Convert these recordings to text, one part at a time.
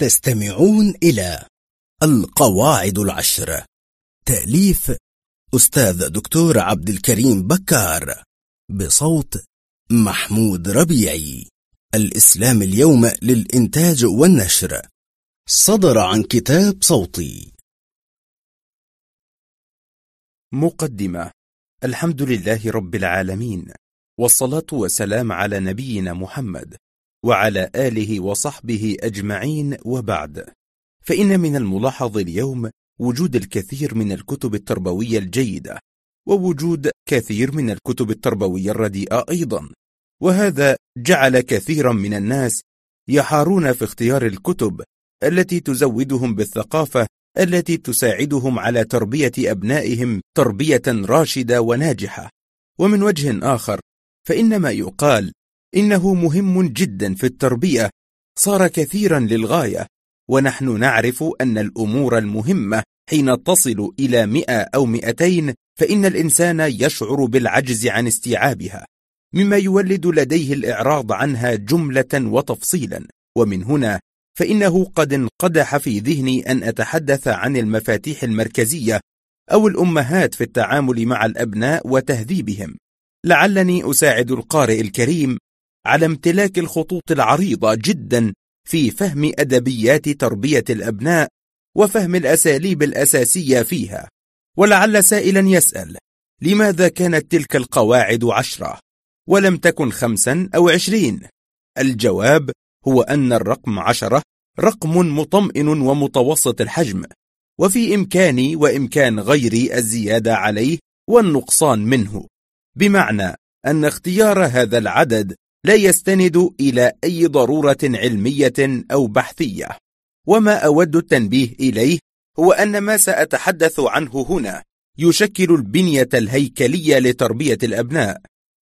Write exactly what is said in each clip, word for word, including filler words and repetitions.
تستمعون إلى القواعد العشر، تأليف أستاذ دكتور عبد الكريم بكار، بصوت محمود ربيعي. الإسلام اليوم للإنتاج والنشر، صدر عن كتاب صوتي. مقدمة. الحمد لله رب العالمين، والصلاة والسلام على نبينا محمد وعلى آله وصحبه أجمعين، وبعد. فإن من الملاحظ اليوم وجود الكثير من الكتب التربوية الجيدة، ووجود كثير من الكتب التربوية الرديئة أيضا، وهذا جعل كثيرا من الناس يحارون في اختيار الكتب التي تزودهم بالثقافة التي تساعدهم على تربية أبنائهم تربية راشدة وناجحة. ومن وجه آخر، فإنما يقال إنه مهم جدا في التربية صار كثيرا للغاية، ونحن نعرف أن الأمور المهمة حين تصل إلى مئة أو مئتين فإن الإنسان يشعر بالعجز عن استيعابها، مما يولد لديه الإعراض عنها جملة وتفصيلا. ومن هنا فإنه قد انقدح في ذهني أن أتحدث عن المفاتيح المركزية أو الأمهات في التعامل مع الأبناء وتهذيبهم، لعلني أساعد القارئ الكريم على امتلاك الخطوط العريضة جدا في فهم أدبيات تربية الأبناء وفهم الأساليب الأساسية فيها. ولعل سائلا يسأل: لماذا كانت تلك القواعد عشرة ولم تكن خمسا أو عشرين؟ الجواب هو أن الرقم عشرة رقم مطمئن ومتوسط الحجم، وفي إمكاني وإمكان غيري الزيادة عليه والنقصان منه، بمعنى أن اختيار هذا العدد لا يستند إلى أي ضرورة علمية أو بحثية. وما أود التنبيه إليه هو أن ما سأتحدث عنه هنا يشكل البنية الهيكلية لتربية الأبناء،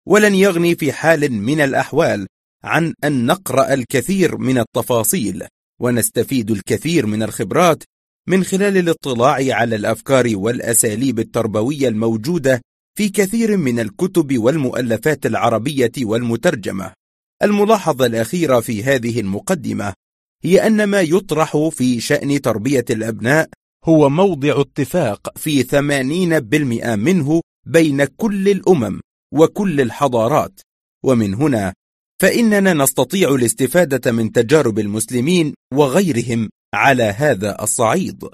ولن يغني في حال من الأحوال عن أن نقرأ الكثير من التفاصيل ونستفيد الكثير من الخبرات من خلال الاطلاع على الأفكار والأساليب التربوية الموجودة في كثير من الكتب والمؤلفات العربية والمترجمة. الملاحظة الأخيرة في هذه المقدمة هي أن ما يطرح في شأن تربية الأبناء هو موضع اتفاق في ثمانين بالمئة منه بين كل الأمم وكل الحضارات. ومن هنا فإننا نستطيع الاستفادة من تجارب المسلمين وغيرهم على هذا الصعيد.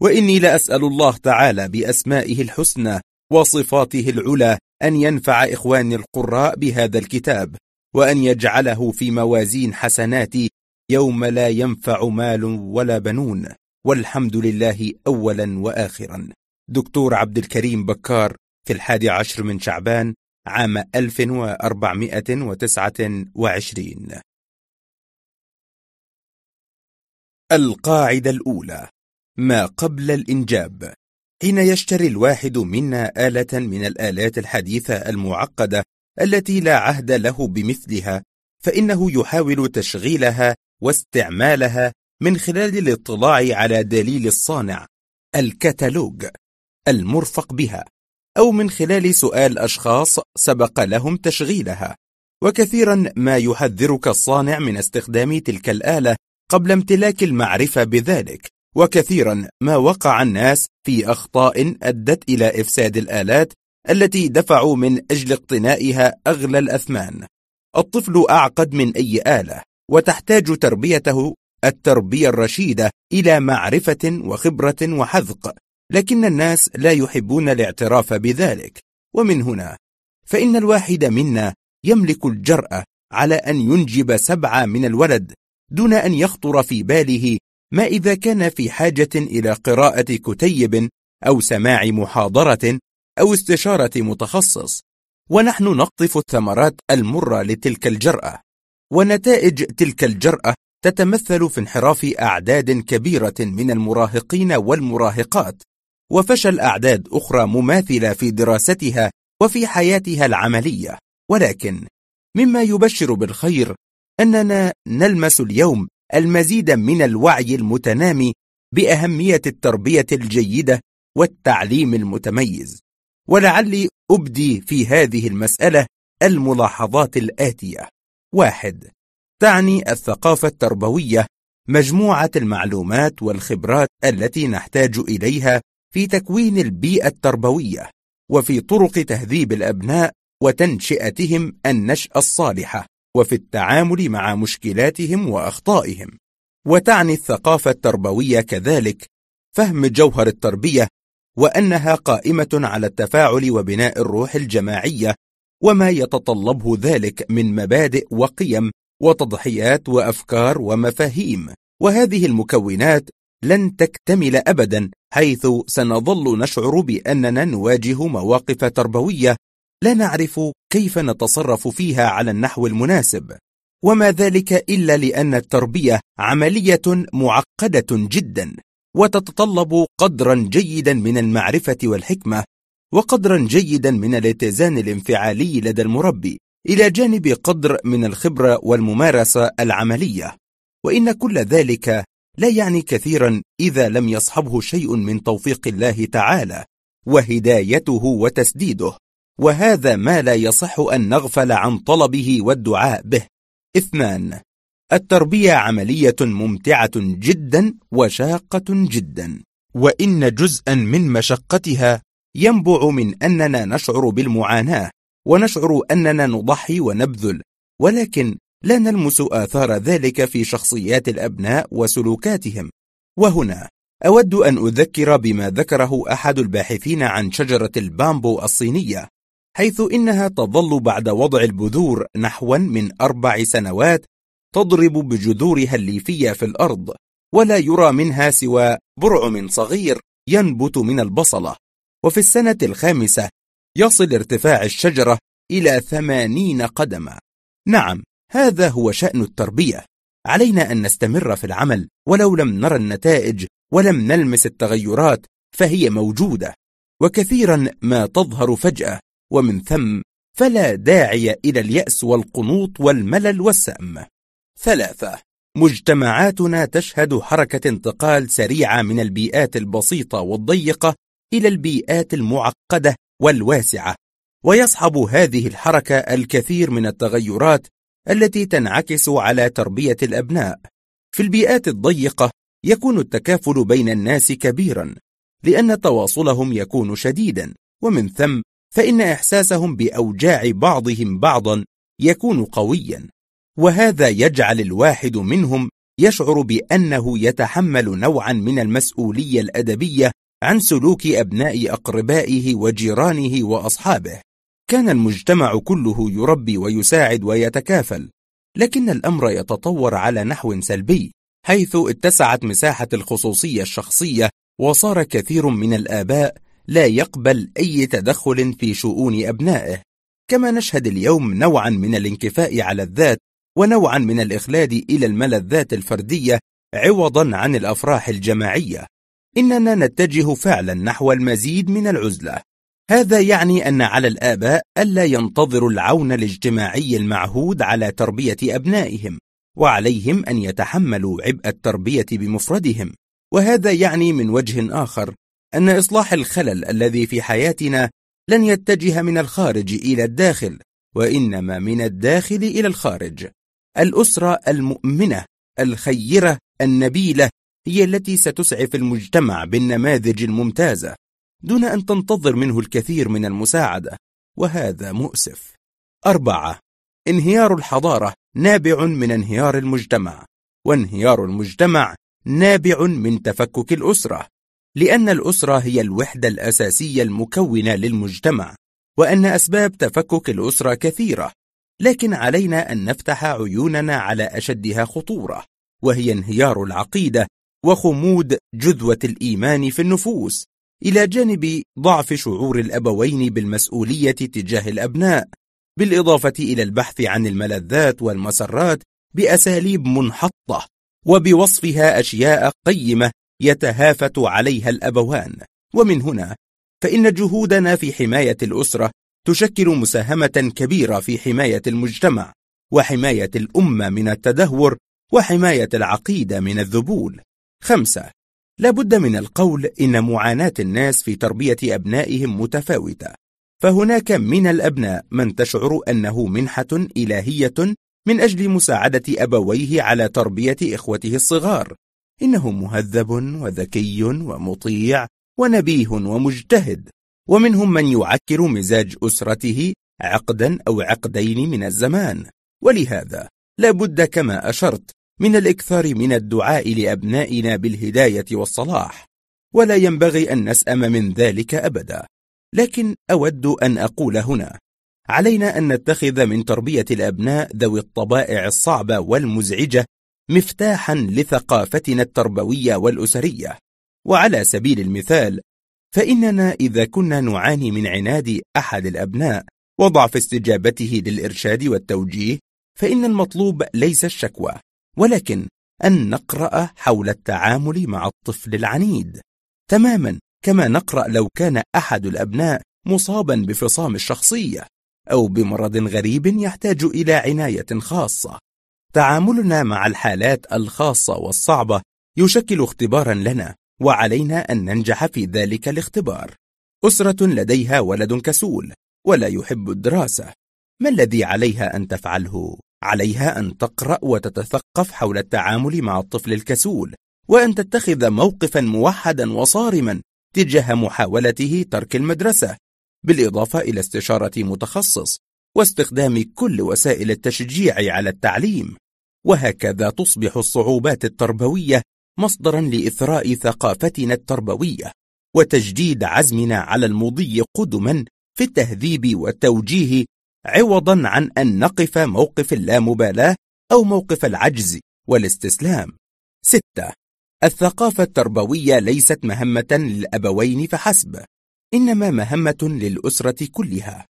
وإني لأسأل الله تعالى بأسمائه الحسنى وصفاته العلى أن ينفع إخواني القراء بهذا الكتاب، وأن يجعله في موازين حسناتي يوم لا ينفع مال ولا بنون، والحمد لله أولا وآخرا. دكتور عبد الكريم بكار، في الحادي عشر من شعبان عام ألف وأربعمئة وتسعة وعشرين. القاعدة الأولى: ما قبل الإنجاب. حين يشتري الواحد منا آلة من الآلات الحديثة المعقدة التي لا عهد له بمثلها، فإنه يحاول تشغيلها واستعمالها من خلال الاطلاع على دليل الصانع، الكتالوج المرفق بها، أو من خلال سؤال أشخاص سبق لهم تشغيلها. وكثيرا ما يحذرك الصانع من استخدام تلك الآلة قبل امتلاك المعرفة بذلك، وكثيرا ما وقع الناس في أخطاء أدت إلى إفساد الآلات التي دفعوا من أجل اقتنائها أغلى الأثمان. الطفل أعقد من أي آلة، وتحتاج تربيته التربية الرشيدة إلى معرفة وخبرة وحذق، لكن الناس لا يحبون الاعتراف بذلك. ومن هنا فإن الواحد منا يملك الجرأة على أن ينجب سبعة من الولد دون أن يخطر في باله ما إذا كان في حاجة إلى قراءة كتيب أو سماع محاضرة أو استشارة متخصص. ونحن نقطف الثمرات المرة لتلك الجرأة، ونتائج تلك الجرأة تتمثل في انحراف أعداد كبيرة من المراهقين والمراهقات، وفشل أعداد أخرى مماثلة في دراستها وفي حياتها العملية. ولكن مما يبشر بالخير أننا نلمس اليوم المزيد من الوعي المتنامي بأهمية التربية الجيدة والتعليم المتميز. ولعلي أبدي في هذه المسألة الملاحظات الآتية: واحد. تعني الثقافة التربوية مجموعة المعلومات والخبرات التي نحتاج إليها في تكوين البيئة التربوية وفي طرق تهذيب الأبناء وتنشئتهم النشأة الصالحة وفي التعامل مع مشكلاتهم وأخطائهم. وتعني الثقافة التربوية كذلك فهم جوهر التربية وأنها قائمة على التفاعل وبناء الروح الجماعية وما يتطلبه ذلك من مبادئ وقيم وتضحيات وأفكار ومفاهيم، وهذه المكونات لن تكتمل أبدا حيث سنظل نشعر بأننا نواجه مواقف تربوية لا نعرف كيف نتصرف فيها على النحو المناسب، وما ذلك إلا لأن التربية عملية معقدة جدا وتتطلب قدرا جيدا من المعرفة والحكمة وقدرا جيدا من الاتزان الانفعالي لدى المربي إلى جانب قدر من الخبرة والممارسة العملية، وإن كل ذلك لا يعني كثيرا إذا لم يصحبه شيء من توفيق الله تعالى وهدايته وتسديده، وهذا ما لا يصح أن نغفل عن طلبه والدعاء به. اثنان، التربية عملية ممتعة جدا وشاقة جدا، وإن جزءا من مشقتها ينبع من أننا نشعر بالمعاناة ونشعر أننا نضحي ونبذل، ولكن لا نلمس آثار ذلك في شخصيات الأبناء وسلوكاتهم. وهنا أود أن أذكر بما ذكره أحد الباحثين عن شجرة البامبو الصينية، حيث إنها تظل بعد وضع البذور نحو من أربع سنوات تضرب بجذورها الليفية في الأرض، ولا يرى منها سوى برعم صغير ينبت من البصلة، وفي السنة الخامسة يصل ارتفاع الشجرة إلى ثمانين قدما. نعم، هذا هو شأن التربية، علينا أن نستمر في العمل ولو لم نرى النتائج ولم نلمس التغيرات، فهي موجودة وكثيرا ما تظهر فجأة، ومن ثم فلا داعي إلى اليأس والقنوط والملل والسأم. ثلاثة، مجتمعاتنا تشهد حركة انتقال سريعة من البيئات البسيطة والضيقة إلى البيئات المعقدة والواسعة، ويصحب هذه الحركة الكثير من التغيرات التي تنعكس على تربية الأبناء. في البيئات الضيقة يكون التكافل بين الناس كبيرا لأن تواصلهم يكون شديدا، ومن ثم فإن إحساسهم بأوجاع بعضهم بعضا يكون قويا، وهذا يجعل الواحد منهم يشعر بأنه يتحمل نوعا من المسؤولية الأدبية عن سلوك أبناء أقربائه وجيرانه وأصحابه. كان المجتمع كله يربي ويساعد ويتكافل، لكن الأمر يتطور على نحو سلبي حيث اتسعت مساحة الخصوصية الشخصية، وصار كثير من الآباء لا يقبل أي تدخل في شؤون أبنائه، كما نشهد اليوم نوعا من الانكفاء على الذات ونوعا من الإخلاد إلى الملذات الفردية عوضا عن الأفراح الجماعية. إننا نتجه فعلا نحو المزيد من العزلة، هذا يعني أن على الآباء ألا ينتظروا العون الاجتماعي المعهود على تربية أبنائهم، وعليهم أن يتحملوا عبء التربية بمفردهم، وهذا يعني من وجه آخر أن إصلاح الخلل الذي في حياتنا لن يتجه من الخارج إلى الداخل، وإنما من الداخل إلى الخارج. الأسرة المؤمنة الخيرة النبيلة هي التي ستسعف المجتمع بالنماذج الممتازة دون أن تنتظر منه الكثير من المساعدة، وهذا مؤسف. أربعة، انهيار الحضارة نابع من انهيار المجتمع، وانهيار المجتمع نابع من تفكك الأسرة، لأن الأسرة هي الوحدة الأساسية المكونة للمجتمع، وأن أسباب تفكك الأسرة كثيرة، لكن علينا أن نفتح عيوننا على أشدها خطورة، وهي انهيار العقيدة وخمود جذوة الإيمان في النفوس، إلى جانب ضعف شعور الأبوين بالمسؤولية تجاه الأبناء، بالإضافة إلى البحث عن الملذات والمسرات بأساليب منحطة وبوصفها أشياء قيمة يتهافت عليها الأبوان. ومن هنا فإن جهودنا في حماية الأسرة تشكل مساهمة كبيرة في حماية المجتمع وحماية الأمة من التدهور وحماية العقيدة من الذبول. خمسة، لا بد من القول إن معاناة الناس في تربية أبنائهم متفاوتة، فهناك من الأبناء من تشعر أنه منحة إلهية من أجل مساعدة أبويه على تربية إخوته الصغار. إنه مهذب وذكي ومطيع ونبيه ومجتهد، ومنهم من يعكر مزاج أسرته عقدا أو عقدين من الزمان، ولهذا لا بد كما أشرت من الإكثار من الدعاء لأبنائنا بالهداية والصلاح، ولا ينبغي أن نسأم من ذلك أبدا. لكن أود أن أقول هنا علينا أن نتخذ من تربية الأبناء ذوي الطبائع الصعبة والمزعجة مفتاحا لثقافتنا التربوية والأسرية. وعلى سبيل المثال، فإننا إذا كنا نعاني من عناد أحد الأبناء وضعف استجابته للإرشاد والتوجيه، فإن المطلوب ليس الشكوى، ولكن أن نقرأ حول التعامل مع الطفل العنيد، تماما كما نقرأ لو كان أحد الأبناء مصابا بفصام الشخصية أو بمرض غريب يحتاج إلى عناية خاصة. تعاملنا مع الحالات الخاصة والصعبة يشكل اختبارا لنا، وعلينا أن ننجح في ذلك الاختبار. أسرة لديها ولد كسول ولا يحب الدراسة، ما الذي عليها أن تفعله؟ عليها أن تقرأ وتتثقف حول التعامل مع الطفل الكسول، وأن تتخذ موقفا موحدا وصارما تجاه محاولته ترك المدرسة، بالإضافة إلى استشارة متخصص واستخدام كل وسائل التشجيع على التعليم. وهكذا تصبح الصعوبات التربوية مصدرا لإثراء ثقافتنا التربوية وتجديد عزمنا على المضي قدما في التهذيب والتوجيه، عوضا عن أن نقف موقف اللامبالاة أو موقف العجز والاستسلام. ستة الثقافة التربوية ليست مهمة للأبوين فحسب، إنما مهمة للأسرة كلها.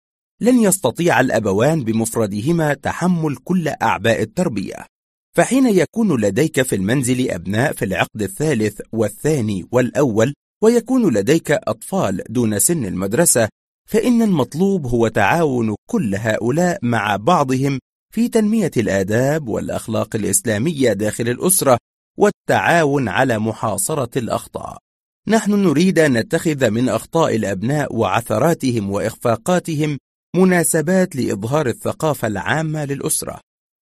لن يستطيع الأبوان بمفردهما تحمل كل أعباء التربية، فحين يكون لديك في المنزل أبناء في العقد الثالث والثاني والأول، ويكون لديك أطفال دون سن المدرسة، فإن المطلوب هو تعاون كل هؤلاء مع بعضهم في تنمية الآداب والأخلاق الإسلامية داخل الأسرة، والتعاون على محاصرة الأخطاء. نحن نريد أن نتخذ من أخطاء الأبناء وعثراتهم وإخفاقاتهم مناسبات لإظهار الثقافة العامة للأسرة.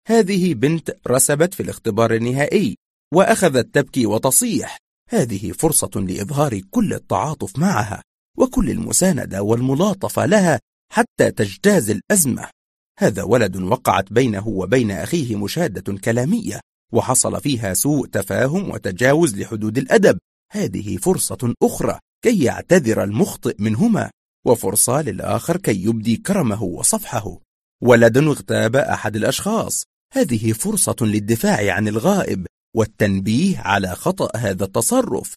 هذه بنت رسبت في الاختبار النهائي وأخذت تبكي وتصيح، هذه فرصة لإظهار كل التعاطف معها وكل المساندة والملاطفة لها حتى تجتاز الأزمة. هذا ولد وقعت بينه وبين أخيه مشادة كلامية وحصل فيها سوء تفاهم وتجاوز لحدود الأدب، هذه فرصة أخرى كي يعتذر المخطئ منهما، وفرصة للآخر كي يبدي كرمه وصفحه. ولد اغتاب أحد الأشخاص، هذه فرصة للدفاع عن الغائب والتنبيه على خطأ هذا التصرف.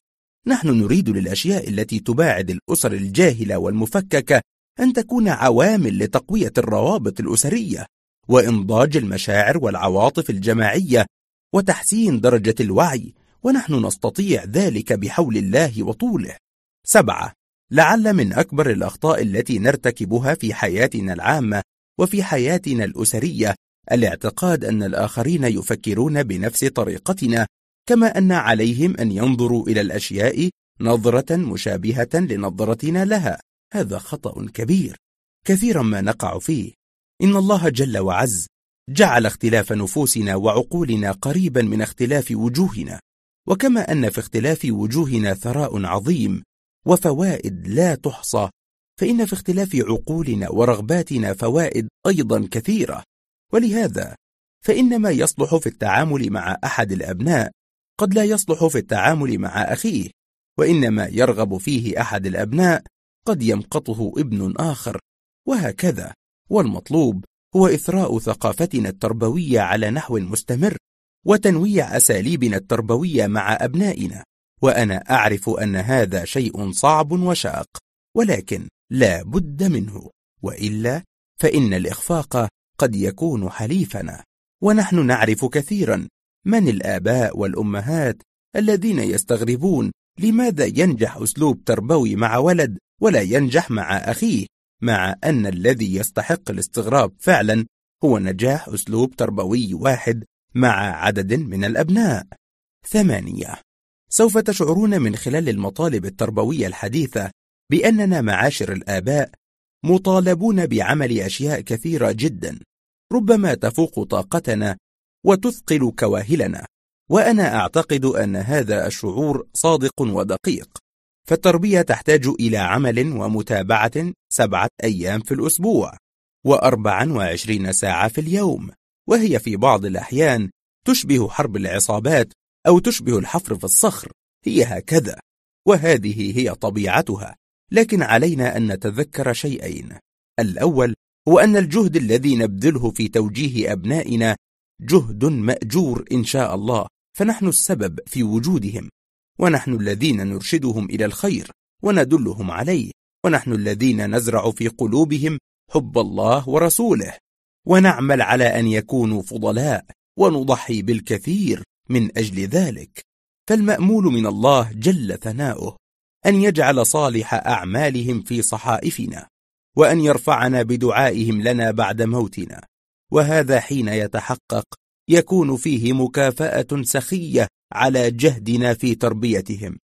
نحن نريد للأشياء التي تباعد الأسر الجاهلة والمفككة أن تكون عوامل لتقوية الروابط الأسرية وإنضاج المشاعر والعواطف الجماعية وتحسين درجة الوعي، ونحن نستطيع ذلك بحول الله وطوله. سبعة لعل من أكبر الأخطاء التي نرتكبها في حياتنا العامة وفي حياتنا الأسرية الاعتقاد أن الآخرين يفكرون بنفس طريقتنا، كما أن عليهم أن ينظروا إلى الأشياء نظرة مشابهة لنظرتنا لها. هذا خطأ كبير كثيرا ما نقع فيه. إن الله جل وعز جعل اختلاف نفوسنا وعقولنا قريبا من اختلاف وجوهنا، وكما أن في اختلاف وجوهنا ثراء عظيم وفوائد لا تحصى، فإن في اختلاف عقولنا ورغباتنا فوائد أيضا كثيرة. ولهذا فإن ما يصلح في التعامل مع أحد الأبناء قد لا يصلح في التعامل مع أخيه، وإنما يرغب فيه أحد الأبناء قد يمقته ابن آخر، وهكذا. والمطلوب هو إثراء ثقافتنا التربوية على نحو مستمر وتنويع أساليبنا التربوية مع أبنائنا، وأنا أعرف أن هذا شيء صعب وشاق، ولكن لا بد منه، وإلا فإن الإخفاق قد يكون حليفنا. ونحن نعرف كثيرا من الآباء والأمهات الذين يستغربون لماذا ينجح أسلوب تربوي مع ولد ولا ينجح مع أخيه، مع أن الذي يستحق الاستغراب فعلا هو نجاح أسلوب تربوي واحد مع عدد من الأبناء. ثمانية سوف تشعرون من خلال المطالب التربوية الحديثة بأننا معاشر الآباء مطالبون بعمل أشياء كثيرة جدا، ربما تفوق طاقتنا وتثقل كواهلنا، وأنا أعتقد أن هذا الشعور صادق ودقيق. فالتربية تحتاج إلى عمل ومتابعة سبعة أيام في الأسبوع وأربع وعشرين ساعة في اليوم، وهي في بعض الأحيان تشبه حرب العصابات أو تشبه الحفر في الصخر، هي هكذا، وهذه هي طبيعتها. لكن علينا أن نتذكر شيئين: الأول هو أن الجهد الذي نبذله في توجيه أبنائنا جهد مأجور إن شاء الله، فنحن السبب في وجودهم، ونحن الذين نرشدهم إلى الخير وندلهم عليه، ونحن الذين نزرع في قلوبهم حب الله ورسوله، ونعمل على أن يكونوا فضلاء، ونضحي بالكثير من أجل ذلك. فالمأمول من الله جل ثناؤه أن يجعل صالح أعمالهم في صحائفنا، وأن يرفعنا بدعائهم لنا بعد موتنا، وهذا حين يتحقق يكون فيه مكافأة سخية على جهدنا في تربيتهم.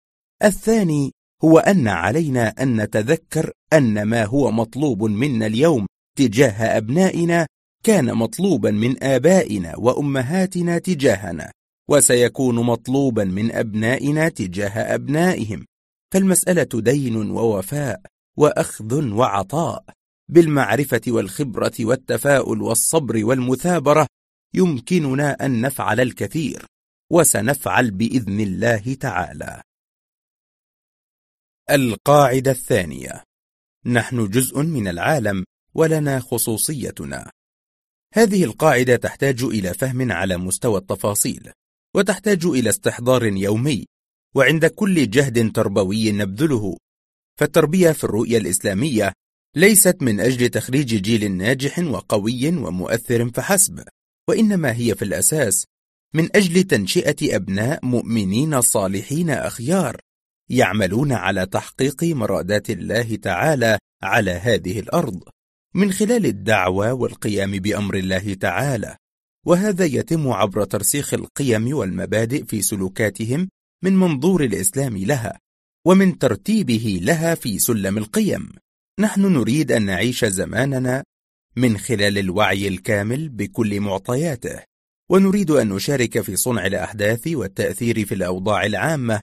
الثاني هو أن علينا أن نتذكر أن ما هو مطلوب منا اليوم تجاه أبنائنا كان مطلوبا من آبائنا وأمهاتنا تجاهنا، وسيكون مطلوبا من أبنائنا تجاه أبنائهم. فالمسألة دين ووفاء، وأخذ وعطاء، بالمعرفة والخبرة والتفاؤل والصبر والمثابرة يمكننا أن نفعل الكثير، وسنفعل بإذن الله تعالى. القاعدة الثانية: نحن جزء من العالم ولنا خصوصيتنا. هذه القاعدة تحتاج إلى فهم على مستوى التفاصيل، وتحتاج إلى استحضار يومي، وعند كل جهد تربوي نبذله. فالتربية في الرؤية الإسلامية ليست من أجل تخريج جيل ناجح وقوي ومؤثر فحسب، وإنما هي في الأساس من أجل تنشئة أبناء مؤمنين صالحين أخيار يعملون على تحقيق مرادات الله تعالى على هذه الأرض من خلال الدعوة والقيام بأمر الله تعالى، وهذا يتم عبر ترسيخ القيم والمبادئ في سلوكاتهم من منظور الإسلام لها، ومن ترتيبه لها في سلم القيم. نحن نريد أن نعيش زماننا من خلال الوعي الكامل بكل معطياته، ونريد أن نشارك في صنع الأحداث والتأثير في الأوضاع العامة،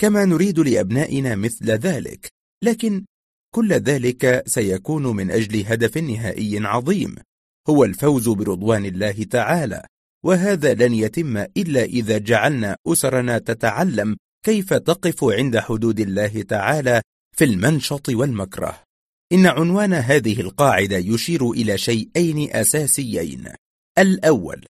كما نريد لأبنائنا مثل ذلك. لكن كل ذلك سيكون من أجل هدف نهائي عظيم، هو الفوز برضوان الله تعالى، وهذا لن يتم إلا إذا جعلنا أسرنا تتعلم كيف تقف عند حدود الله تعالى في المنشط والمكره. إن عنوان هذه القاعدة يشير إلى شيئين أساسيين: الأول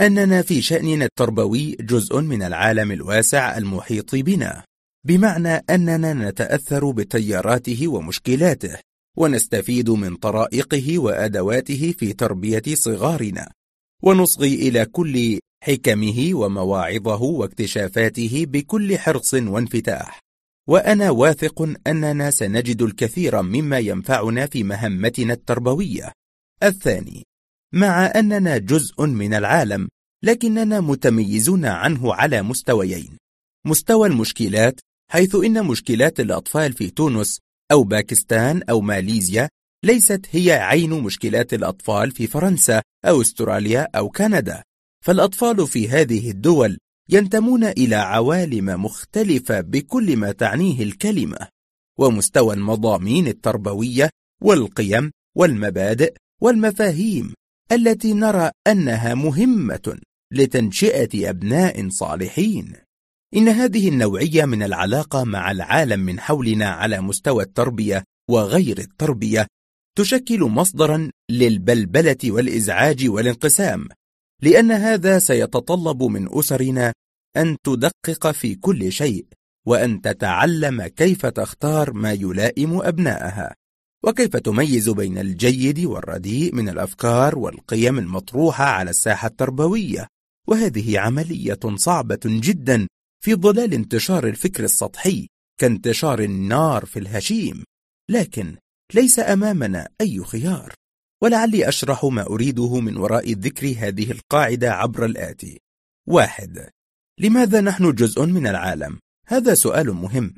أننا في شأننا التربوي جزء من العالم الواسع المحيط بنا، بمعنى أننا نتأثر بتياراته ومشكلاته، ونستفيد من طرائقه وأدواته في تربية صغارنا، ونصغي إلى كل حكمه ومواعظه واكتشافاته بكل حرص وانفتاح. وأنا واثق أننا سنجد الكثير مما ينفعنا في مهمتنا التربوية. الثاني، مع أننا جزء من العالم، لكننا متميزون عنه على مستويين: مستوى المشكلات، حيث إن مشكلات الأطفال في تونس أو باكستان أو ماليزيا ليست هي عين مشكلات الأطفال في فرنسا أو أستراليا أو كندا، فالأطفال في هذه الدول ينتمون إلى عوالم مختلفة بكل ما تعنيه الكلمة. ومستوى المضامين التربوية والقيم والمبادئ والمفاهيم التي نرى أنها مهمة لتنشئة أبناء صالحين. إن هذه النوعية من العلاقة مع العالم من حولنا على مستوى التربية وغير التربية تشكل مصدرا للبلبلة والإزعاج والانقسام، لأن هذا سيتطلب من أسرنا أن تدقق في كل شيء، وأن تتعلم كيف تختار ما يلائم أبنائها، وكيف تميز بين الجيد والرديء من الأفكار والقيم المطروحة على الساحة التربوية. وهذه عملية صعبة جدا في ظلال انتشار الفكر السطحي كانتشار النار في الهشيم، لكن ليس أمامنا أي خيار. ولعلي أشرح ما أريده من وراء ذكر هذه القاعدة عبر الآتي: واحد، لماذا نحن جزء من العالم؟ هذا سؤال مهم،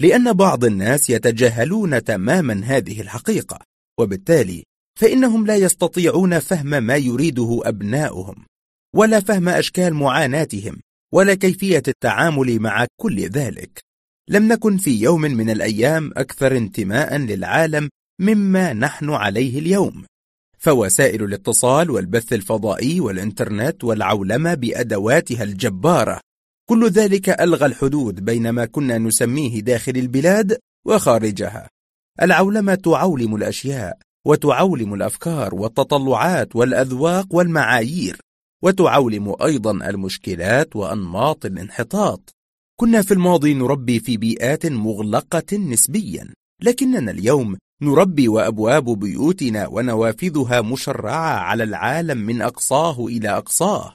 لأن بعض الناس يتجاهلون تماما هذه الحقيقة، وبالتالي فإنهم لا يستطيعون فهم ما يريده أبناؤهم، ولا فهم أشكال معاناتهم، ولا كيفية التعامل مع كل ذلك. لم نكن في يوم من الأيام أكثر انتماءً للعالم مما نحن عليه اليوم، فوسائل الاتصال والبث الفضائي والإنترنت والعولمة بأدواتها الجبارة، كل ذلك ألغى الحدود بين ما كنا نسميه داخل البلاد وخارجها. العولمة تعولم الأشياء، وتعولم الأفكار والتطلعات والأذواق والمعايير، وتعولم أيضا المشكلات وأنماط الانحطاط. كنا في الماضي نربي في بيئات مغلقة نسبيا، لكننا اليوم نربي وأبواب بيوتنا ونوافذها مشرعة على العالم من أقصاه إلى أقصاه،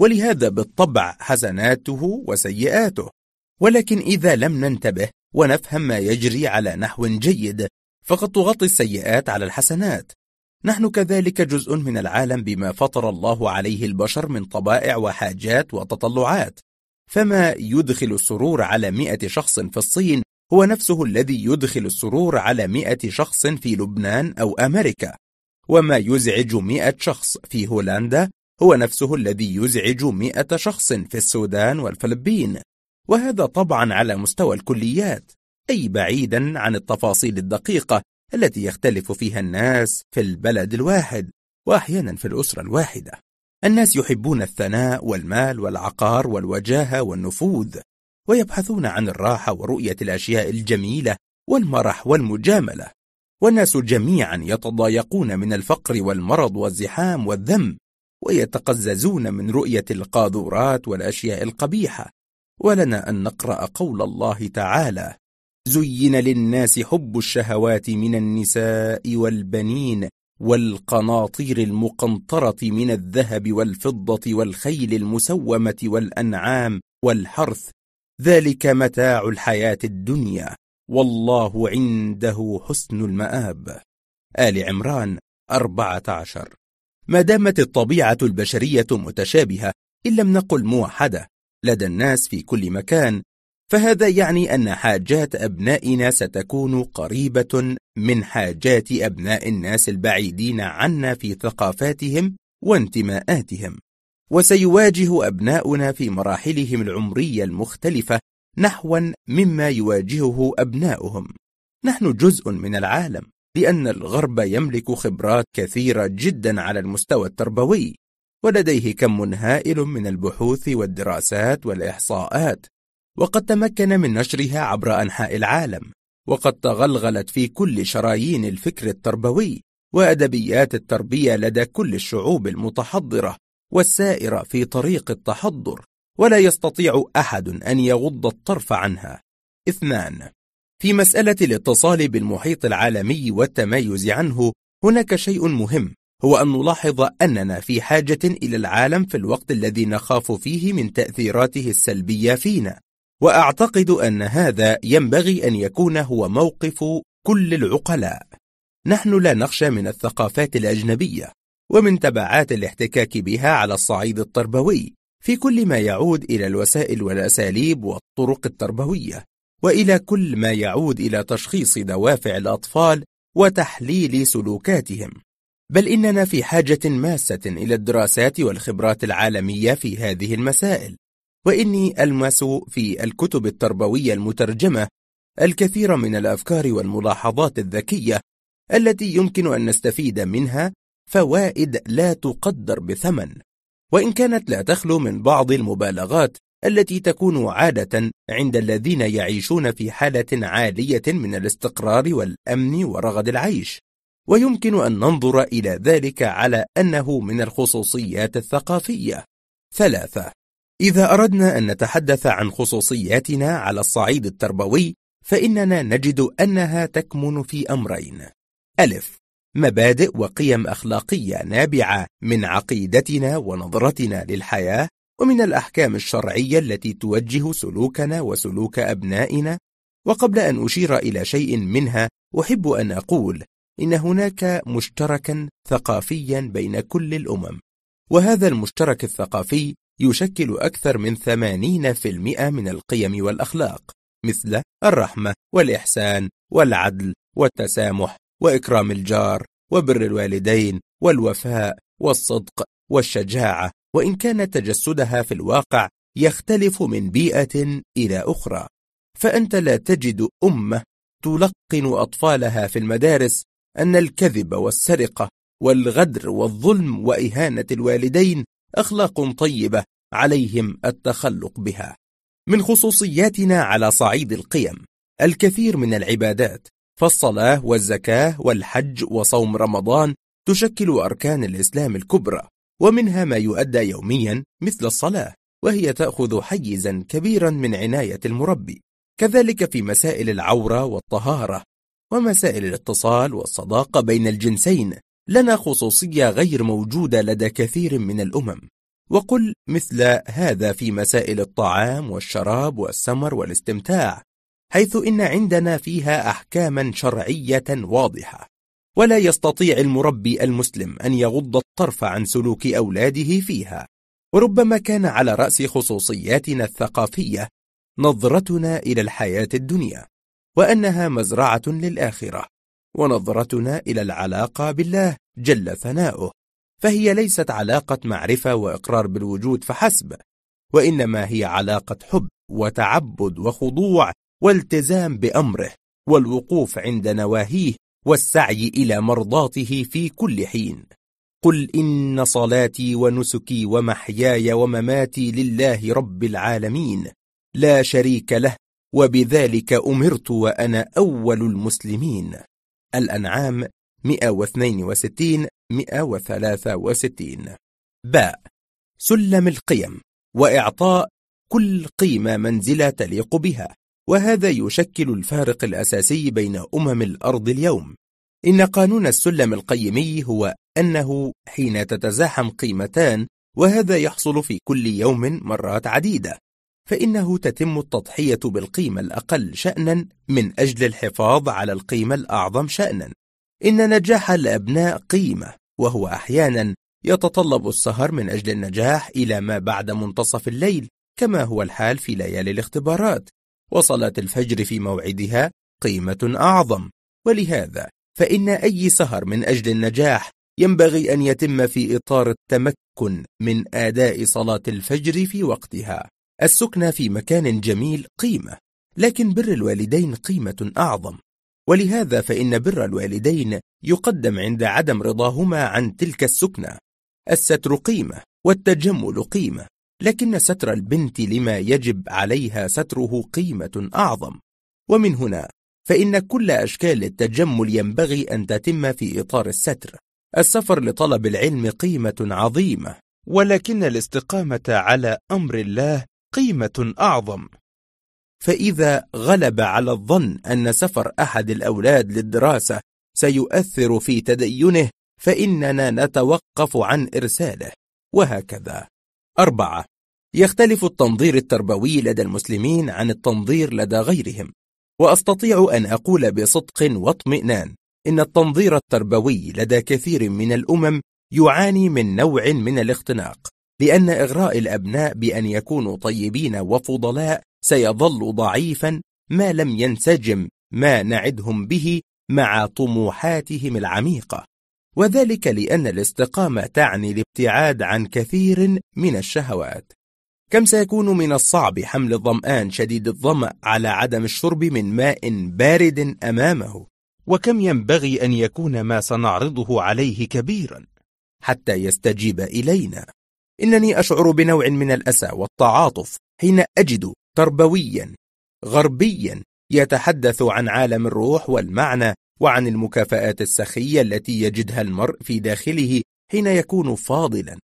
ولهذا بالطبع حسناته وسيئاته. ولكن إذا لم ننتبه ونفهم ما يجري على نحو جيد، فقد تغطي السيئات على الحسنات. نحن كذلك جزء من العالم بما فطر الله عليه البشر من طبائع وحاجات وتطلعات، فما يدخل السرور على مئة شخص في الصين هو نفسه الذي يدخل السرور على مئة شخص في لبنان أو أمريكا، وما يزعج مئة شخص في هولندا هو نفسه الذي يزعج مئة شخص في السودان والفلبين. وهذا طبعا على مستوى الكليات، أي بعيدا عن التفاصيل الدقيقة التي يختلف فيها الناس في البلد الواحد، وأحيانا في الأسرة الواحدة. الناس يحبون الثناء والمال والعقار والوجاهة والنفوذ، ويبحثون عن الراحة ورؤية الأشياء الجميلة والمرح والمجاملة، والناس جميعا يتضايقون من الفقر والمرض والزحام والذم، ويتقززون من رؤية القاذورات والأشياء القبيحة. ولنا أن نقرأ قول الله تعالى: زين للناس حب الشهوات من النساء والبنين والقناطير المقنطرة من الذهب والفضة والخيل المسومة والأنعام والحرث، ذلك متاع الحياة الدنيا والله عنده حسن المآب. آل عمران أربعة عشر. ما دامت الطبيعة البشرية متشابهة إن لم نقل موحدة لدى الناس في كل مكان، فهذا يعني أن حاجات أبنائنا ستكون قريبة من حاجات أبناء الناس البعيدين عنا في ثقافاتهم وانتماءاتهم، وسيواجه أبناؤنا في مراحلهم العمرية المختلفة نحوا مما يواجهه أبناؤهم. نحن جزء من العالم، لأن الغرب يملك خبرات كثيرة جدا على المستوى التربوي، ولديه كم هائل من البحوث والدراسات والإحصاءات، وقد تمكن من نشرها عبر أنحاء العالم، وقد تغلغلت في كل شرايين الفكر التربوي وأدبيات التربية لدى كل الشعوب المتحضرة والسائرة في طريق التحضر، ولا يستطيع أحد أن يغض الطرف عنها. اثنان، في مسألة الاتصال بالمحيط العالمي والتميز عنه، هناك شيء مهم، هو أن نلاحظ أننا في حاجة إلى العالم في الوقت الذي نخاف فيه من تأثيراته السلبية فينا، وأعتقد أن هذا ينبغي أن يكون هو موقف كل العقلاء. نحن لا نخشى من الثقافات الأجنبية ومن تبعات الاحتكاك بها على الصعيد التربوي في كل ما يعود إلى الوسائل والأساليب والطرق التربوية، وإلى كل ما يعود إلى تشخيص دوافع الأطفال وتحليل سلوكاتهم، بل إننا في حاجة ماسة إلى الدراسات والخبرات العالمية في هذه المسائل. وإني ألمس في الكتب التربوية المترجمة الكثير من الأفكار والملاحظات الذكية التي يمكن أن نستفيد منها فوائد لا تقدر بثمن، وإن كانت لا تخلو من بعض المبالغات التي تكون عادة عند الذين يعيشون في حالة عالية من الاستقرار والأمن ورغد العيش، ويمكن أن ننظر إلى ذلك على أنه من الخصوصيات الثقافية. ثلاثة، إذا أردنا أن نتحدث عن خصوصياتنا على الصعيد التربوي، فإننا نجد أنها تكمن في أمرين: ألف، مبادئ وقيم أخلاقية نابعة من عقيدتنا ونظرتنا للحياة، ومن الأحكام الشرعية التي توجه سلوكنا وسلوك أبنائنا. وقبل أن أشير إلى شيء منها، أحب أن أقول إن هناك مشتركا ثقافيا بين كل الأمم، وهذا المشترك الثقافي يشكل أكثر من ثمانين بالمئة من القيم والأخلاق، مثل الرحمة والإحسان والعدل والتسامح وإكرام الجار وبر الوالدين والوفاء والصدق والشجاعة، وإن كان تجسدها في الواقع يختلف من بيئة إلى أخرى. فأنت لا تجد أمة تلقن أطفالها في المدارس أن الكذب والسرقة والغدر والظلم وإهانة الوالدين أخلاق طيبة عليهم التخلق بها. من خصوصياتنا على صعيد القيم الكثير من العبادات، فالصلاة والزكاة والحج وصوم رمضان تشكل أركان الإسلام الكبرى، ومنها ما يؤدى يوميا مثل الصلاة، وهي تأخذ حيزا كبيرا من عناية المربي. كذلك في مسائل العورة والطهارة ومسائل الاتصال والصداقة بين الجنسين لنا خصوصية غير موجودة لدى كثير من الأمم. وقل مثل هذا في مسائل الطعام والشراب والسمر والاستمتاع، حيث إن عندنا فيها أحكاما شرعية واضحة، ولا يستطيع المربي المسلم أن يغض الطرف عن سلوك أولاده فيها. وربما كان على رأس خصوصياتنا الثقافية نظرتنا إلى الحياة الدنيا، وأنها مزرعة للآخرة، ونظرتنا إلى العلاقة بالله جل ثناؤه، فهي ليست علاقة معرفة وإقرار بالوجود فحسب، وإنما هي علاقة حب وتعبد وخضوع والتزام بأمره والوقوف عند نواهيه والسعي إلى مرضاته في كل حين. قل إن صلاتي ونسكي ومحياي ومماتي لله رب العالمين لا شريك له وبذلك أمرت وأنا أول المسلمين. الأنعام مئة واثنين وستين مئة وثلاثة وستين. باء سلم القيم وإعطاء كل قيمة منزلة تليق بها، وهذا يشكل الفارق الأساسي بين أمم الأرض اليوم. إن قانون السلم القيمي هو أنه حين تتزاحم قيمتان، وهذا يحصل في كل يوم مرات عديدة، فإنه تتم التضحية بالقيمة الأقل شأنا من أجل الحفاظ على القيمة الأعظم شأنا. إن نجاح الأبناء قيمة، وهو أحيانا يتطلب السهر من أجل النجاح إلى ما بعد منتصف الليل كما هو الحال في ليالي الاختبارات، وصلاة الفجر في موعدها قيمة أعظم. ولهذا فإن أي سهر من أجل النجاح ينبغي أن يتم في إطار التمكن من أداء صلاة الفجر في وقتها. السكنى في مكان جميل قيمة، لكن بر الوالدين قيمة أعظم، ولهذا فإن بر الوالدين يقدم عند عدم رضاهما عن تلك السكنى. الستر قيمة والتجمل قيمة، لكن ستر البنت لما يجب عليها ستره قيمة أعظم. ومن هنا فإن كل أشكال التجمل ينبغي أن تتم في إطار الستر. السفر لطلب العلم قيمة عظيمة، ولكن الاستقامة على أمر الله قيمة أعظم. فإذا غلب على الظن أن سفر أحد الأولاد للدراسة سيؤثر في تدينه، فإننا نتوقف عن إرساله، وهكذا. أربعة يختلف التنظير التربوي لدى المسلمين عن التنظير لدى غيرهم. وأستطيع أن أقول بصدق واطمئنان إن التنظير التربوي لدى كثير من الأمم يعاني من نوع من الاختناق، لأن إغراء الأبناء بأن يكونوا طيبين وفضلاء سيظل ضعيفا ما لم ينسجم ما نعدهم به مع طموحاتهم العميقة، وذلك لأن الاستقامة تعني الابتعاد عن كثير من الشهوات. كم سيكون من الصعب حمل الظمآن شديد الظمأ على عدم الشرب من ماء بارد أمامه، وكم ينبغي أن يكون ما سنعرضه عليه كبيرا حتى يستجيب إلينا. إنني أشعر بنوع من الأسى والتعاطف حين أجد تربويا غربيا يتحدث عن عالم الروح والمعنى وعن المكافآت السخية التي يجدها المرء في داخله حين يكون فاضلا.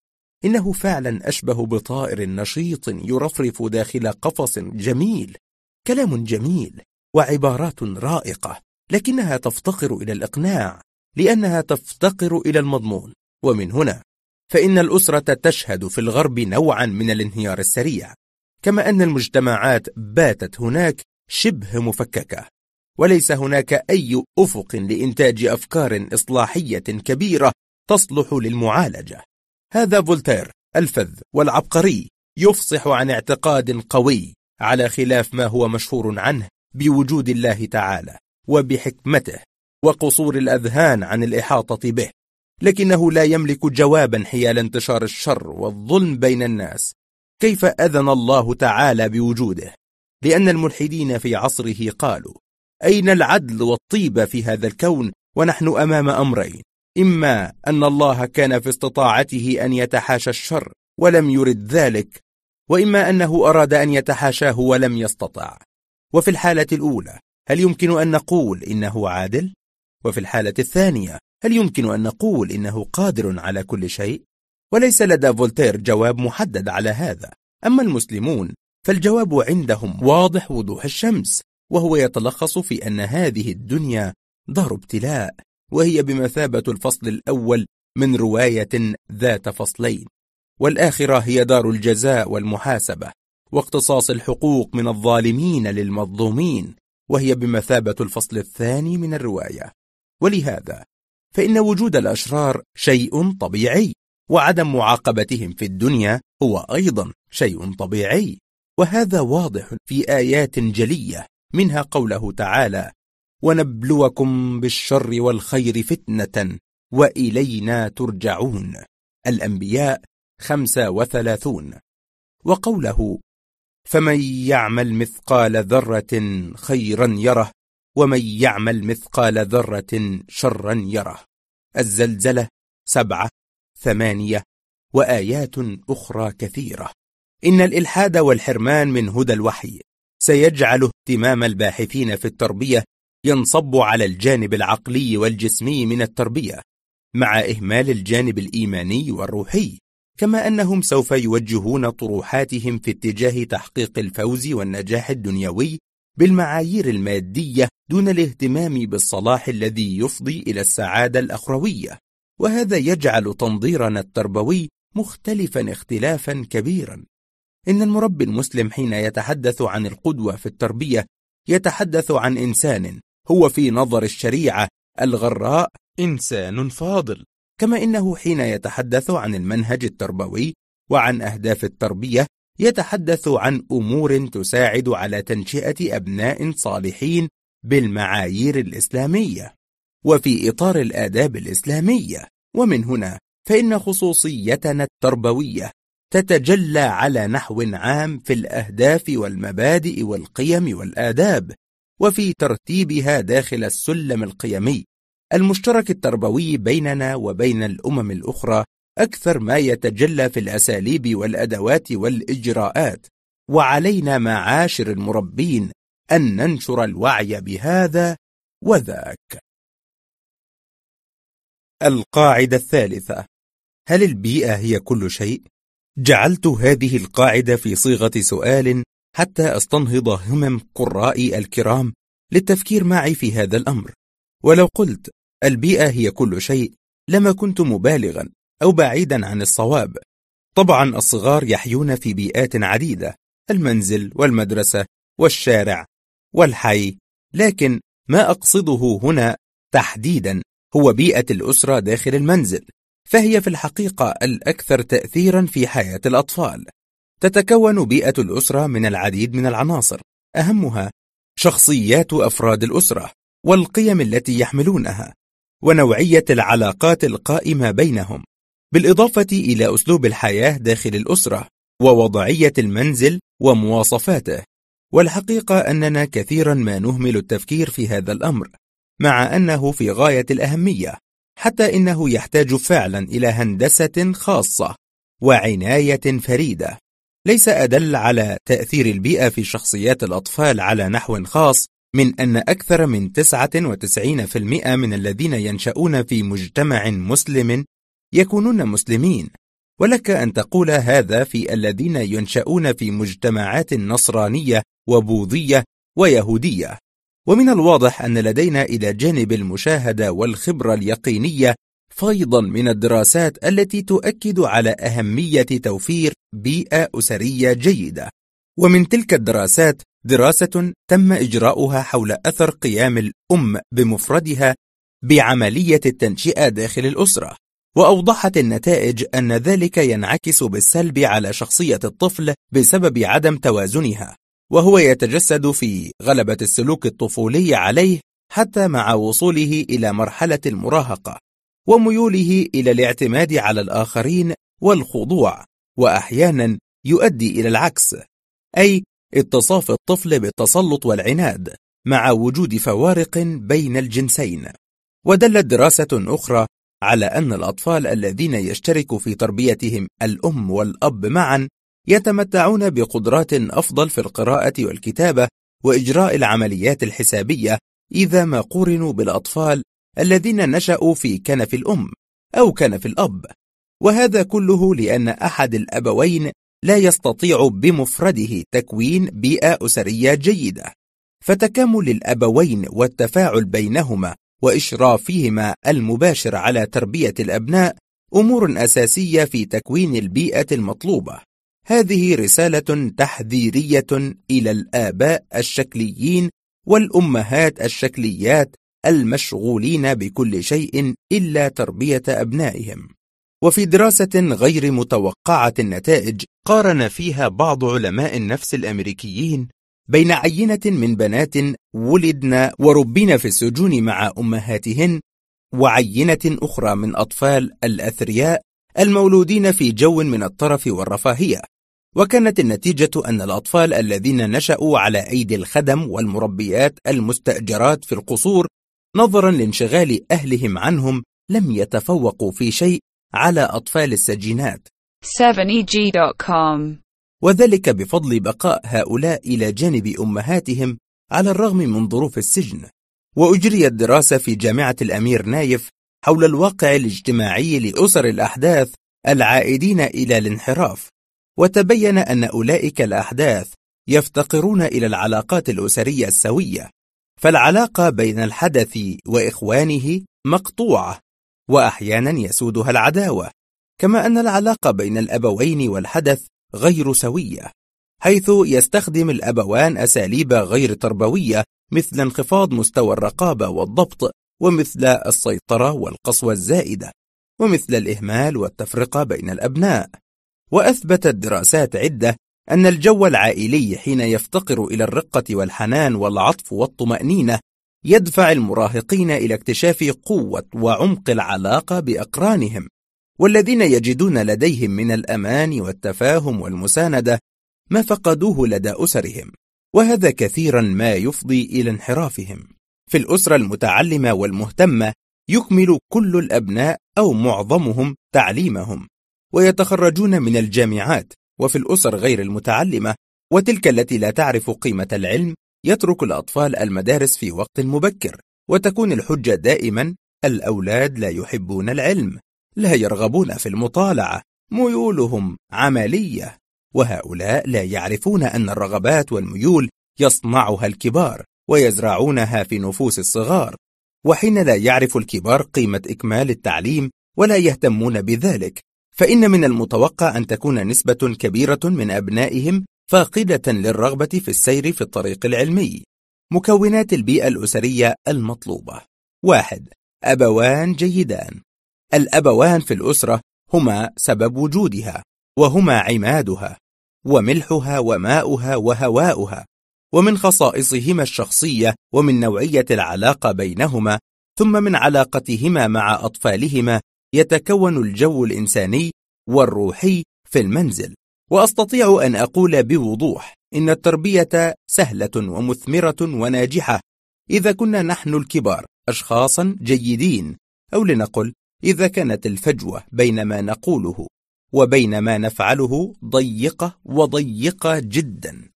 إنه فعلا أشبه بطائر نشيط يرفرف داخل قفص جميل. كلام جميل وعبارات رائقة، لكنها تفتقر إلى الإقناع، لأنها تفتقر إلى المضمون. ومن هنا فإن الأسرة تشهد في الغرب نوعا من الانهيار السريع، كما أن المجتمعات باتت هناك شبه مفككة، وليس هناك أي أفق لإنتاج أفكار إصلاحية كبيرة تصلح للمعالجة. هذا فولتير الفذ والعبقري يفصح عن اعتقاد قوي على خلاف ما هو مشهور عنه بوجود الله تعالى وبحكمته، وقصور الأذهان عن الإحاطة به، لكنه لا يملك جوابا حيال انتشار الشر والظلم بين الناس. كيف أذن الله تعالى بوجوده؟ لأن الملحدين في عصره قالوا: أين العدل والطيبة في هذا الكون؟ ونحن أمام أمرين: إما أن الله كان في استطاعته أن يتحاشى الشر ولم يرد ذلك، وإما أنه أراد أن يتحاشاه ولم يستطع. وفي الحالة الأولى هل يمكن أن نقول إنه عادل؟ وفي الحالة الثانية هل يمكن أن نقول إنه قادر على كل شيء؟ وليس لدى فولتير جواب محدد على هذا. أما المسلمون فالجواب عندهم واضح وضوح الشمس، وهو يتلخص في أن هذه الدنيا دار ابتلاء، وهي بمثابة الفصل الأول من رواية ذات فصلين، والآخرة هي دار الجزاء والمحاسبة واقتصاص الحقوق من الظالمين للمظلومين، وهي بمثابة الفصل الثاني من الرواية. ولهذا فإن وجود الأشرار شيء طبيعي، وعدم معاقبتهم في الدنيا هو أيضا شيء طبيعي، وهذا واضح في آيات جلية، منها قوله تعالى: ونبلوكم بالشر والخير فتنة وإلينا ترجعون، الأنبياء خمسة وثلاثون. وقوله: فمن يعمل مثقال ذرة خيرا يره ومن يعمل مثقال ذرة شرا يره، الزلزلة سبعة ثمانية، وآيات أخرى كثيرة. إن الإلحاد والحرمان من هدى الوحي سيجعل اهتمام الباحثين في التربية ينصب على الجانب العقلي والجسمي من التربية، مع إهمال الجانب الإيماني والروحي، كما أنهم سوف يوجهون طروحاتهم في اتجاه تحقيق الفوز والنجاح الدنيوي بالمعايير المادية دون الاهتمام بالصلاح الذي يفضي إلى السعادة الأخروية. وهذا يجعل تنظيرنا التربوي مختلفا اختلافا كبيرا. إن المربي المسلم حين يتحدث عن القدوة في التربية يتحدث عن إنسان هو في نظر الشريعة الغراء إنسان فاضل، كما إنه حين يتحدث عن المنهج التربوي وعن أهداف التربية يتحدث عن أمور تساعد على تنشئة أبناء صالحين بالمعايير الإسلامية وفي إطار الآداب الإسلامية. ومن هنا فإن خصوصيتنا التربوية تتجلى على نحو عام في الأهداف والمبادئ والقيم والآداب، وفي ترتيبها داخل السلم القيمي المشترك التربوي بيننا وبين الأمم الأخرى، أكثر ما يتجلى في الأساليب والأدوات والإجراءات. وعلينا معاشر المربين أن ننشر الوعي بهذا وذاك. القاعدة الثالثة: هل البيئة هي كل شيء؟ جعلت هذه القاعدة في صيغة سؤال حتى أستنهض همم قرائي الكرام للتفكير معي في هذا الأمر. ولو قلت البيئة هي كل شيء لما كنت مبالغا أو بعيدا عن الصواب. طبعا الصغار يحيون في بيئات عديدة: المنزل والمدرسة والشارع والحي، لكن ما أقصده هنا تحديدا هو بيئة الأسرة داخل المنزل، فهي في الحقيقة الأكثر تأثيرا في حياة الأطفال. تتكون بيئة الأسرة من العديد من العناصر، أهمها شخصيات أفراد الأسرة والقيم التي يحملونها ونوعية العلاقات القائمة بينهم، بالإضافة إلى أسلوب الحياة داخل الأسرة ووضعية المنزل ومواصفاته. والحقيقة أننا كثيرا ما نهمل التفكير في هذا الأمر، مع أنه في غاية الأهمية، حتى إنه يحتاج فعلا إلى هندسة خاصة وعناية فريدة. ليس أدل على تأثير البيئة في شخصيات الأطفال على نحو خاص من أن أكثر من تسعة وتسعين بالمئة من الذين ينشأون في مجتمع مسلم يكونون مسلمين، ولك أن تقول هذا في الذين ينشأون في مجتمعات نصرانية وبوذية ويهودية. ومن الواضح أن لدينا إلى جانب المشاهدة والخبرة اليقينية فيضا من الدراسات التي تؤكد على أهمية توفير بيئة أسرية جيدة. ومن تلك الدراسات دراسة تم إجراؤها حول أثر قيام الأم بمفردها بعملية التنشئة داخل الأسرة، وأوضحت النتائج أن ذلك ينعكس بالسلب على شخصية الطفل بسبب عدم توازنها، وهو يتجسد في غلبة السلوك الطفولي عليه حتى مع وصوله إلى مرحلة المراهقة وميوله إلى الاعتماد على الآخرين والخضوع، وأحيانا يؤدي إلى العكس، أي اتصاف الطفل بالتسلط والعناد مع وجود فوارق بين الجنسين. ودلت دراسة أخرى على أن الأطفال الذين يشترك في تربيتهم الأم والأب معا يتمتعون بقدرات أفضل في القراءة والكتابة وإجراء العمليات الحسابية إذا ما قورنوا بالأطفال الذين نشأوا في كنف الأم أو كنف الأب، وهذا كله لأن أحد الأبوين لا يستطيع بمفرده تكوين بيئة أسرية جيدة، فتكامل الأبوين والتفاعل بينهما وإشرافهما المباشر على تربية الأبناء أمور أساسية في تكوين البيئة المطلوبة. هذه رسالة تحذيرية إلى الآباء الشكليين والأمهات الشكليات المشغولين بكل شيء إلا تربية أبنائهم. وفي دراسة غير متوقعة النتائج قارن فيها بعض علماء النفس الأمريكيين بين عينة من بنات ولدن وربين في السجون مع أمهاتهن وعينة أخرى من أطفال الأثرياء المولودين في جو من الطرف والرفاهية، وكانت النتيجة أن الأطفال الذين نشأوا على أيدي الخدم والمربيات المستأجرات في القصور نظرا لانشغال أهلهم عنهم لم يتفوقوا في شيء على أطفال السجينات، وذلك بفضل بقاء هؤلاء إلى جانب أمهاتهم على الرغم من ظروف السجن. وأجريت دراسة في جامعة الأمير نايف حول الواقع الاجتماعي لأسر الأحداث العائدين إلى الانحراف، وتبين أن أولئك الأحداث يفتقرون إلى العلاقات الأسرية السوية، فالعلاقة بين الحدث وإخوانه مقطوعة وأحيانا يسودها العداوة، كما أن العلاقة بين الأبوين والحدث غير سوية، حيث يستخدم الأبوان أساليب غير تربوية مثل انخفاض مستوى الرقابة والضبط، ومثل السيطرة والقسوة الزائدة، ومثل الإهمال والتفرقة بين الأبناء. وأثبتت دراسات عدة أن الجو العائلي حين يفتقر إلى الرقة والحنان والعطف والطمأنينة يدفع المراهقين إلى اكتشاف قوة وعمق العلاقة بأقرانهم، والذين يجدون لديهم من الأمان والتفاهم والمساندة ما فقدوه لدى أسرهم، وهذا كثيرا ما يفضي إلى انحرافهم. في الأسرة المتعلمة والمهتمة يكمل كل الأبناء أو معظمهم تعليمهم ويتخرجون من الجامعات، وفي الأسر غير المتعلمة وتلك التي لا تعرف قيمة العلم يترك الأطفال المدارس في وقت مبكر، وتكون الحجة دائما الأولاد لا يحبون العلم، لا يرغبون في المطالعة، ميولهم عملية، وهؤلاء لا يعرفون أن الرغبات والميول يصنعها الكبار ويزرعونها في نفوس الصغار، وحين لا يعرف الكبار قيمة إكمال التعليم ولا يهتمون بذلك، فإن من المتوقع أن تكون نسبة كبيرة من أبنائهم فاقدة للرغبة في السير في الطريق العلمي. مكونات البيئة الأسرية المطلوبة: واحد أبوان جيدان. الأبوان في الأسرة هما سبب وجودها، وهما عمادها وملحها وماؤها وهواؤها، ومن خصائصهما الشخصية ومن نوعية العلاقة بينهما ثم من علاقتهما مع أطفالهما يتكون الجو الإنساني والروحي في المنزل. وأستطيع أن أقول بوضوح إن التربية سهلة ومثمرة وناجحة إذا كنا نحن الكبار أشخاصا جيدين، أو لنقل إذا كانت الفجوة بين ما نقوله وبين ما نفعله ضيقة وضيقة جدا.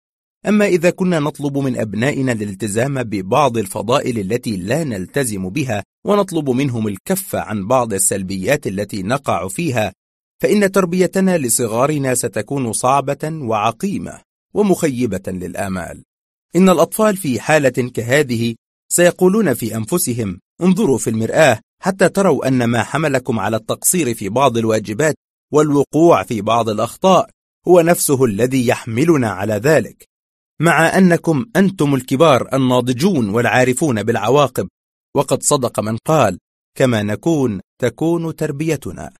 أما إذا كنا نطلب من أبنائنا الالتزام ببعض الفضائل التي لا نلتزم بها، ونطلب منهم الكف عن بعض السلبيات التي نقع فيها، فإن تربيتنا لصغارنا ستكون صعبة وعقيمة ومخيبة للآمال. إن الأطفال في حالة كهذه سيقولون في أنفسهم: انظروا في المرآة حتى تروا أن ما حملكم على التقصير في بعض الواجبات والوقوع في بعض الأخطاء هو نفسه الذي يحملنا على ذلك، مع أنكم أنتم الكبار الناضجون والعارفون بالعواقب. وقد صدق من قال: كما نكون تكون تربيتنا.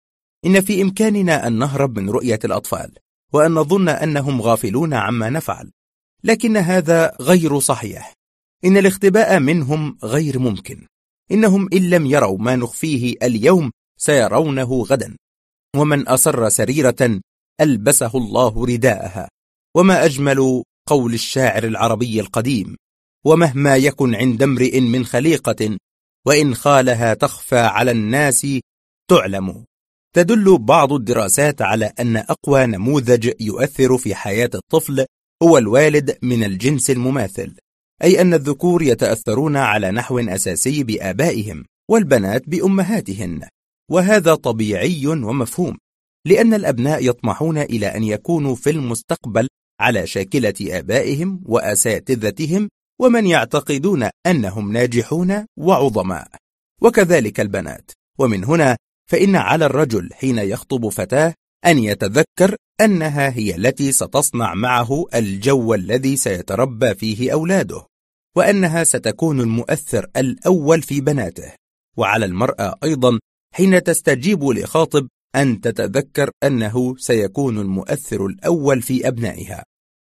إن في إمكاننا أن نهرب من رؤية الأطفال وأن نظن أنهم غافلون عما نفعل، لكن هذا غير صحيح، إن الاختباء منهم غير ممكن، إنهم إن لم يروا ما نخفيه اليوم سيرونه غدا، ومن أصر سريرة ألبسه الله رداءها. وما أجمل قول الشاعر العربي القديم: ومهما يكن عند امرئ من خليقة وإن خالها تخفى على الناس تعلم. تدل بعض الدراسات على أن أقوى نموذج يؤثر في حياة الطفل هو الوالد من الجنس المماثل، أي أن الذكور يتأثرون على نحو أساسي بآبائهم والبنات بأمهاتهن، وهذا طبيعي ومفهوم، لأن الأبناء يطمحون إلى أن يكونوا في المستقبل على شاكلة آبائهم وأساتذتهم ومن يعتقدون أنهم ناجحون وعظماء، وكذلك البنات. ومن هنا فإن على الرجل حين يخطب فتاة أن يتذكر أنها هي التي ستصنع معه الجو الذي سيتربى فيه أولاده، وأنها ستكون المؤثر الأول في بناته. وعلى المرأة أيضا حين تستجيب لخاطب أن تتذكر أنه سيكون المؤثر الأول في أبنائها.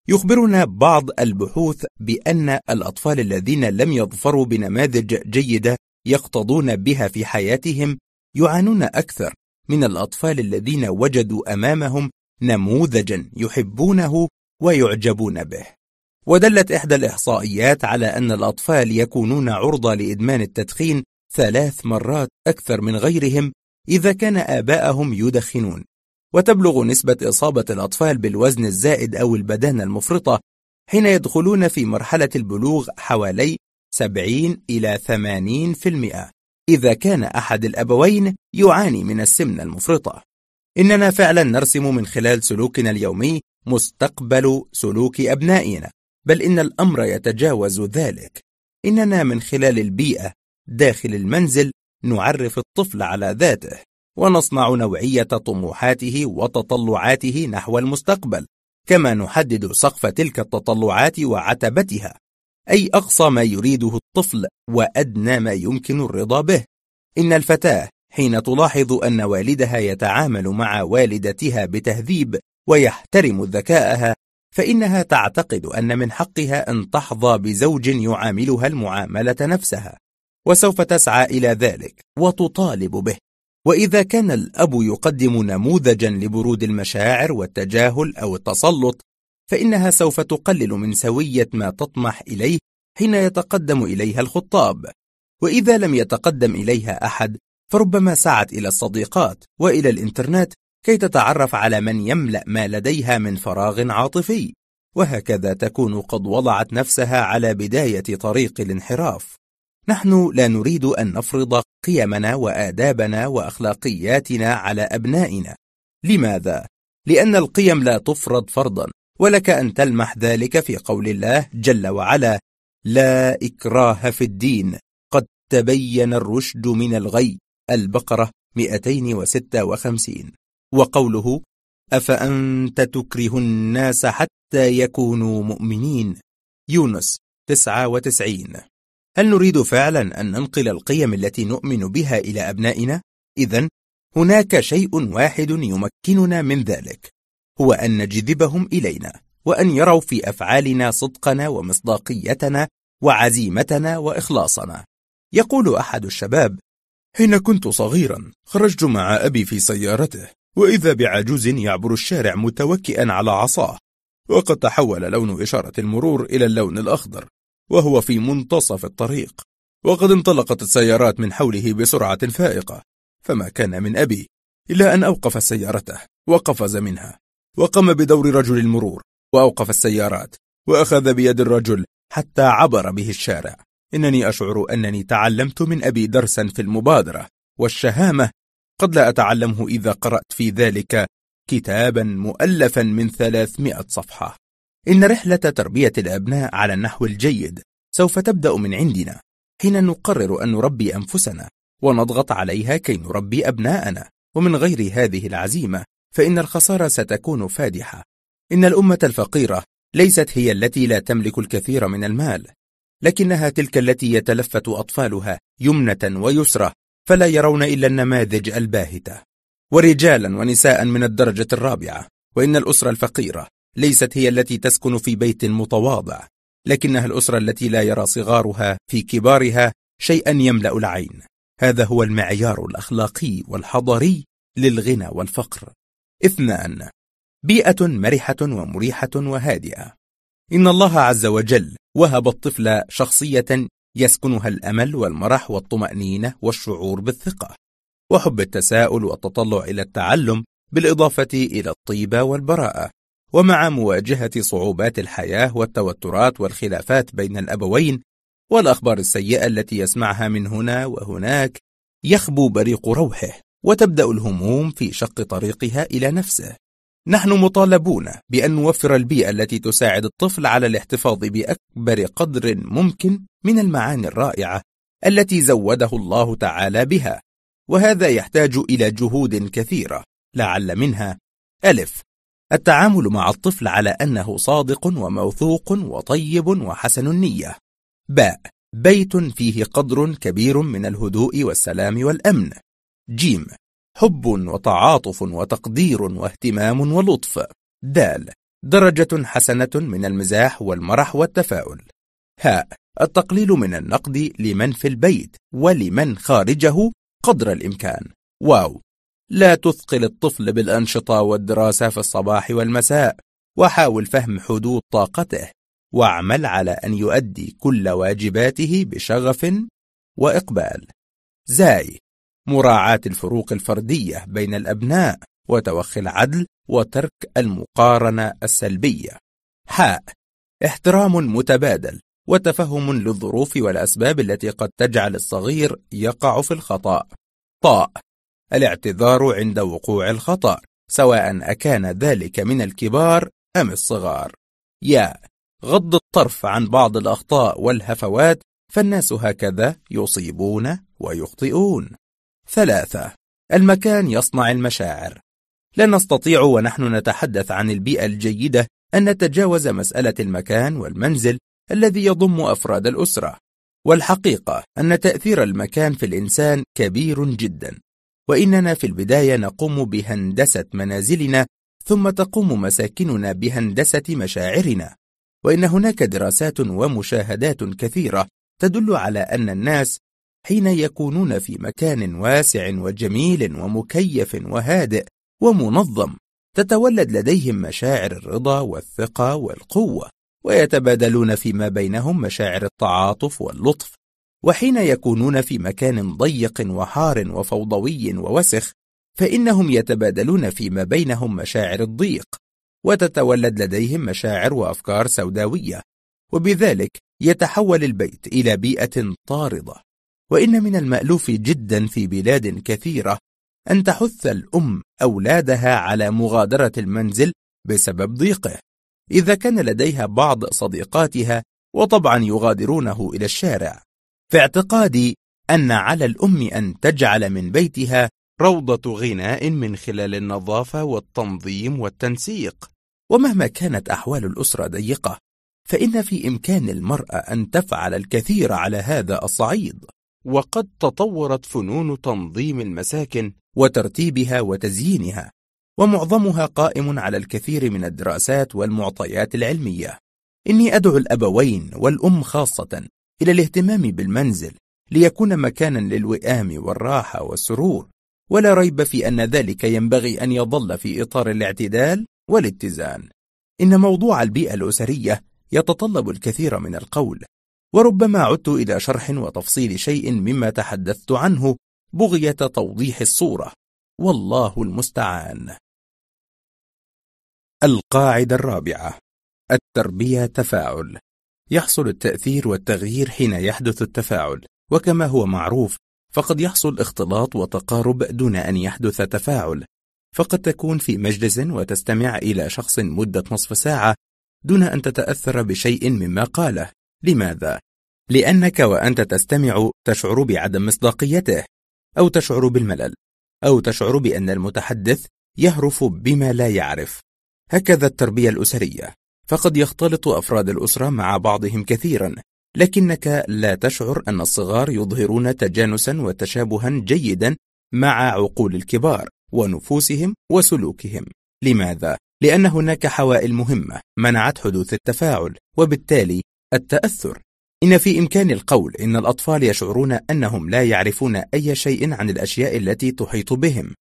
يخبرنا بعض البحوث بأن الأطفال الذين لم يظفروا بنماذج جيدة يقتضون بها في حياتهم يعانون أكثر من الأطفال الذين وجدوا أمامهم نموذجا يحبونه ويعجبون به. ودلت إحدى الإحصائيات على أن الأطفال يكونون عرضة لإدمان التدخين ثلاث مرات أكثر من غيرهم إذا كان آباءهم يدخنون. وتبلغ نسبة إصابة الأطفال بالوزن الزائد أو البدانة المفرطة حين يدخلون في مرحلة البلوغ حوالي سبعين إلى ثمانين بالمئة إذا كان أحد الأبوين يعاني من السمنة المفرطة. إننا فعلا نرسم من خلال سلوكنا اليومي مستقبل سلوك أبنائنا، بل إن الأمر يتجاوز ذلك. إننا من خلال البيئة داخل المنزل نعرف الطفل على ذاته، ونصنع نوعية طموحاته وتطلعاته نحو المستقبل، كما نحدد سقف تلك التطلعات وعتبتها، أي أقصى ما يريده الطفل وأدنى ما يمكن الرضا به. إن الفتاة حين تلاحظ أن والدها يتعامل مع والدتها بتهذيب ويحترم ذكاءها، فإنها تعتقد أن من حقها أن تحظى بزوج يعاملها المعاملة نفسها، وسوف تسعى إلى ذلك وتطالب به. وإذا كان الأب يقدم نموذجا لبرود المشاعر والتجاهل أو التسلط، فإنها سوف تقلل من سوية ما تطمح إليه حين يتقدم إليها الخطاب. وإذا لم يتقدم إليها أحد، فربما سعت إلى الصديقات وإلى الإنترنت كي تتعرف على من يملأ ما لديها من فراغ عاطفي، وهكذا تكون قد وضعت نفسها على بداية طريق الانحراف. نحن لا نريد أن نفرض قيمنا وآدابنا وأخلاقياتنا على أبنائنا. لماذا؟ لأن القيم لا تفرض فرضا، ولك أن تلمح ذلك في قول الله جل وعلا: لا إكراه في الدين، قد تبين الرشد من الغي، البقرة مئتين وستة وخمسين. وقوله: أفأنت تكره الناس حتى يكونوا مؤمنين، يونس تسعة وتسعين. هل نريد فعلا أن ننقل القيم التي نؤمن بها إلى أبنائنا؟ إذن هناك شيء واحد يمكننا من ذلك، هو أن نجذبهم إلينا، وأن يروا في أفعالنا صدقنا ومصداقيتنا وعزيمتنا وإخلاصنا. يقول أحد الشباب: حين كنت صغيرا خرجت مع أبي في سيارته، وإذا بعجوز يعبر الشارع متوكئا على عصاه، وقد تحول لون إشارة المرور إلى اللون الأخضر وهو في منتصف الطريق، وقد انطلقت السيارات من حوله بسرعة فائقة، فما كان من أبي إلا أن أوقف سيارته وقفز منها، وقام بدور رجل المرور وأوقف السيارات، وأخذ بيد الرجل حتى عبر به الشارع. إنني أشعر أنني تعلمت من أبي درسا في المبادرة والشهامة قد لا أتعلمه إذا قرأت في ذلك كتابا مؤلفا من ثلاثمائة صفحة. إن رحلة تربية الأبناء على النحو الجيد سوف تبدأ من عندنا، حين نقرر أن نربي أنفسنا ونضغط عليها كي نربي أبناءنا. ومن غير هذه العزيمة فإن الخسارة ستكون فادحة. إن الأمة الفقيرة ليست هي التي لا تملك الكثير من المال، لكنها تلك التي يتلفت أطفالها يمنة ويسرة، فلا يرون إلا النماذج الباهتة، ورجالا ونساء من الدرجة الرابعة. وإن الأسرة الفقيرة ليست هي التي تسكن في بيت متواضع، لكنها الأسرة التي لا يرى صغارها في كبارها شيئا يملأ العين. هذا هو المعيار الأخلاقي والحضاري للغنى والفقر. اثنان، بيئة مرحة ومريحة وهادئة. إن الله عز وجل وهب الطفل شخصية يسكنها الأمل والمرح والطمأنينة والشعور بالثقة وحب التساؤل والتطلع إلى التعلم، بالإضافة إلى الطيبة والبراءة. ومع مواجهة صعوبات الحياة والتوترات والخلافات بين الأبوين والأخبار السيئة التي يسمعها من هنا وهناك، يخبو بريق روحه وتبدأ الهموم في شق طريقها إلى نفسه. نحن مطالبون بأن نوفر البيئة التي تساعد الطفل على الاحتفاظ بأكبر قدر ممكن من المعاني الرائعة التي زوده الله تعالى بها، وهذا يحتاج إلى جهود كثيرة، لعل منها: ألف، التعامل مع الطفل على أنه صادق وموثوق وطيب وحسن النية. باء، بيت فيه قدر كبير من الهدوء والسلام والأمن. جيم، حب وتعاطف وتقدير واهتمام ولطف. دال، درجة حسنة من المزاح والمرح والتفاؤل. هاء، التقليل من النقد لمن في البيت ولمن خارجه قدر الإمكان. واو، لا تثقل الطفل بالأنشطة والدراسة في الصباح والمساء، وحاول فهم حدود طاقته، واعمل على أن يؤدي كل واجباته بشغف وإقبال. زاي، مراعاة الفروق الفردية بين الأبناء وتوخي العدل وترك المقارنة السلبية. حاء، احترام متبادل وتفهم للظروف والأسباب التي قد تجعل الصغير يقع في الخطأ. طاء، الاعتذار عند وقوع الخطأ سواء أكان ذلك من الكبار أم الصغار. ياء، غض الطرف عن بعض الأخطاء والهفوات، فالناس هكذا يصيبون ويخطئون. ثلاثة، المكان يصنع المشاعر. لا نستطيع ونحن نتحدث عن البيئة الجيدة أن نتجاوز مسألة المكان والمنزل الذي يضم أفراد الأسرة، والحقيقة أن تأثير المكان في الإنسان كبير جدا، وإننا في البداية نقوم بهندسة منازلنا، ثم تقوم مساكننا بهندسة مشاعرنا. وإن هناك دراسات ومشاهدات كثيرة تدل على أن الناس حين يكونون في مكان واسع وجميل ومكيف وهادئ ومنظم، تتولد لديهم مشاعر الرضا والثقة والقوة، ويتبادلون فيما بينهم مشاعر التعاطف واللطف. وحين يكونون في مكان ضيق وحار وفوضوي ووسخ، فإنهم يتبادلون فيما بينهم مشاعر الضيق، وتتولد لديهم مشاعر وأفكار سوداوية، وبذلك يتحول البيت إلى بيئة طاردة. وإن من المألوف جدا في بلاد كثيرة أن تحث الأم أولادها على مغادرة المنزل بسبب ضيقه، إذا كان لديها بعض صديقاتها، وطبعا يغادرونه إلى الشارع. في اعتقادي أن على الأم أن تجعل من بيتها روضة غناء من خلال النظافة والتنظيم والتنسيق. ومهما كانت أحوال الأسرة ضيقة، فإن في إمكان المرأة أن تفعل الكثير على هذا الصعيد. وقد تطورت فنون تنظيم المساكن وترتيبها وتزيينها، ومعظمها قائم على الكثير من الدراسات والمعطيات العلمية. إني أدعو الأبوين والأم خاصة إلى الاهتمام بالمنزل ليكون مكانا للوئام والراحة والسرور، ولا ريب في أن ذلك ينبغي أن يظل في إطار الاعتدال والاتزان. إن موضوع البيئة الأسرية يتطلب الكثير من القول، وربما عدت إلى شرح وتفصيل شيء مما تحدثت عنه بغية توضيح الصورة، والله المستعان. القاعدة الرابعة: التربية تفاعل. يحصل التأثير والتغيير حين يحدث التفاعل، وكما هو معروف فقد يحصل اختلاط وتقارب دون أن يحدث تفاعل. فقد تكون في مجلس وتستمع إلى شخص مدة نصف ساعة دون أن تتأثر بشيء مما قاله. لماذا؟ لأنك وأنت تستمع تشعر بعدم مصداقيته، أو تشعر بالملل، أو تشعر بأن المتحدث يهرف بما لا يعرف. هكذا التربية الأسرية، فقد يختلط أفراد الأسرة مع بعضهم كثيرا، لكنك لا تشعر أن الصغار يظهرون تجانسا وتشابها جيدا مع عقول الكبار ونفوسهم وسلوكهم. لماذا؟ لأن هناك حوائل مهمة منعت حدوث التفاعل، وبالتالي التأثر. إن في إمكان القول إن الأطفال يشعرون أنهم لا يعرفون أي شيء عن الأشياء التي تحيط بهم،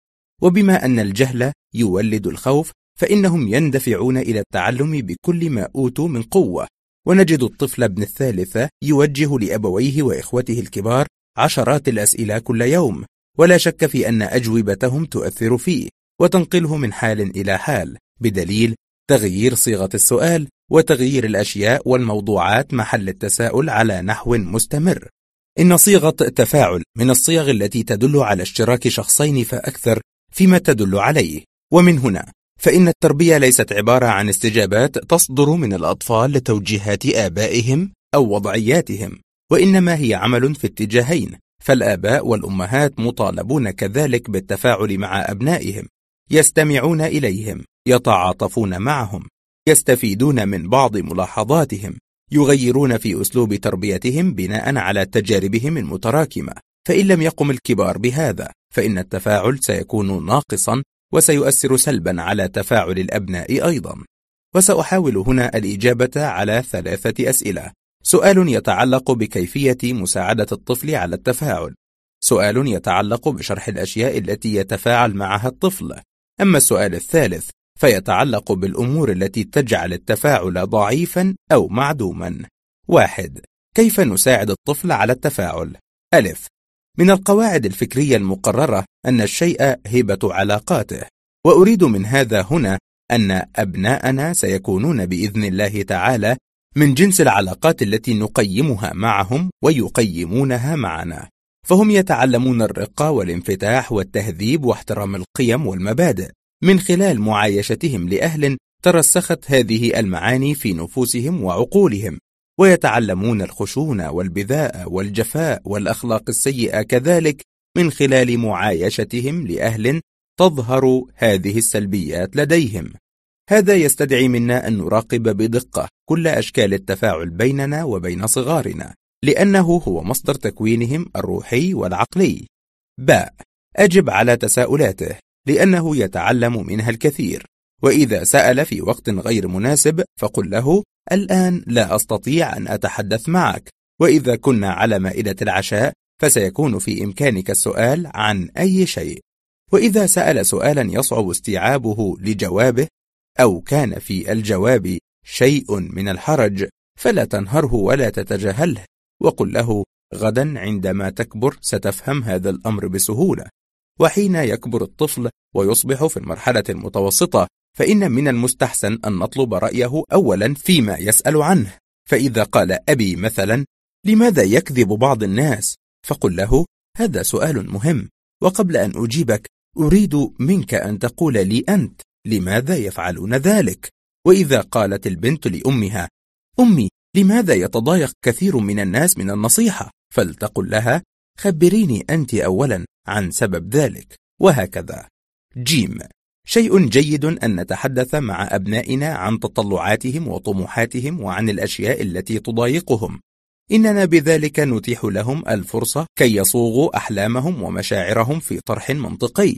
وبما أن الجهل يولد الخوف فإنهم يندفعون إلى التعلم بكل ما أوتوا من قوة. ونجد الطفل ابن الثالثة يوجه لأبويه وإخوته الكبار عشرات الأسئلة كل يوم، ولا شك في أن أجوبتهم تؤثر فيه وتنقله من حال إلى حال، بدليل تغيير صيغة السؤال وتغيير الأشياء والموضوعات محل التساؤل على نحو مستمر. إن صيغة تفاعل من الصيغ التي تدل على اشتراك شخصين فأكثر فيما تدل عليه، ومن هنا فإن التربية ليست عبارة عن استجابات تصدر من الأطفال لتوجيهات آبائهم أو وضعياتهم، وإنما هي عمل في اتجاهين، فالآباء والأمهات مطالبون كذلك بالتفاعل مع أبنائهم، يستمعون إليهم، يتعاطفون معهم، يستفيدون من بعض ملاحظاتهم، يغيرون في أسلوب تربيتهم بناء على تجاربهم المتراكمة. فإن لم يقم الكبار بهذا فإن التفاعل سيكون ناقصا وسيؤثر سلبا على تفاعل الأبناء أيضا. وسأحاول هنا الإجابة على ثلاثة أسئلة. سؤال يتعلق بكيفية مساعدة الطفل على التفاعل، سؤال يتعلق بشرح الأشياء التي يتفاعل معها الطفل، أما السؤال الثالث فيتعلق بالأمور التي تجعل التفاعل ضعيفا أو معدوما. واحد. كيف نساعد الطفل على التفاعل؟ ألف. من القواعد الفكرية المقررة أن الشيء هبة علاقاته، وأريد من هذا هنا أن أبناءنا سيكونون بإذن الله تعالى من جنس العلاقات التي نقيمها معهم ويقيمونها معنا، فهم يتعلمون الرقة والانفتاح والتهذيب واحترام القيم والمبادئ من خلال معايشتهم لأهل ترسخت هذه المعاني في نفوسهم وعقولهم، ويتعلمون الخشونة والبذاءة والجفاء والأخلاق السيئة كذلك من خلال معايشتهم لأهل تظهر هذه السلبيات لديهم. هذا يستدعي منا أن نراقب بدقة كل أشكال التفاعل بيننا وبين صغارنا، لأنه هو مصدر تكوينهم الروحي والعقلي. ب. أجب على تساؤلاته، لأنه يتعلم منها الكثير، وإذا سأل في وقت غير مناسب فقل له الآن لا أستطيع أن أتحدث معك، وإذا كنا على مائدة العشاء فسيكون في إمكانك السؤال عن أي شيء. وإذا سأل سؤالا يصعب استيعابه لجوابه أو كان في الجواب شيء من الحرج فلا تنهره ولا تتجاهله، وقل له غدا عندما تكبر ستفهم هذا الأمر بسهولة. وحين يكبر الطفل ويصبح في المرحلة المتوسطة فإن من المستحسن أن نطلب رأيه أولا فيما يسأل عنه، فإذا قال أبي مثلا لماذا يكذب بعض الناس؟ فقل له هذا سؤال مهم، وقبل أن أجيبك أريد منك أن تقول لي أنت لماذا يفعلون ذلك؟ وإذا قالت البنت لأمها أمي لماذا يتضايق كثير من الناس من النصيحة؟ فلتقل لها خبريني أنت أولا عن سبب ذلك، وهكذا. جيم. شيء جيد أن نتحدث مع أبنائنا عن تطلعاتهم وطموحاتهم وعن الأشياء التي تضايقهم، إننا بذلك نتيح لهم الفرصة كي يصوغوا أحلامهم ومشاعرهم في طرح منطقي،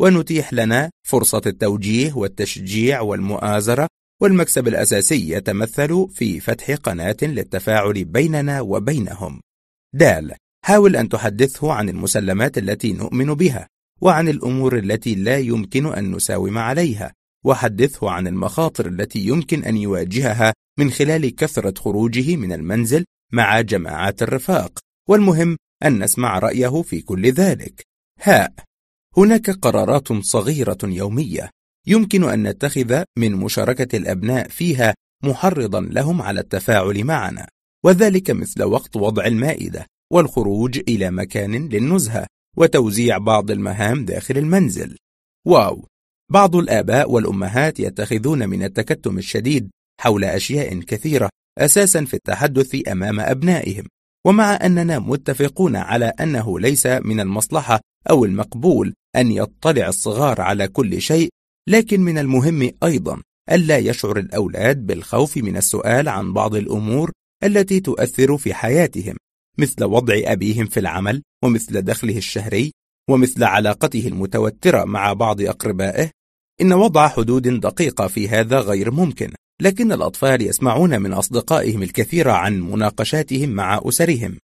ونتيح لنا فرصة التوجيه والتشجيع والمؤازرة. والمكسب الأساسي يتمثل في فتح قناة للتفاعل بيننا وبينهم. د. حاول أن تحدثه عن المسلمات التي نؤمن بها وعن الأمور التي لا يمكن أن نساوم عليها، وحدثه عن المخاطر التي يمكن أن يواجهها من خلال كثرة خروجه من المنزل مع جماعات الرفاق، والمهم أن نسمع رأيه في كل ذلك. ها. هناك قرارات صغيرة يومية يمكن أن نتخذ من مشاركة الأبناء فيها محرضا لهم على التفاعل معنا، وذلك مثل وقت وضع المائدة والخروج إلى مكان للنزهة وتوزيع بعض المهام داخل المنزل. واو. بعض الآباء والأمهات يتخذون من التكتم الشديد حول أشياء كثيرة أساسا في التحدث أمام أبنائهم، ومع أننا متفقون على أنه ليس من المصلحة أو المقبول أن يطلع الصغار على كل شيء، لكن من المهم أيضا ألا يشعر الأولاد بالخوف من السؤال عن بعض الأمور التي تؤثر في حياتهم، مثل وضع أبيهم في العمل، ومثل دخله الشهري، ومثل علاقته المتوترة مع بعض أقربائه. إن وضع حدود دقيقة في هذا غير ممكن، لكن الأطفال يسمعون من أصدقائهم الكثير عن مناقشاتهم مع أسرهم،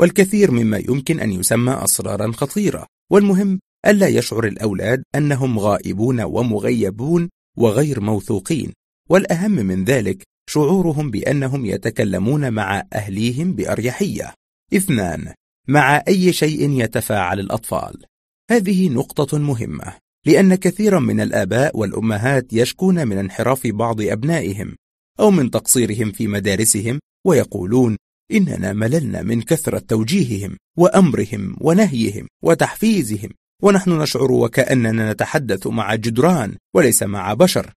والكثير مما يمكن أن يسمى أسرارا خطيرة، والمهم ألا يشعر الأولاد أنهم غائبون ومغيبون وغير موثوقين، والأهم من ذلك شعورهم بأنهم يتكلمون مع أهليهم بأريحية. اثنان، مع أي شيء يتفاعل الأطفال. هذه نقطة مهمة، لأن كثيرا من الآباء والأمهات يشكون من انحراف بعض أبنائهم أو من تقصيرهم في مدارسهم، ويقولون إننا مللنا من كثرة توجيههم وأمرهم ونهيهم وتحفيزهم، ونحن نشعر وكأننا نتحدث مع جدران وليس مع بشر.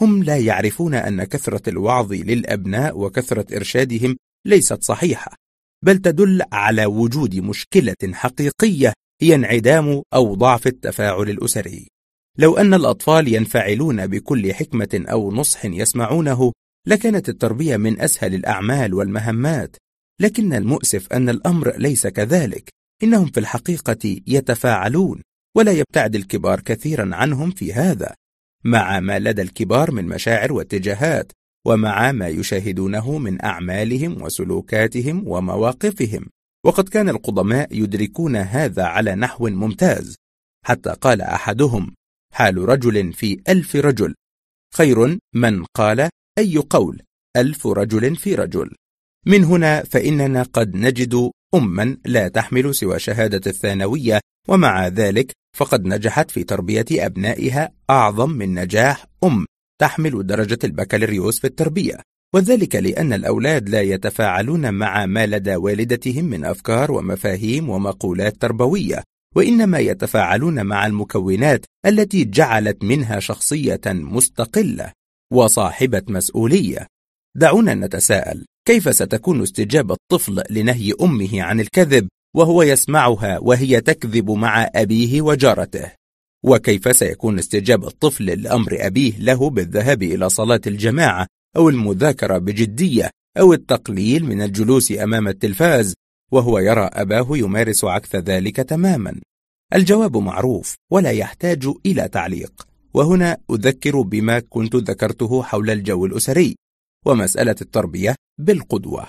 هم لا يعرفون أن كثرة الوعظ للأبناء وكثرة إرشادهم ليست صحيحة، بل تدل على وجود مشكلة حقيقية هي انعدام أو ضعف التفاعل الأسري. لو أن الأطفال ينفعلون بكل حكمة أو نصح يسمعونه لكانت التربية من أسهل الأعمال والمهمات، لكن المؤسف أن الأمر ليس كذلك. إنهم في الحقيقة يتفاعلون، ولا يبتعد الكبار كثيرا عنهم في هذا، مع ما لدى الكبار من مشاعر واتجاهات، ومع ما يشاهدونه من أعمالهم وسلوكاتهم ومواقفهم. وقد كان القدماء يدركون هذا على نحو ممتاز، حتى قال أحدهم: حال رجل في ألف رجل خير من قال أي قول ألف رجل في رجل. من هنا فإننا قد نجد أما لا تحمل سوى شهادة الثانوية، ومع ذلك فقد نجحت في تربية أبنائها أعظم من نجاح أم تحمل درجة البكالوريوس في التربية، وذلك لأن الأولاد لا يتفاعلون مع ما لدى والدتهم من أفكار ومفاهيم ومقولات تربوية، وإنما يتفاعلون مع المكونات التي جعلت منها شخصية مستقلة وصاحبة مسؤولية. دعونا نتساءل: كيف ستكون استجابة الطفل لنهي أمه عن الكذب وهو يسمعها وهي تكذب مع أبيه وجارته؟ وكيف سيكون استجابة الطفل لأمر أبيه له بالذهاب إلى صلاة الجماعة أو المذاكرة بجدية أو التقليل من الجلوس أمام التلفاز وهو يرى أباه يمارس عكس ذلك تماما؟ الجواب معروف ولا يحتاج إلى تعليق. وهنا أذكر بما كنت ذكرته حول الجو الأسري ومسألة التربية بالقدوة.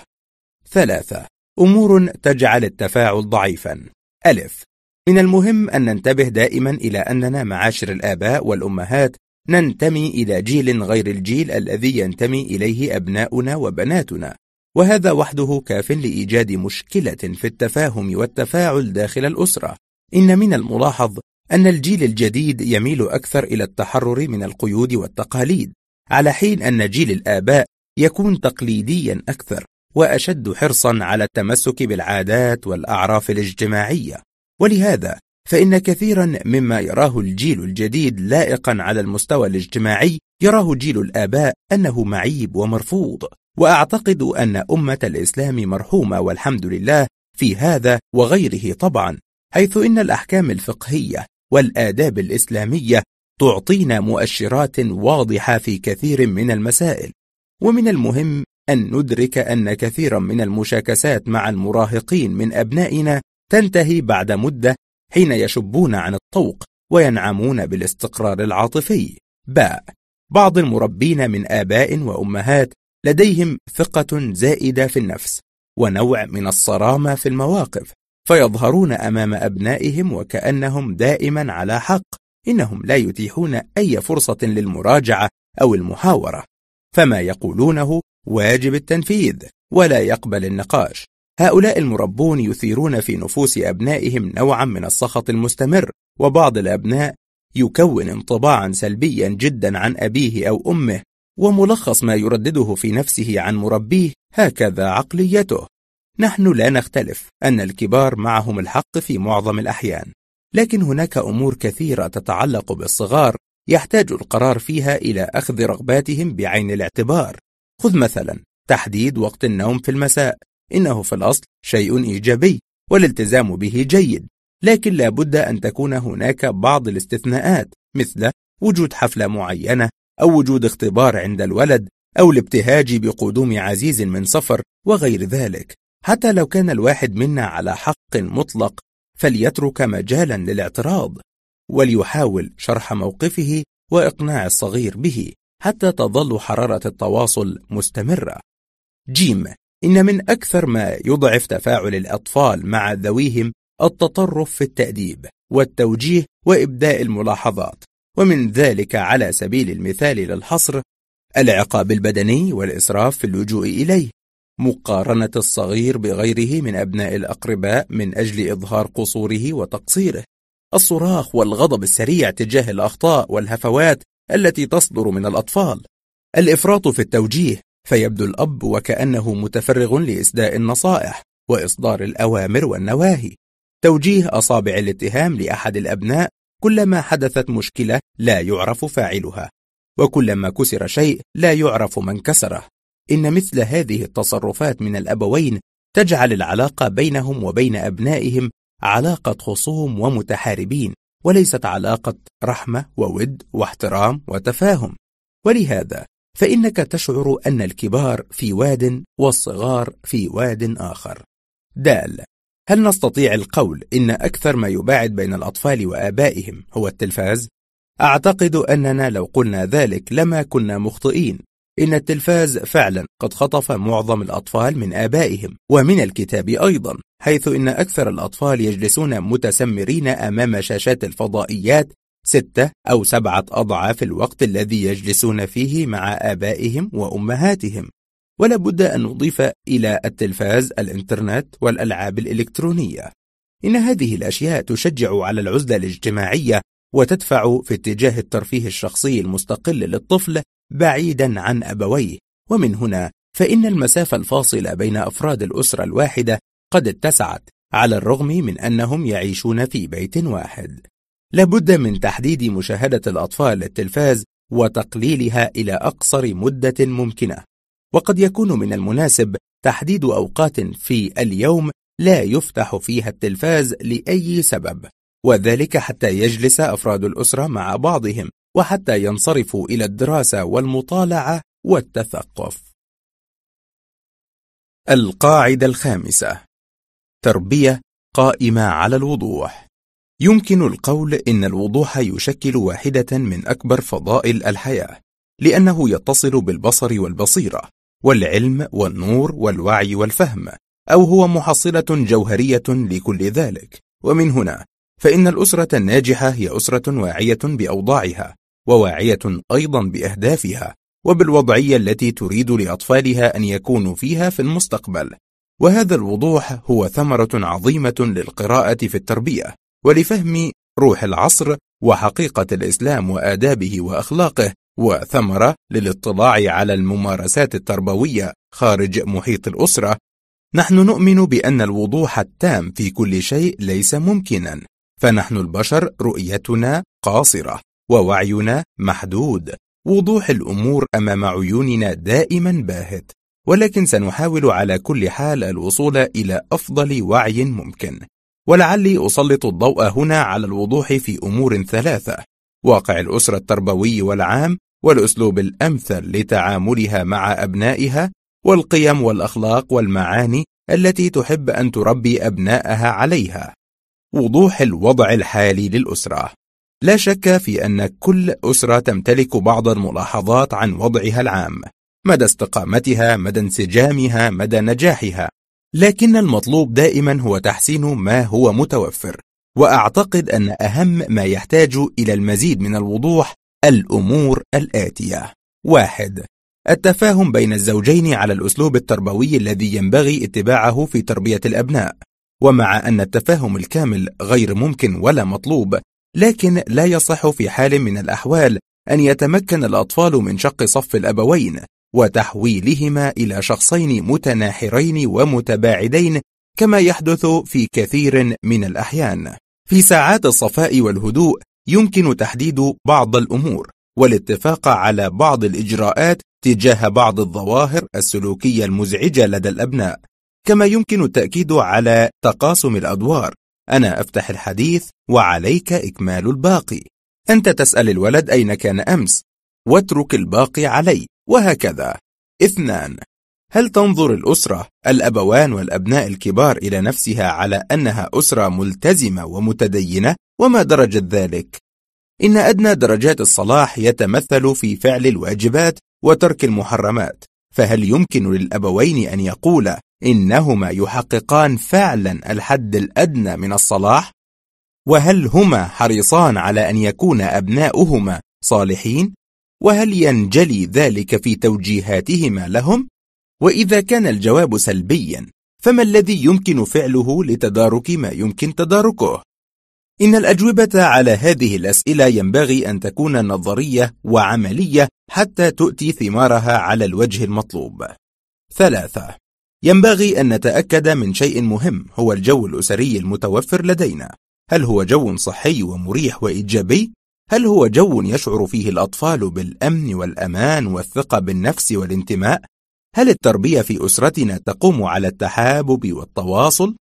ثلاثة، أمور تجعل التفاعل ضعيفا. ألف، من المهم أن ننتبه دائما إلى أننا معاشر الآباء والأمهات ننتمي إلى جيل غير الجيل الذي ينتمي إليه أبناؤنا وبناتنا، وهذا وحده كاف لإيجاد مشكلة في التفاهم والتفاعل داخل الأسرة. إن من الملاحظ أن الجيل الجديد يميل أكثر إلى التحرر من القيود والتقاليد، على حين أن جيل الآباء يكون تقليديا أكثر وأشد حرصا على التمسك بالعادات والأعراف الاجتماعية. ولهذا فإن كثيرا مما يراه الجيل الجديد لائقا على المستوى الاجتماعي يراه جيل الآباء أنه معيب ومرفوض. وأعتقد أن أمة الإسلام مرحومة والحمد لله في هذا وغيره طبعا، حيث إن الأحكام الفقهية والآداب الإسلامية تعطينا مؤشرات واضحة في كثير من المسائل. ومن المهم أن ندرك أن كثيرا من المشاكسات مع المراهقين من أبنائنا تنتهي بعد مدة حين يشبون عن الطوق وينعمون بالاستقرار العاطفي. باء، بعض المربين من آباء وأمهات لديهم ثقة زائدة في النفس ونوع من الصرامة في المواقف، فيظهرون أمام أبنائهم وكأنهم دائما على حق. إنهم لا يتيحون أي فرصة للمراجعة أو المحاورة، فما يقولونه واجب التنفيذ ولا يقبل النقاش. هؤلاء المربون يثيرون في نفوس أبنائهم نوعا من السخط المستمر، وبعض الأبناء يكون انطباعا سلبيا جدا عن أبيه أو أمه. وملخص ما يردده في نفسه عن مربيه: هكذا عقليته. نحن لا نختلف أن الكبار معهم الحق في معظم الأحيان، لكن هناك أمور كثيرة تتعلق بالصغار يحتاج القرار فيها إلى أخذ رغباتهم بعين الاعتبار. خذ مثلا تحديد وقت النوم في المساء، إنه في الأصل شيء إيجابي والالتزام به جيد، لكن لا بد أن تكون هناك بعض الاستثناءات، مثل وجود حفلة معينة أو وجود اختبار عند الولد أو الابتهاج بقدوم عزيز من سفر وغير ذلك. حتى لو كان الواحد منا على حق مطلق فليترك مجالا للاعتراض، وليحاول شرح موقفه وإقناع الصغير به، حتى تظل حرارة التواصل مستمرة. ج. إن من أكثر ما يضعف تفاعل الأطفال مع ذويهم التطرف في التأديب والتوجيه وإبداء الملاحظات، ومن ذلك على سبيل المثال للحصر العقاب البدني والإسراف في اللجوء إليه، مقارنة الصغير بغيره من أبناء الأقرباء من أجل إظهار قصوره وتقصيره، الصراخ والغضب السريع تجاه الأخطاء والهفوات التي تصدر من الأطفال، الإفراط في التوجيه فيبدو الأب وكأنه متفرغ لإسداء النصائح وإصدار الأوامر والنواهي، توجيه أصابع الاتهام لأحد الأبناء كلما حدثت مشكلة لا يعرف فاعلها، وكلما كسر شيء لا يعرف من كسره. إن مثل هذه التصرفات من الأبوين تجعل العلاقة بينهم وبين أبنائهم علاقة خصوم ومتحاربين، وليست علاقة رحمة وود واحترام وتفاهم. ولهذا فإنك تشعر أن الكبار في واد والصغار في واد آخر. د. هل نستطيع القول إن أكثر ما يباعد بين الأطفال وآبائهم هو التلفاز؟ أعتقد أننا لو قلنا ذلك لما كنا مخطئين. إن التلفاز فعلا قد خطف معظم الأطفال من آبائهم ومن الكتاب أيضا، حيث إن أكثر الأطفال يجلسون متسمرين أمام شاشات الفضائيات ستة أو سبعة أضعاف الوقت الذي يجلسون فيه مع آبائهم وأمهاتهم. ولا بد أن نضيف إلى التلفاز الإنترنت والألعاب الإلكترونية. إن هذه الأشياء تشجع على العزلة الاجتماعية وتدفع في اتجاه الترفيه الشخصي المستقل للطفل بعيدا عن أبويه، ومن هنا فإن المسافة الفاصلة بين أفراد الأسرة الواحدة قد اتسعت على الرغم من أنهم يعيشون في بيت واحد. لابد من تحديد مشاهدة الأطفال للتلفاز وتقليلها إلى أقصر مدة ممكنة، وقد يكون من المناسب تحديد أوقات في اليوم لا يفتح فيها التلفاز لأي سبب، وذلك حتى يجلس أفراد الأسرة مع بعضهم وحتى ينصرفوا إلى الدراسة والمطالعة والتثقف. القاعدة الخامسة: تربية قائمة على الوضوح. يمكن القول إن الوضوح يشكل واحدة من أكبر فضائل الحياة، لأنه يتصل بالبصر والبصيرة والعلم والنور والوعي والفهم، أو هو محصلة جوهرية لكل ذلك. ومن هنا فإن الأسرة الناجحة هي أسرة واعية بأوضاعها، وواعية أيضا بأهدافها وبالوضعية التي تريد لأطفالها أن يكونوا فيها في المستقبل. وهذا الوضوح هو ثمرة عظيمة للقراءة في التربية ولفهم روح العصر وحقيقة الإسلام وآدابه وأخلاقه، وثمرة للاطلاع على الممارسات التربوية خارج محيط الأسرة. نحن نؤمن بأن الوضوح التام في كل شيء ليس ممكناً، فنحن البشر رؤيتنا قاصرة ووعينا محدود، وضوح الأمور أمام عيوننا دائماً باهت، ولكن سنحاول على كل حال الوصول إلى أفضل وعي ممكن. ولعلي أسلط الضوء هنا على الوضوح في أمور ثلاثة: واقع الأسرة التربوي والعام، والأسلوب الأمثل لتعاملها مع أبنائها، والقيم والأخلاق والمعاني التي تحب أن تربي أبنائها عليها. وضوح الوضع الحالي للأسرة. لا شك في أن كل أسرة تمتلك بعض الملاحظات عن وضعها العام، مدى استقامتها، مدى انسجامها، مدى نجاحها، لكن المطلوب دائما هو تحسين ما هو متوفر. وأعتقد أن أهم ما يحتاج إلى المزيد من الوضوح الأمور الآتية: واحد، التفاهم بين الزوجين على الأسلوب التربوي الذي ينبغي اتباعه في تربية الأبناء. ومع أن التفاهم الكامل غير ممكن ولا مطلوب، لكن لا يصح في حال من الأحوال أن يتمكن الأطفال من شق صف الأبوين وتحويلهما إلى شخصين متناحرين ومتباعدين كما يحدث في كثير من الأحيان. في ساعات الصفاء والهدوء يمكن تحديد بعض الأمور والاتفاق على بعض الإجراءات تجاه بعض الظواهر السلوكية المزعجة لدى الأبناء، كما يمكن التأكيد على تقاسم الأدوار: أنا أفتح الحديث وعليك إكمال الباقي، أنت تسأل الولد أين كان أمس واترك الباقي علي، وهكذا. اثنان، هل تنظر الأسرة الأبوان والأبناء الكبار إلى نفسها على أنها أسرة ملتزمة ومتدينة؟ وما درجة ذلك؟ إن أدنى درجات الصلاح يتمثل في فعل الواجبات وترك المحرمات، فهل يمكن للأبوين أن يقولا إنهما يحققان فعلا الحد الأدنى من الصلاح؟ وهل هما حريصان على أن يكون أبناؤهما صالحين؟ وهل ينجلي ذلك في توجيهاتهما لهم؟ وإذا كان الجواب سلبيا، فما الذي يمكن فعله لتدارك ما يمكن تداركه؟ إن الأجوبة على هذه الأسئلة ينبغي أن تكون نظرية وعملية حتى تؤتي ثمارها على الوجه المطلوب. ثلاثة. ينبغي أن نتأكد من شيء مهم، هو الجو الأسري المتوفر لدينا. هل هو جو صحي ومريح وإيجابي؟ هل هو جو يشعر فيه الأطفال بالأمن والأمان والثقة بالنفس والانتماء؟ هل التربية في أسرتنا تقوم على التحابب والتواصل؟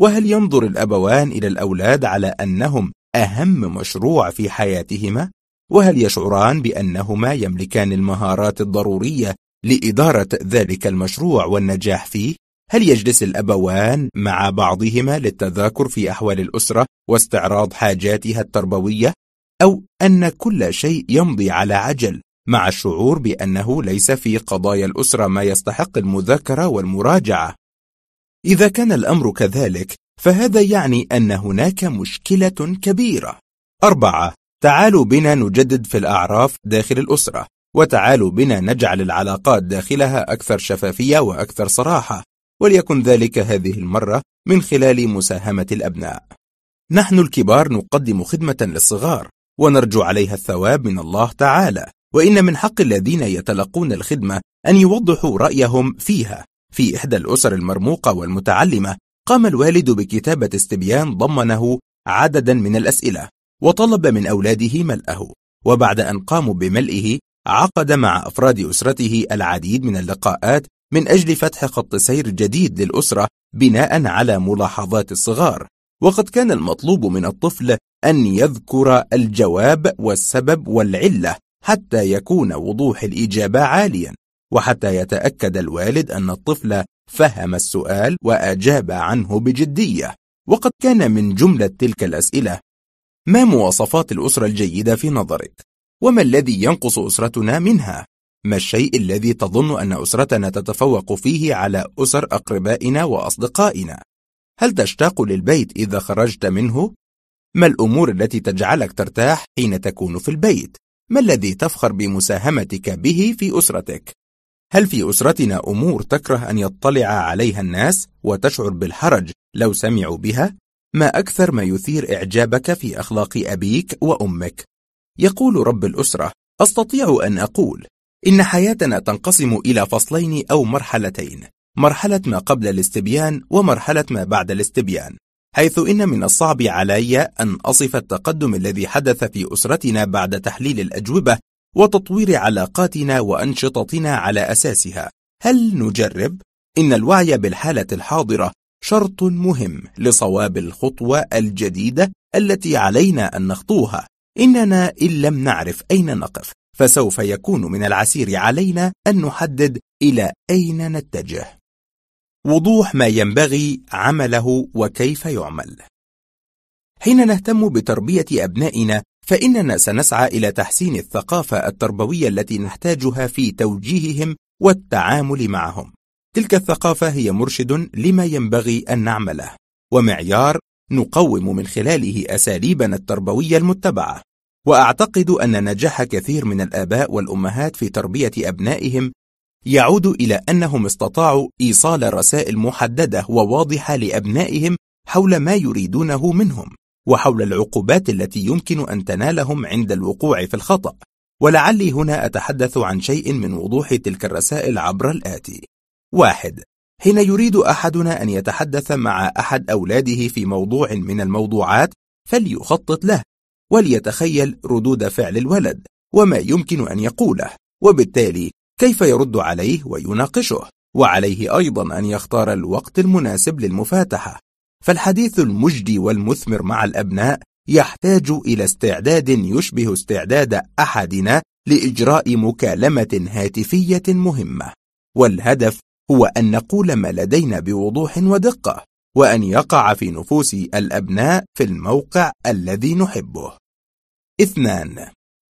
وهل ينظر الأبوان إلى الأولاد على أنهم أهم مشروع في حياتهما؟ وهل يشعران بأنهما يملكان المهارات الضرورية لإدارة ذلك المشروع والنجاح فيه؟ هل يجلس الأبوان مع بعضهما للتذاكر في أحوال الأسرة واستعراض حاجاتها التربوية؟ أو أن كل شيء يمضي على عجل مع الشعور بأنه ليس في قضايا الأسرة ما يستحق المذاكرة والمراجعة؟ إذا كان الأمر كذلك، فهذا يعني أن هناك مشكلة كبيرة. أربعة. تعالوا بنا نجدد في الأعراف داخل الأسرة، وتعالوا بنا نجعل العلاقات داخلها أكثر شفافية وأكثر صراحة، وليكن ذلك هذه المرة من خلال مساهمة الأبناء. نحن الكبار نقدم خدمة للصغار، ونرجو عليها الثواب من الله تعالى، وإن من حق الذين يتلقون الخدمة أن يوضحوا رأيهم فيها. في إحدى الأسر المرموقة والمتعلمة، قام الوالد بكتابة استبيان ضمنه عددا من الأسئلة، وطلب من أولاده ملئه، وبعد أن قاموا بملئه، عقد مع أفراد أسرته العديد من اللقاءات من أجل فتح خط سير جديد للأسرة بناء على ملاحظات الصغار. وقد كان المطلوب من الطفل أن يذكر الجواب والسبب والعلة حتى يكون وضوح الإجابة عاليا، وحتى يتأكد الوالد أن الطفل فهم السؤال وأجاب عنه بجدية. وقد كان من جملة تلك الأسئلة: ما مواصفات الأسرة الجيدة في نظرك؟ وما الذي ينقص أسرتنا منها؟ ما الشيء الذي تظن أن أسرتنا تتفوق فيه على أسر أقربائنا وأصدقائنا؟ هل تشتاق للبيت إذا خرجت منه؟ ما الأمور التي تجعلك ترتاح حين تكون في البيت؟ ما الذي تفخر بمساهمتك به في أسرتك؟ هل في أسرتنا أمور تكره أن يطلع عليها الناس وتشعر بالحرج لو سمعوا بها؟ ما أكثر ما يثير إعجابك في أخلاق أبيك وأمك؟ يقول رب الأسرة: أستطيع أن أقول إن حياتنا تنقسم إلى فصلين أو مرحلتين، مرحلة ما قبل الاستبيان ومرحلة ما بعد الاستبيان، حيث إن من الصعب علي أن أصف التقدم الذي حدث في أسرتنا بعد تحليل الأجوبة وتطوير علاقاتنا وأنشطتنا على أساسها. هل نجرب؟ إن الوعي بالحالة الحاضرة شرط مهم لصواب الخطوة الجديدة التي علينا أن نخطوها. إننا إن لم نعرف أين نقف، فسوف يكون من العسير علينا أن نحدد إلى أين نتجه. وضوح ما ينبغي عمله وكيف يعمل. حين نهتم بتربية أبنائنا، فإننا سنسعى إلى تحسين الثقافة التربوية التي نحتاجها في توجيههم والتعامل معهم. تلك الثقافة هي مرشد لما ينبغي أن نعمله، ومعيار نقوم من خلاله أساليبنا التربوية المتبعة. وأعتقد أن نجاح كثير من الآباء والأمهات في تربية أبنائهم يعود إلى أنهم استطاعوا إيصال رسائل محددة وواضحة لأبنائهم حول ما يريدونه منهم، وحول العقوبات التي يمكن أن تنالهم عند الوقوع في الخطأ. ولعلي هنا أتحدث عن شيء من وضوح تلك الرسائل عبر الآتي. واحد. حين يريد أحدنا أن يتحدث مع أحد أولاده في موضوع من الموضوعات، فليخطط له، وليتخيل ردود فعل الولد وما يمكن أن يقوله، وبالتالي كيف يرد عليه ويناقشه. وعليه أيضا أن يختار الوقت المناسب للمفاتحة، فالحديث المجدي والمثمر مع الأبناء يحتاج إلى استعداد يشبه استعداد أحدنا لإجراء مكالمة هاتفية مهمة، والهدف هو أن نقول ما لدينا بوضوح ودقة، وأن يقع في نفوس الأبناء في الموقع الذي نحبه. اثنان،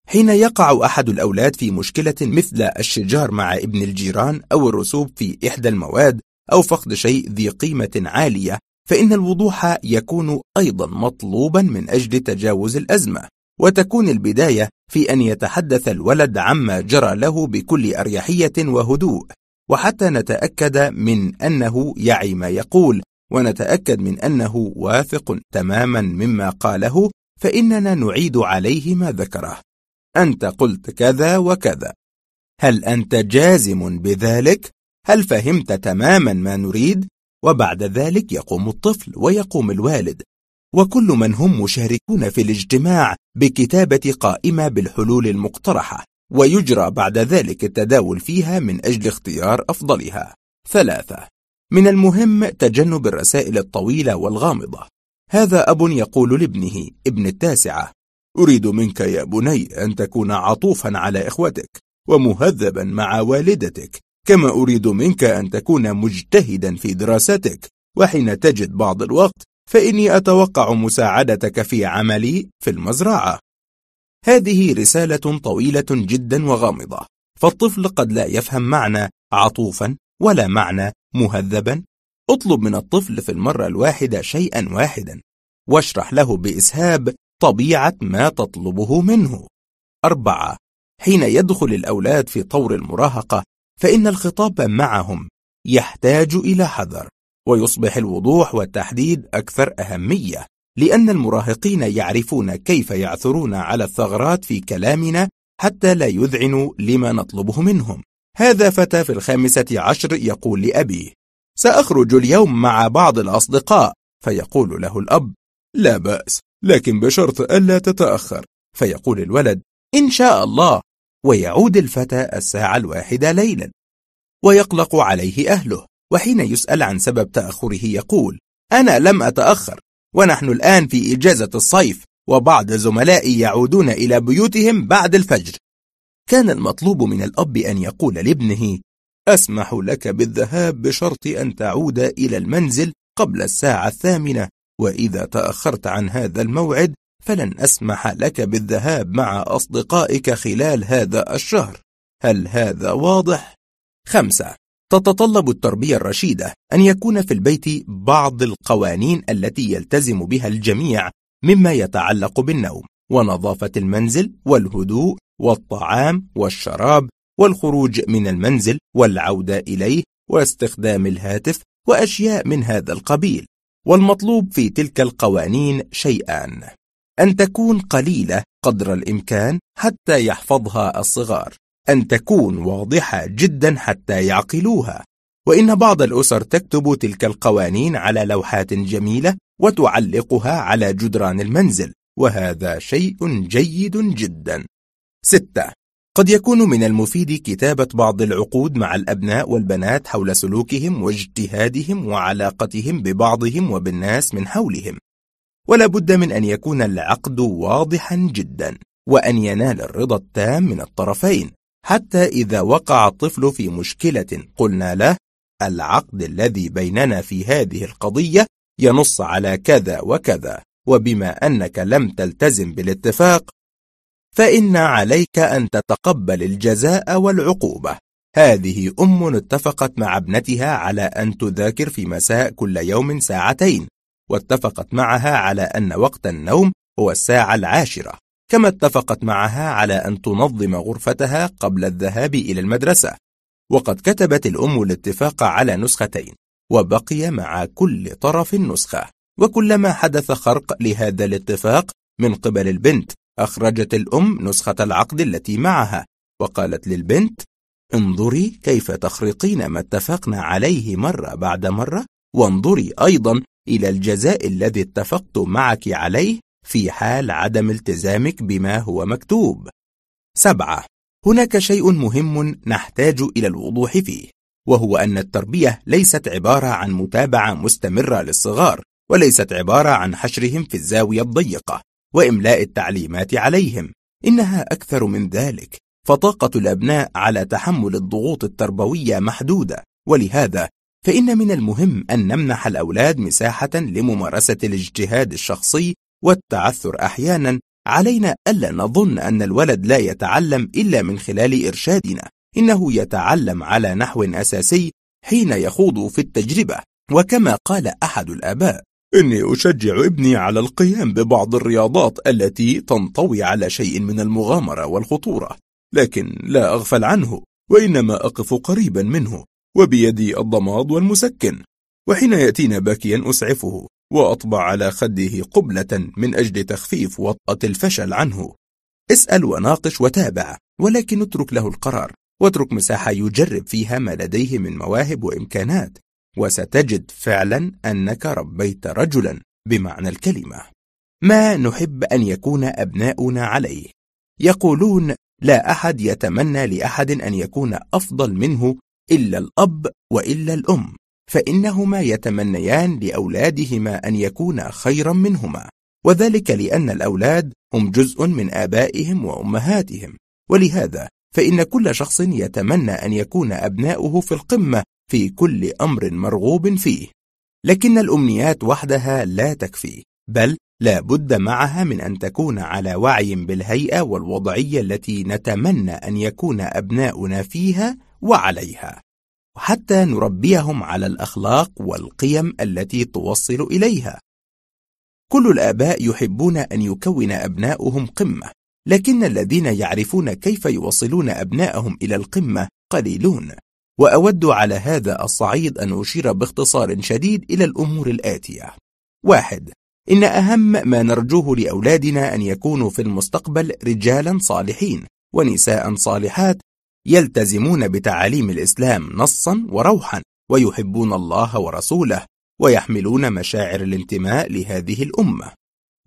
حين يقع أحد الأولاد في مشكلة مثل الشجار مع ابن الجيران أو الرسوب في إحدى المواد أو فقد شيء ذي قيمة عالية، فإن الوضوح يكون أيضا مطلوبا من أجل تجاوز الأزمة، وتكون البداية في أن يتحدث الولد عما جرى له بكل أريحية وهدوء، وحتى نتأكد من أنه يعي ما يقول ونتأكد من أنه واثق تماما مما قاله، فإننا نعيد عليه ما ذكره: أنت قلت كذا وكذا، هل أنت جازم بذلك؟ هل فهمت تماما ما نريد؟ وبعد ذلك يقوم الطفل ويقوم الوالد وكل من هم مشاركون في الاجتماع بكتابة قائمة بالحلول المقترحة، ويجرى بعد ذلك التداول فيها من أجل اختيار أفضلها. ثلاثة، من المهم تجنب الرسائل الطويلة والغامضة. هذا أب يقول لابنه ابن التاسعة: أريد منك يا بني أن تكون عطوفا على إخوتك ومهذبا مع والدتك، كما أريد منك أن تكون مجتهدا في دراستك، وحين تجد بعض الوقت فإني أتوقع مساعدتك في عملي في المزرعة. هذه رسالة طويلة جدا وغامضة، فالطفل قد لا يفهم معنى عطوفا ولا معنى مهذبا. اطلب من الطفل في المرة الواحدة شيئا واحدا، واشرح له بإسهاب طبيعة ما تطلبه منه. أربعة، حين يدخل الأولاد في طور المراهقة فإن الخطاب معهم يحتاج إلى حذر، ويصبح الوضوح والتحديد أكثر أهمية، لأن المراهقين يعرفون كيف يعثرون على الثغرات في كلامنا حتى لا يذعنوا لما نطلبه منهم. هذا فتى في الخامسة عشر يقول لأبيه: سأخرج اليوم مع بعض الأصدقاء، فيقول له الأب: لا بأس، لكن بشرط ألا تتأخر، فيقول الولد: إن شاء الله، ويعود الفتى الساعة الواحدة ليلا، ويقلق عليه أهله، وحين يسأل عن سبب تأخره يقول: أنا لم أتأخر، ونحن الآن في إجازة الصيف، وبعض زملائي يعودون إلى بيوتهم بعد الفجر. كان المطلوب من الأب أن يقول لابنه: أسمح لك بالذهاب بشرط أن تعود إلى المنزل قبل الساعة الثامنة، وإذا تأخرت عن هذا الموعد فلن أسمح لك بالذهاب مع أصدقائك خلال هذا الشهر. هل هذا واضح؟ خمسة، تتطلب التربية الرشيدة أن يكون في البيت بعض القوانين التي يلتزم بها الجميع مما يتعلق بالنوم ونظافة المنزل والهدوء والطعام والشراب والخروج من المنزل والعودة إليه واستخدام الهاتف وأشياء من هذا القبيل. والمطلوب في تلك القوانين شيئان: أن تكون قليلة قدر الإمكان حتى يحفظها الصغار، أن تكون واضحة جدا حتى يعقلوها. وإن بعض الأسر تكتب تلك القوانين على لوحات جميلة وتعلقها على جدران المنزل، وهذا شيء جيد جدا. ستة، قد يكون من المفيد كتابة بعض العقود مع الأبناء والبنات حول سلوكهم واجتهادهم وعلاقتهم ببعضهم وبالناس من حولهم، ولا بد من أن يكون العقد واضحا جدا وأن ينال الرضا التام من الطرفين، حتى إذا وقع الطفل في مشكلة قلنا له: العقد الذي بيننا في هذه القضية ينص على كذا وكذا، وبما أنك لم تلتزم بالاتفاق فإن عليك أن تتقبل الجزاء والعقوبة. هذه أم اتفقت مع ابنتها على أن تذاكر في مساء كل يوم ساعتين، واتفقت معها على أن وقت النوم هو الساعة العاشرة، كما اتفقت معها على أن تنظم غرفتها قبل الذهاب إلى المدرسة. وقد كتبت الأم الاتفاق على نسختين، وبقي مع كل طرف نسخة، وكلما حدث خرق لهذا الاتفاق من قبل البنت أخرجت الأم نسخة العقد التي معها، وقالت للبنت: انظري كيف تخرقين ما اتفقنا عليه مرة بعد مرة، وانظري أيضا إلى الجزاء الذي اتفقت معك عليه في حال عدم التزامك بما هو مكتوب. سبعة، هناك شيء مهم نحتاج إلى الوضوح فيه، وهو أن التربية ليست عبارة عن متابعة مستمرة للصغار، وليست عبارة عن حشرهم في الزاوية الضيقة وإملاء التعليمات عليهم، إنها أكثر من ذلك، فطاقة الأبناء على تحمل الضغوط التربوية محدودة، ولهذا فإن من المهم أن نمنح الأولاد مساحة لممارسة الاجتهاد الشخصي والتعثر أحيانا علينا ألا نظن أن الولد لا يتعلم إلا من خلال إرشادنا، إنه يتعلم على نحو أساسي حين يخوض في التجربة. وكما قال أحد الآباء: إني أشجع ابني على القيام ببعض الرياضات التي تنطوي على شيء من المغامرة والخطورة، لكن لا أغفل عنه، وإنما أقف قريبا منه وبيدي الضماد والمسكن، وحين يأتينا باكيا أسعفه وأطبع على خده قبلة من أجل تخفيف وطأة الفشل عنه. اسأل وناقش وتابع، ولكن اترك له القرار، واترك مساحة يجرب فيها ما لديه من مواهب وإمكانات، وستجد فعلا أنك ربيت رجلا بمعنى الكلمة. ما نحب أن يكون أبناؤنا عليه؟ يقولون: لا أحد يتمنى لأحد أن يكون أفضل منه إلا الأب وإلا الأم، فإنهما يتمنيان لأولادهما أن يكونا خيرا منهما، وذلك لأن الأولاد هم جزء من آبائهم وأمهاتهم، ولهذا فإن كل شخص يتمنى أن يكون أبناؤه في القمة في كل أمر مرغوب فيه. لكن الأمنيات وحدها لا تكفي، بل لا بد معها من أن تكون على وعي بالهيئة والوضعية التي نتمنى أن يكون أبناؤنا فيها وعليها، وحتى نربيهم على الأخلاق والقيم التي توصل إليها. كل الآباء يحبون أن يكون أبناؤهم قمة، لكن الذين يعرفون كيف يوصلون أبناءهم إلى القمة قليلون. وأود على هذا الصعيد أن أشير باختصار شديد إلى الأمور الآتية: واحد، إن أهم ما نرجوه لأولادنا أن يكونوا في المستقبل رجالا صالحين ونساء صالحات، يلتزمون بتعاليم الإسلام نصا وروحا، ويحبون الله ورسوله، ويحملون مشاعر الانتماء لهذه الأمة،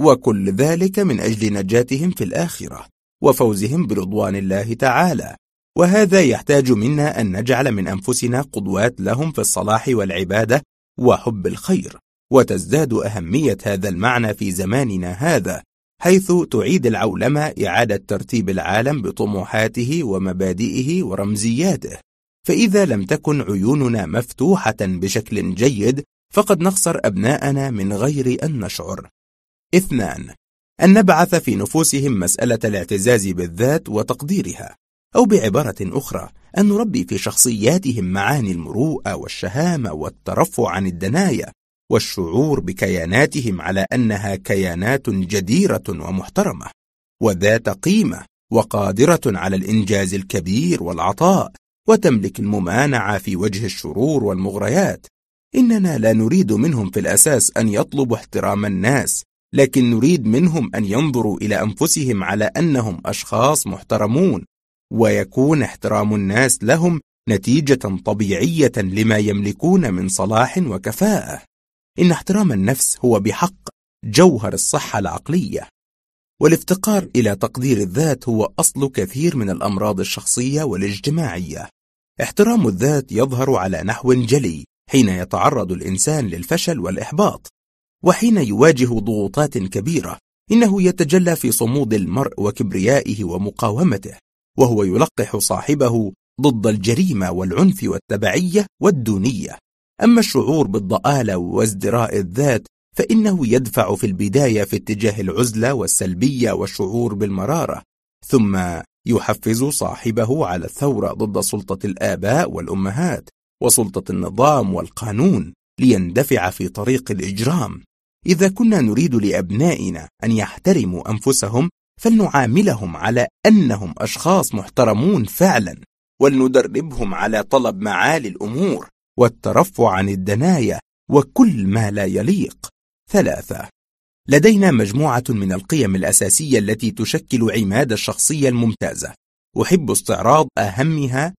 وكل ذلك من أجل نجاتهم في الآخرة وفوزهم برضوان الله تعالى. وهذا يحتاج منا أن نجعل من أنفسنا قدوات لهم في الصلاح والعبادة وحب الخير. وتزداد أهمية هذا المعنى في زماننا هذا، حيث تعيد العولمة إعادة ترتيب العالم بطموحاته ومبادئه ورمزياته، فإذا لم تكن عيوننا مفتوحة بشكل جيد فقد نخسر أبناءنا من غير أن نشعر. اثنان، أن نبعث في نفوسهم مسألة الاعتزاز بالذات وتقديرها، أو بعبارة أخرى أن نربي في شخصياتهم معاني المروءة والشهامة والترفع عن الدناية، والشعور بكياناتهم على أنها كيانات جديرة ومحترمة وذات قيمة وقادرة على الإنجاز الكبير والعطاء، وتملك الممانعة في وجه الشرور والمغريات. إننا لا نريد منهم في الأساس أن يطلبوا احترام الناس، لكن نريد منهم أن ينظروا إلى أنفسهم على أنهم أشخاص محترمون، ويكون احترام الناس لهم نتيجة طبيعية لما يملكون من صلاح وكفاءة. إن احترام النفس هو بحق جوهر الصحة العقلية، والافتقار إلى تقدير الذات هو أصل كثير من الأمراض الشخصية والاجتماعية. احترام الذات يظهر على نحو جلي حين يتعرض الإنسان للفشل والإحباط، وحين يواجه ضغوطات كبيرة، إنه يتجلى في صمود المرء وكبريائه ومقاومته، وهو يلقح صاحبه ضد الجريمة والعنف والتبعية والدونية. أما الشعور بالضآلة وازدراء الذات فإنه يدفع في البداية في اتجاه العزلة والسلبية والشعور بالمرارة، ثم يحفز صاحبه على الثورة ضد سلطة الآباء والأمهات وسلطة النظام والقانون، ليندفع في طريق الإجرام. إذا كنا نريد لأبنائنا أن يحترموا أنفسهم فلنعاملهم على أنهم أشخاص محترمون فعلا، ولندربهم على طلب معالي الأمور والترفع عن الدناية وكل ما لا يليق. ثلاثة، لدينا مجموعة من القيم الأساسية التي تشكل عماد الشخصية الممتازة، أحب استعراض أهمها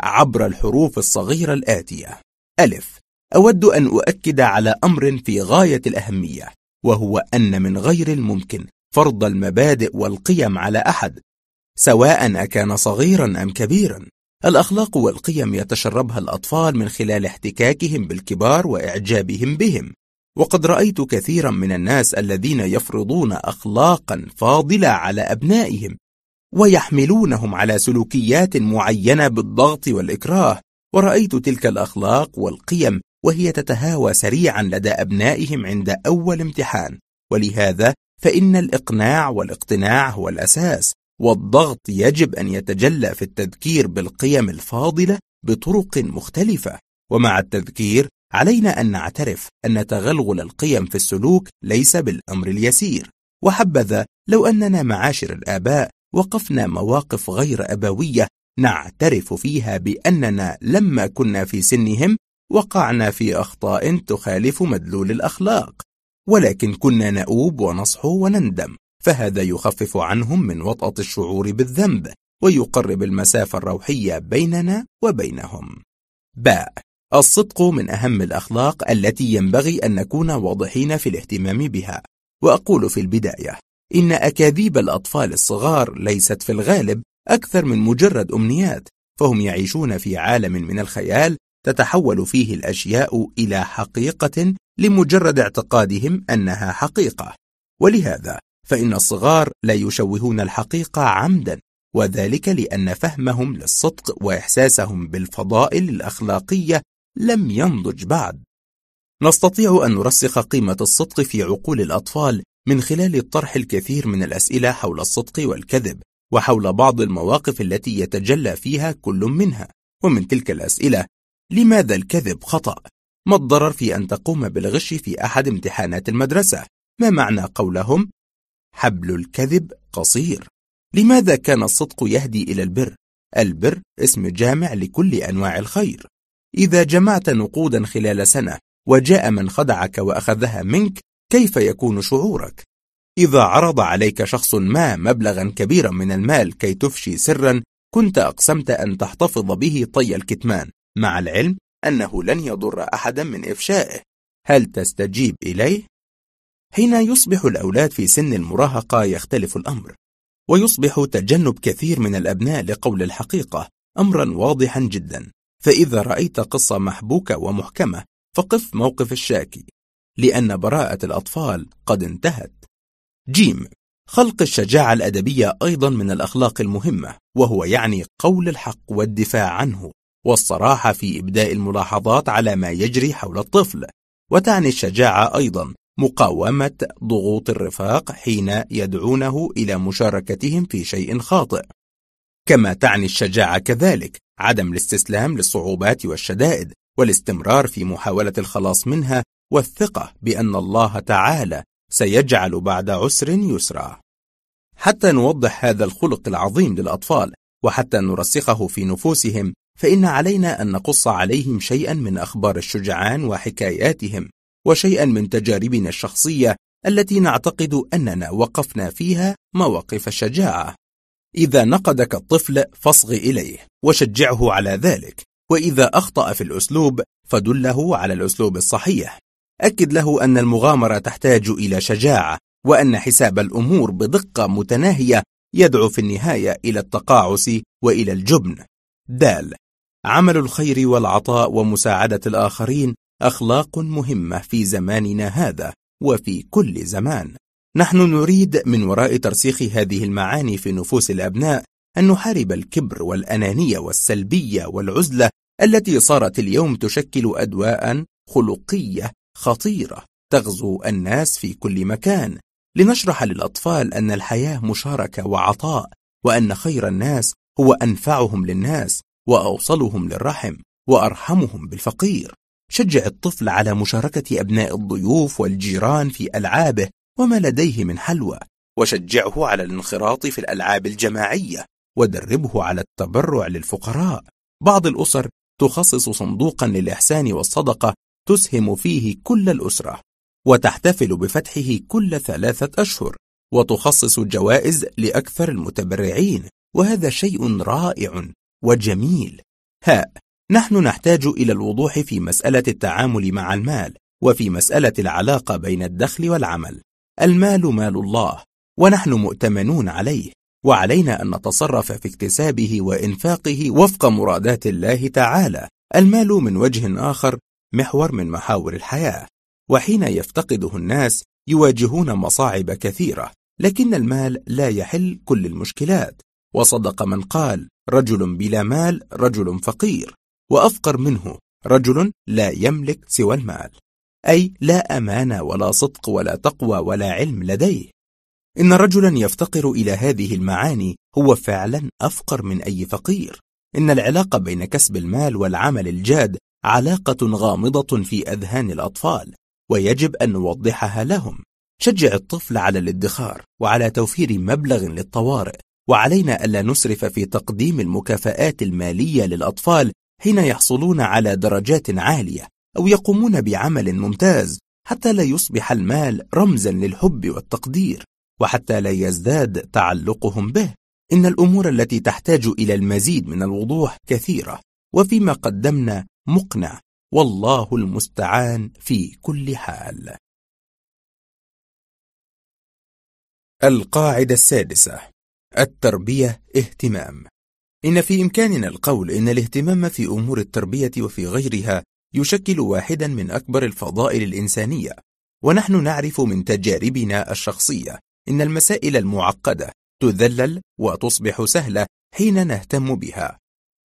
عبر الحروف الصغيرة الآتية: ألف، أود أن أؤكد على أمر في غاية الأهمية، وهو أن من غير الممكن فرض المبادئ والقيم على أحد، سواء أكان صغيرا أم كبيرا. الأخلاق والقيم يتشربها الأطفال من خلال احتكاكهم بالكبار وإعجابهم بهم، وقد رأيت كثيرا من الناس الذين يفرضون أخلاقا فاضلة على أبنائهم، ويحملونهم على سلوكيات معينة بالضغط والإكراه، ورأيت تلك الأخلاق والقيم وهي تتهاوى سريعا لدى أبنائهم عند أول امتحان. ولهذا فإن الإقناع والاقتناع هو الأساس، والضغط يجب أن يتجلى في التذكير بالقيم الفاضلة بطرق مختلفة. ومع التذكير علينا أن نعترف أن تغلغل القيم في السلوك ليس بالأمر اليسير، وحبذا لو أننا معاشر الآباء وقفنا مواقف غير أبوية نعترف فيها بأننا لما كنا في سنهم وقعنا في أخطاء تخالف مدلول الأخلاق، ولكن كنا نؤوب ونصحو ونندم، فهذا يخفف عنهم من وطأة الشعور بالذنب ويقرب المسافة الروحية بيننا وبينهم. باء الصدق من أهم الأخلاق التي ينبغي أن نكون واضحين في الاهتمام بها. وأقول في البداية إن أكاذيب الأطفال الصغار ليست في الغالب أكثر من مجرد أمنيات، فهم يعيشون في عالم من الخيال تتحول فيه الأشياء إلى حقيقة لمجرد اعتقادهم أنها حقيقة، ولهذا فإن الصغار لا يشوهون الحقيقة عمدا، وذلك لأن فهمهم للصدق وإحساسهم بالفضائل الأخلاقية لم ينضج بعد. نستطيع أن نرسخ قيمة الصدق في عقول الأطفال من خلال طرح الكثير من الأسئلة حول الصدق والكذب وحول بعض المواقف التي يتجلى فيها كل منها. ومن تلك الأسئلة: لماذا الكذب خطأ؟ ما الضرر في أن تقوم بالغش في أحد امتحانات المدرسة؟ ما معنى قولهم حبل الكذب قصير؟ لماذا كان الصدق يهدي إلى البر؟ البر اسم جامع لكل أنواع الخير. إذا جمعت نقودا خلال سنة وجاء من خدعك وأخذها منك كيف يكون شعورك؟ إذا عرض عليك شخص ما مبلغا كبيرا من المال كي تفشي سرا كنت أقسمت أن تحتفظ به طي الكتمان، مع العلم أنه لن يضر أحدا من إفشائه، هل تستجيب إليه؟ حين يصبح الأولاد في سن المراهقة يختلف الأمر، ويصبح تجنب كثير من الأبناء لقول الحقيقة أمرا واضحا جدا. فإذا رأيت قصة محبوكة ومحكمة فقف موقف الشاكي، لأن براءة الأطفال قد انتهت. جيم خلق الشجاعة الأدبية أيضا من الأخلاق المهمة، وهو يعني قول الحق والدفاع عنه والصراحة في إبداء الملاحظات على ما يجري حول الطفل. وتعني الشجاعة أيضا مقاومة ضغوط الرفاق حين يدعونه إلى مشاركتهم في شيء خاطئ، كما تعني الشجاعة كذلك عدم الاستسلام للصعوبات والشدائد والاستمرار في محاولة الخلاص منها، والثقة بأن الله تعالى سيجعل بعد عسر يسرا. حتى نوضح هذا الخلق العظيم للأطفال وحتى نرسخه في نفوسهم، فإن علينا أن نقص عليهم شيئا من أخبار الشجعان وحكاياتهم، وشيئا من تجاربنا الشخصية التي نعتقد أننا وقفنا فيها مواقف الشجاعة. إذا نقدك الطفل فاصغ إليه وشجعه على ذلك، وإذا أخطأ في الأسلوب فدله على الأسلوب الصحيح، أكد له أن المغامرة تحتاج إلى شجاعة، وأن حساب الأمور بدقة متناهية يدعو في النهاية إلى التقاعس وإلى الجبن. دال عمل الخير والعطاء ومساعدة الآخرين أخلاق مهمة في زماننا هذا وفي كل زمان. نحن نريد من وراء ترسيخ هذه المعاني في نفوس الأبناء أن نحارب الكبر والأنانية والسلبية والعزلة التي صارت اليوم تشكل أدواء خلقية خطيرة تغزو الناس في كل مكان، لنشرح للأطفال أن الحياة مشاركة وعطاء، وأن خير الناس هو أنفعهم للناس وأوصلهم للرحم وأرحمهم بالفقير. شجع الطفل على مشاركة أبناء الضيوف والجيران في ألعابه وما لديه من حلوى، وشجعه على الانخراط في الألعاب الجماعية، ودربه على التبرع للفقراء. بعض الأسر تخصص صندوقا للإحسان والصدقة تسهم فيه كل الأسرة، وتحتفل بفتحه كل ثلاثة أشهر، وتخصص جوائز لأكثر المتبرعين، وهذا شيء رائع وجميل. هاء نحن نحتاج إلى الوضوح في مسألة التعامل مع المال، وفي مسألة العلاقة بين الدخل والعمل. المال مال الله ونحن مؤتمنون عليه، وعلينا أن نتصرف في اكتسابه وإنفاقه وفق مرادات الله تعالى. المال من وجه آخر محور من محاور الحياة، وحين يفتقده الناس يواجهون مصاعب كثيرة، لكن المال لا يحل كل المشكلات. وصدق من قال رجل بلا مال رجل فقير، وأفقر منه رجل لا يملك سوى المال، أي لا أمانة ولا صدق ولا تقوى ولا علم لديه. إن رجلا يفتقر إلى هذه المعاني هو فعلا أفقر من أي فقير. إن العلاقة بين كسب المال والعمل الجاد علاقة غامضة في أذهان الأطفال، ويجب أن نوضحها لهم. شجع الطفل على الادخار وعلى توفير مبلغ للطوارئ، وعلينا ألا نسرف في تقديم المكافآت المالية للأطفال حين يحصلون على درجات عالية أو يقومون بعمل ممتاز، حتى لا يصبح المال رمزا للحب والتقدير، وحتى لا يزداد تعلقهم به. إن الأمور التي تحتاج إلى المزيد من الوضوح كثيرة، وفيما قدمنا مقنع، والله المستعان في كل حال. القاعدة السادسة: التربية اهتمام. إن في إمكاننا القول إن الاهتمام في أمور التربية وفي غيرها يشكل واحدا من أكبر الفضائل الإنسانية، ونحن نعرف من تجاربنا الشخصية إن المسائل المعقدة تذلل وتصبح سهلة حين نهتم بها،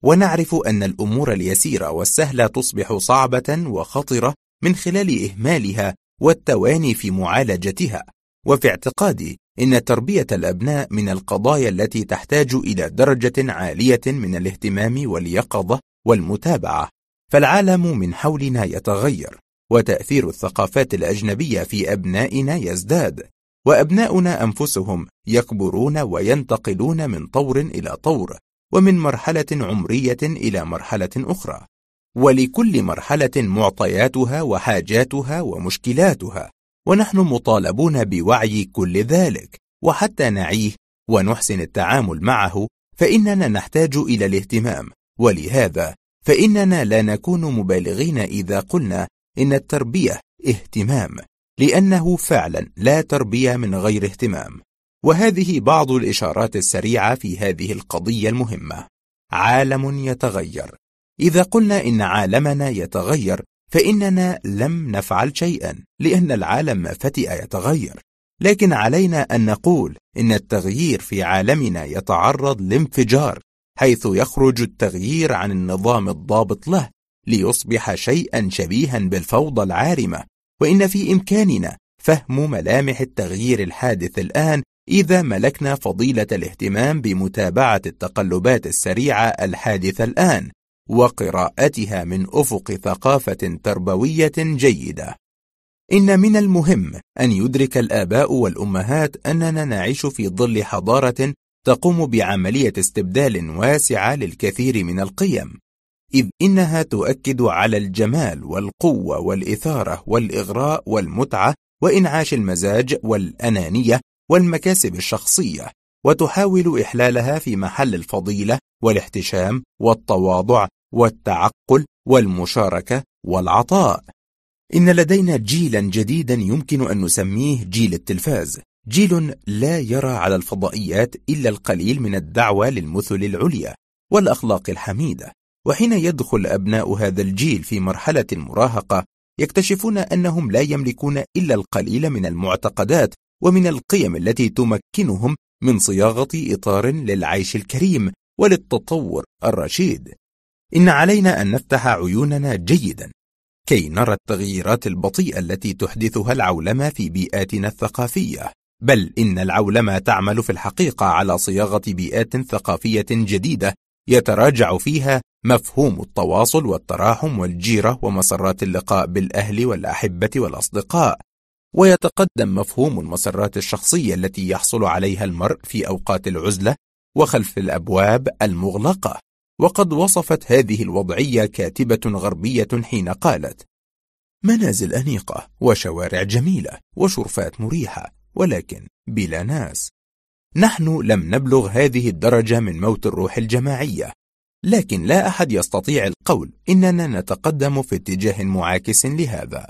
ونعرف أن الأمور اليسيرة والسهلة تصبح صعبة وخطرة من خلال إهمالها والتواني في معالجتها. وفي اعتقادي إن تربية الأبناء من القضايا التي تحتاج إلى درجة عالية من الاهتمام واليقظة والمتابعة، فالعالم من حولنا يتغير، وتأثير الثقافات الأجنبية في أبنائنا يزداد، وأبناؤنا أنفسهم يكبرون وينتقلون من طور إلى طور، ومن مرحلة عمرية إلى مرحلة أخرى، ولكل مرحلة معطياتها وحاجاتها ومشكلاتها، ونحن مطالبون بوعي كل ذلك، وحتى نعيه ونحسن التعامل معه فإننا نحتاج إلى الاهتمام. ولهذا فإننا لا نكون مبالغين إذا قلنا إن التربية اهتمام، لأنه فعلا لا تربية من غير اهتمام. وهذه بعض الإشارات السريعة في هذه القضية المهمة. عالم يتغير. إذا قلنا إن عالمنا يتغير فإننا لم نفعل شيئا، لأن العالم ما فتئ يتغير، لكن علينا أن نقول إن التغيير في عالمنا يتعرض لانفجار، حيث يخرج التغيير عن النظام الضابط له ليصبح شيئا شبيها بالفوضى العارمة. وإن في إمكاننا فهم ملامح التغيير الحادث الآن إذا ملكنا فضيلة الاهتمام بمتابعة التقلبات السريعة الحادثة الآن وقراءتها من أفق ثقافة تربوية جيدة. إن من المهم أن يدرك الآباء والأمهات أننا نعيش في ظل حضارة تقوم بعملية استبدال واسعة للكثير من القيم، إذ إنها تؤكد على الجمال والقوة والإثارة والإغراء والمتعة وإنعاش المزاج والأنانية والمكاسب الشخصية، وتحاول إحلالها في محل الفضيلة والاحتشام والتواضع والتعقل والمشاركة والعطاء. إن لدينا جيلا جديدا يمكن أن نسميه جيل التلفاز، جيل لا يرى على الفضائيات إلا القليل من الدعوة للمثل العليا والأخلاق الحميدة. وحين يدخل أبناء هذا الجيل في مرحلة المراهقة يكتشفون أنهم لا يملكون إلا القليل من المعتقدات ومن القيم التي تمكنهم من صياغة إطار للعيش الكريم وللتطور الرشيد. إن علينا أن نفتح عيوننا جيدا كي نرى التغييرات البطيئة التي تحدثها العولمة في بيئاتنا الثقافية، بل إن العولمة تعمل في الحقيقة على صياغة بيئات ثقافية جديدة يتراجع فيها مفهوم التواصل والتراحم والجيرة ومسرات اللقاء بالأهل والأحبة والأصدقاء، ويتقدم مفهوم المسرات الشخصية التي يحصل عليها المرء في أوقات العزلة وخلف الأبواب المغلقة. وقد وصفت هذه الوضعية كاتبة غربية حين قالت: منازل أنيقة وشوارع جميلة وشرفات مريحة، ولكن بلا ناس. نحن لم نبلغ هذه الدرجة من موت الروح الجماعية، لكن لا أحد يستطيع القول إننا نتقدم في اتجاه معاكس لهذا.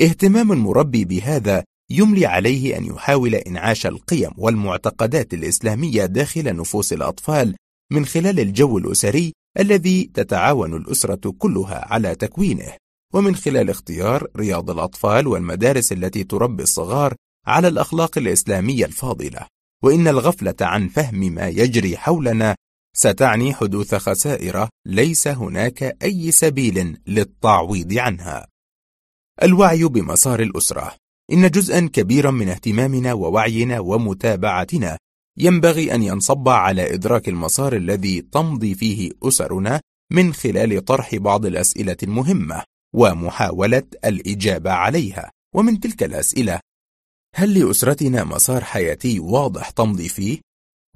اهتمام المربي بهذا يملي عليه أن يحاول إنعاش القيم والمعتقدات الإسلامية داخل نفوس الأطفال من خلال الجو الأسري الذي تتعاون الأسرة كلها على تكوينه، ومن خلال اختيار رياض الأطفال والمدارس التي تربي الصغار على الأخلاق الإسلامية الفاضلة. وإن الغفلة عن فهم ما يجري حولنا ستعني حدوث خسائر ليس هناك أي سبيل للتعويض عنها. الوعي بمسار الأسرة. إن جزءا كبيرا من اهتمامنا ووعينا ومتابعتنا ينبغي أن ينصب على إدراك المسار الذي تمضي فيه أسرنا من خلال طرح بعض الأسئلة المهمة ومحاولة الإجابة عليها. ومن تلك الأسئلة: هل لأسرتنا مسار حياتي واضح تمضي فيه؟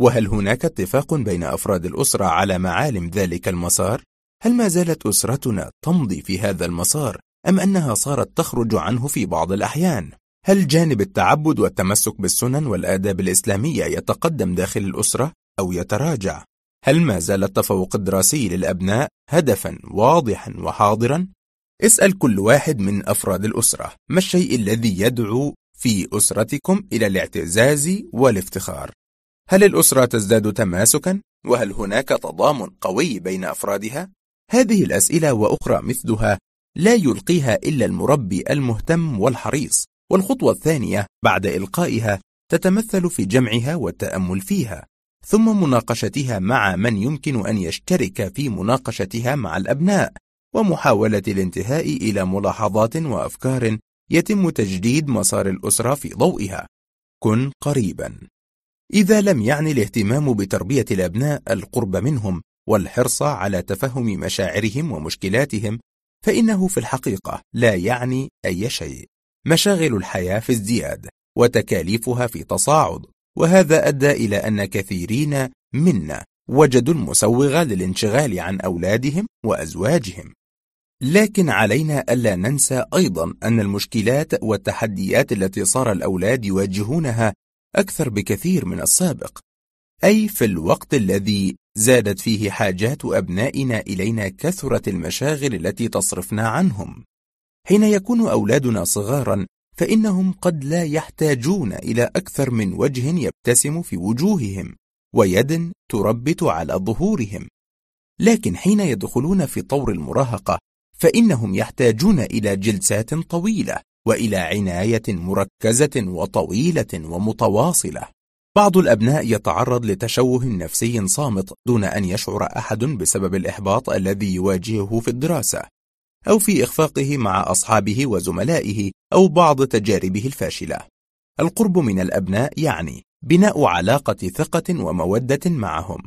وهل هناك اتفاق بين أفراد الأسرة على معالم ذلك المسار؟ هل ما زالت أسرتنا تمضي في هذا المسار أم أنها صارت تخرج عنه في بعض الأحيان؟ هل جانب التعبد والتمسك بالسنن والآداب الإسلامية يتقدم داخل الأسرة أو يتراجع؟ هل ما زال التفوق الدراسي للأبناء هدفا واضحا وحاضرا؟ اسأل كل واحد من أفراد الأسرة: ما الشيء الذي يدعو في أسرتكم إلى الاعتزاز والافتخار؟ هل الأسرة تزداد تماسكا؟ وهل هناك تضامن قوي بين أفرادها؟ هذه الأسئلة وأخرى مثلها لا يلقيها إلا المربي المهتم والحريص، والخطوة الثانية بعد إلقائها تتمثل في جمعها والتأمل فيها، ثم مناقشتها مع من يمكن أن يشترك في مناقشتها مع الأبناء، ومحاولة الانتهاء إلى ملاحظات وأفكار يتم تجديد مسار الأسرة في ضوئها. كن قريبا. إذا لم يعني الاهتمام بتربية الأبناء القرب منهم والحرص على تفهم مشاعرهم ومشكلاتهم، فإنه في الحقيقة لا يعني أي شيء. مشاغل الحياة في ازدياد وتكاليفها في تصاعد، وهذا أدى إلى أن كثيرين منا وجدوا المسوغ للانشغال عن أولادهم وأزواجهم. لكن علينا ألا ننسى أيضا أن المشكلات والتحديات التي صار الأولاد يواجهونها أكثر بكثير من السابق، أي في الوقت الذي زادت فيه حاجات أبنائنا إلينا كثرت المشاغل التي تصرفنا عنهم. حين يكون أولادنا صغارا فإنهم قد لا يحتاجون إلى أكثر من وجه يبتسم في وجوههم ويد تربت على ظهورهم، لكن حين يدخلون في طور المراهقة فإنهم يحتاجون إلى جلسات طويلة وإلى عناية مركزة وطويلة ومتواصلة. بعض الأبناء يتعرض لتشوه نفسي صامت دون أن يشعر أحد بسبب الإحباط الذي يواجهه في الدراسة أو في إخفاقه مع أصحابه وزملائه أو بعض تجاربه الفاشلة. القرب من الأبناء يعني بناء علاقة ثقة ومودة معهم،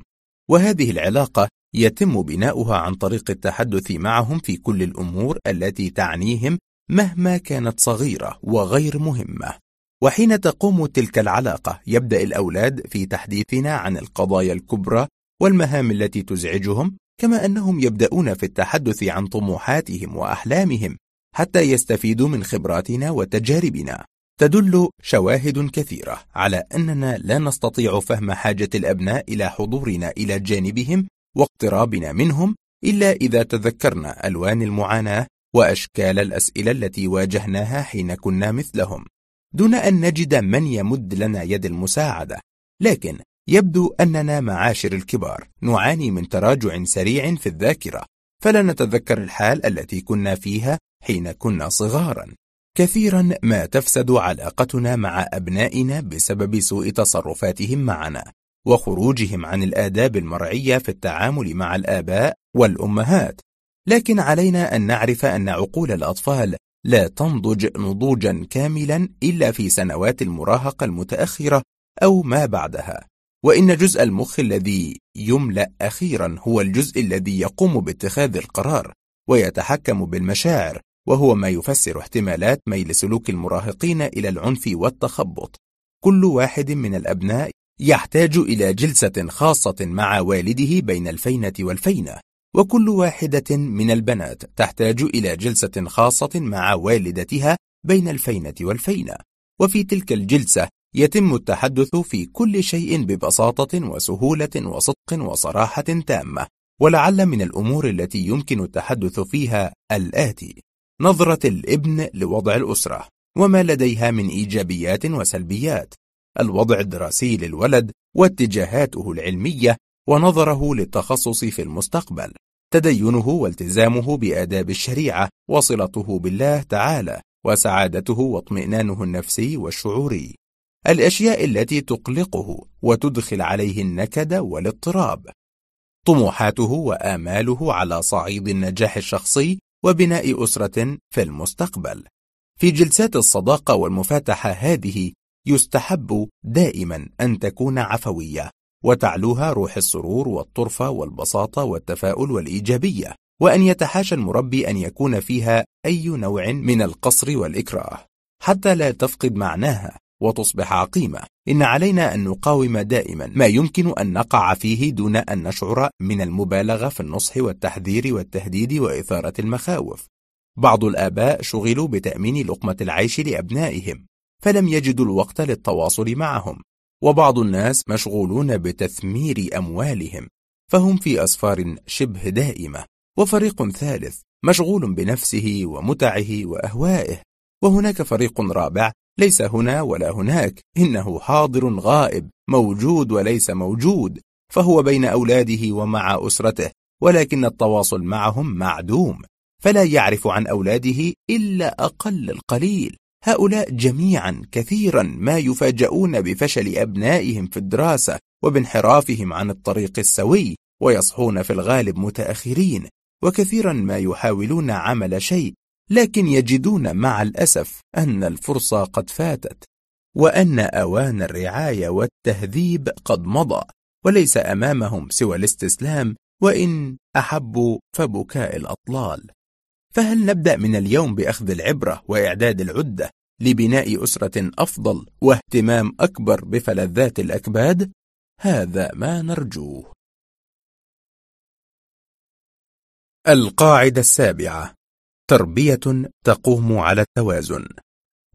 وهذه العلاقة يتم بناؤها عن طريق التحدث معهم في كل الأمور التي تعنيهم مهما كانت صغيرة وغير مهمة. وحين تقوم تلك العلاقة يبدأ الأولاد في تحديثنا عن القضايا الكبرى والمهام التي تزعجهم، كما أنهم يبدأون في التحدث عن طموحاتهم وأحلامهم حتى يستفيدوا من خبراتنا وتجاربنا. تدل شواهد كثيرة على أننا لا نستطيع فهم حاجة الأبناء إلى حضورنا إلى جانبهم واقترابنا منهم إلا إذا تذكرنا ألوان المعاناة وأشكال الأسئلة التي واجهناها حين كنا مثلهم، دون أن نجد من يمد لنا يد المساعدة. لكن يبدو أننا معاشر الكبار نعاني من تراجع سريع في الذاكرة، فلا نتذكر الحال التي كنا فيها حين كنا صغارا. كثيرا ما تفسد علاقتنا مع أبنائنا بسبب سوء تصرفاتهم معنا وخروجهم عن الآداب المرعية في التعامل مع الآباء والأمهات. لكن علينا أن نعرف أن عقول الأطفال لا تنضج نضوجا كاملا إلا في سنوات المراهقة المتأخرة أو ما بعدها، وإن جزء المخ الذي يملأ أخيرا هو الجزء الذي يقوم باتخاذ القرار ويتحكم بالمشاعر، وهو ما يفسر احتمالات ميل سلوك المراهقين إلى العنف والتخبط. كل واحد من الأبناء يحتاج إلى جلسة خاصة مع والده بين الفينة والفينة، وكل واحدة من البنات تحتاج إلى جلسة خاصة مع والدتها بين الفينة والفينة، وفي تلك الجلسة يتم التحدث في كل شيء ببساطة وسهولة وصدق وصراحة تامة. ولعل من الأمور التي يمكن التحدث فيها الآتي: نظرة الابن لوضع الأسرة وما لديها من إيجابيات وسلبيات، الوضع الدراسي للولد واتجاهاته العلمية ونظره للتخصص في المستقبل، تدينه والتزامه بآداب الشريعة وصلته بالله تعالى وسعادته واطمئنانه النفسي والشعوري، الأشياء التي تقلقه وتدخل عليه النكد والاضطراب، طموحاته وآماله على صعيد النجاح الشخصي وبناء أسرة في المستقبل. في جلسات الصداقة والمفاتحة هذه يستحب دائما أن تكون عفوية وتعلوها روح السرور والطرفة والبساطة والتفاؤل والإيجابية، وأن يتحاشى المربي أن يكون فيها أي نوع من القصر والإكراه حتى لا تفقد معناها وتصبح عقيمة. إن علينا أن نقاوم دائما ما يمكن أن نقع فيه دون أن نشعر من المبالغة في النصح والتحذير والتهديد وإثارة المخاوف. بعض الآباء شغلوا بتأمين لقمة العيش لأبنائهم فلم يجدوا الوقت للتواصل معهم، وبعض الناس مشغولون بتثمير أموالهم فهم في أسفار شبه دائمة، وفريق ثالث مشغول بنفسه ومتعه وأهوائه، وهناك فريق رابع ليس هنا ولا هناك، إنه حاضر غائب، موجود وليس موجود، فهو بين أولاده ومع أسرته، ولكن التواصل معهم معدوم، فلا يعرف عن أولاده إلا أقل القليل. هؤلاء جميعا كثيرا ما يفاجؤون بفشل أبنائهم في الدراسة وبانحرافهم عن الطريق السوي، ويصحون في الغالب متأخرين، وكثيرا ما يحاولون عمل شيء لكن يجدون مع الأسف أن الفرصة قد فاتت، وأن أوان الرعاية والتهذيب قد مضى، وليس أمامهم سوى الاستسلام، وإن أحبوا فبكاء الأطلال. فهل نبدأ من اليوم بأخذ العبرة وإعداد العدة لبناء أسرة أفضل واهتمام أكبر بفلذات الأكباد؟ هذا ما نرجوه. القاعدة السابعة: تربية تقوم على التوازن.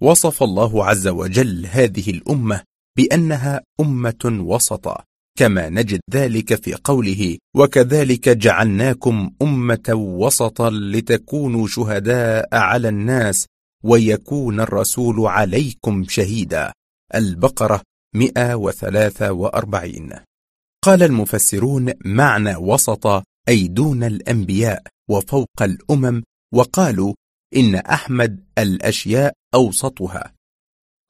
وصف الله عز وجل هذه الأمة بأنها أمة وسطة، كما نجد ذلك في قوله: وكذلك جعلناكم أمة وسطا لتكونوا شهداء على الناس ويكون الرسول عليكم شهيدا، البقرة مئة وثلاثة وأربعين. قال المفسرون: معنى وسط أي دون الأنبياء وفوق الأمم، وقالوا إن أحمد الأشياء أوسطها،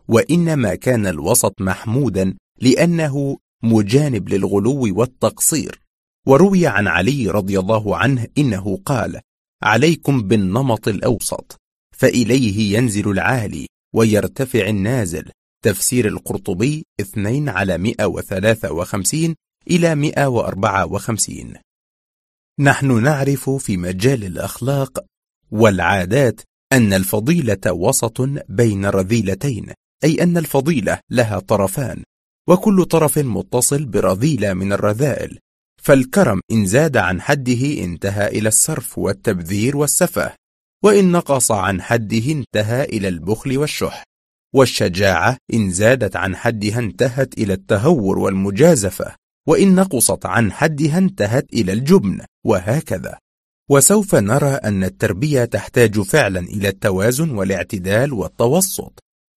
وإنما كان الوسط محمودا لأنه مجانب للغلو والتقصير. وروي عن علي رضي الله عنه إنه قال: عليكم بالنمط الأوسط فإليه ينزل العالي ويرتفع النازل. تفسير القرطبي اثنين على مئة وثلاثة وخمسين إلى مئة وأربعة وخمسين. نحن نعرف في مجال الأخلاق والعادات أن الفضيلة وسط بين رذيلتين، أي أن الفضيلة لها طرفان وكل طرف متصل برذيلة من الرذائل، فالكرم إن زاد عن حده انتهى إلى السرف والتبذير والسفه، وإن نقص عن حده انتهى إلى البخل والشح، والشجاعة إن زادت عن حدها انتهت إلى التهور والمجازفة، وإن نقصت عن حدها انتهت إلى الجبن، وهكذا. وسوف نرى أن التربية تحتاج فعلا إلى التوازن والاعتدال والتوسط،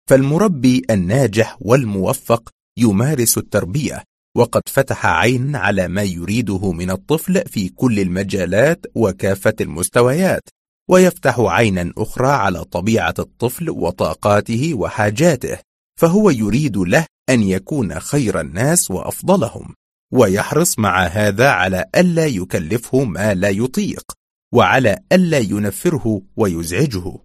فالمربي الناجح والموفق يمارس التربية وقد فتح عين على ما يريده من الطفل في كل المجالات وكافة المستويات، ويفتح عينا أخرى على طبيعة الطفل وطاقاته وحاجاته، فهو يريد له أن يكون خير الناس وأفضلهم، ويحرص مع هذا على ألا يكلفه ما لا يطيق، وعلى ألا ينفره ويزعجه.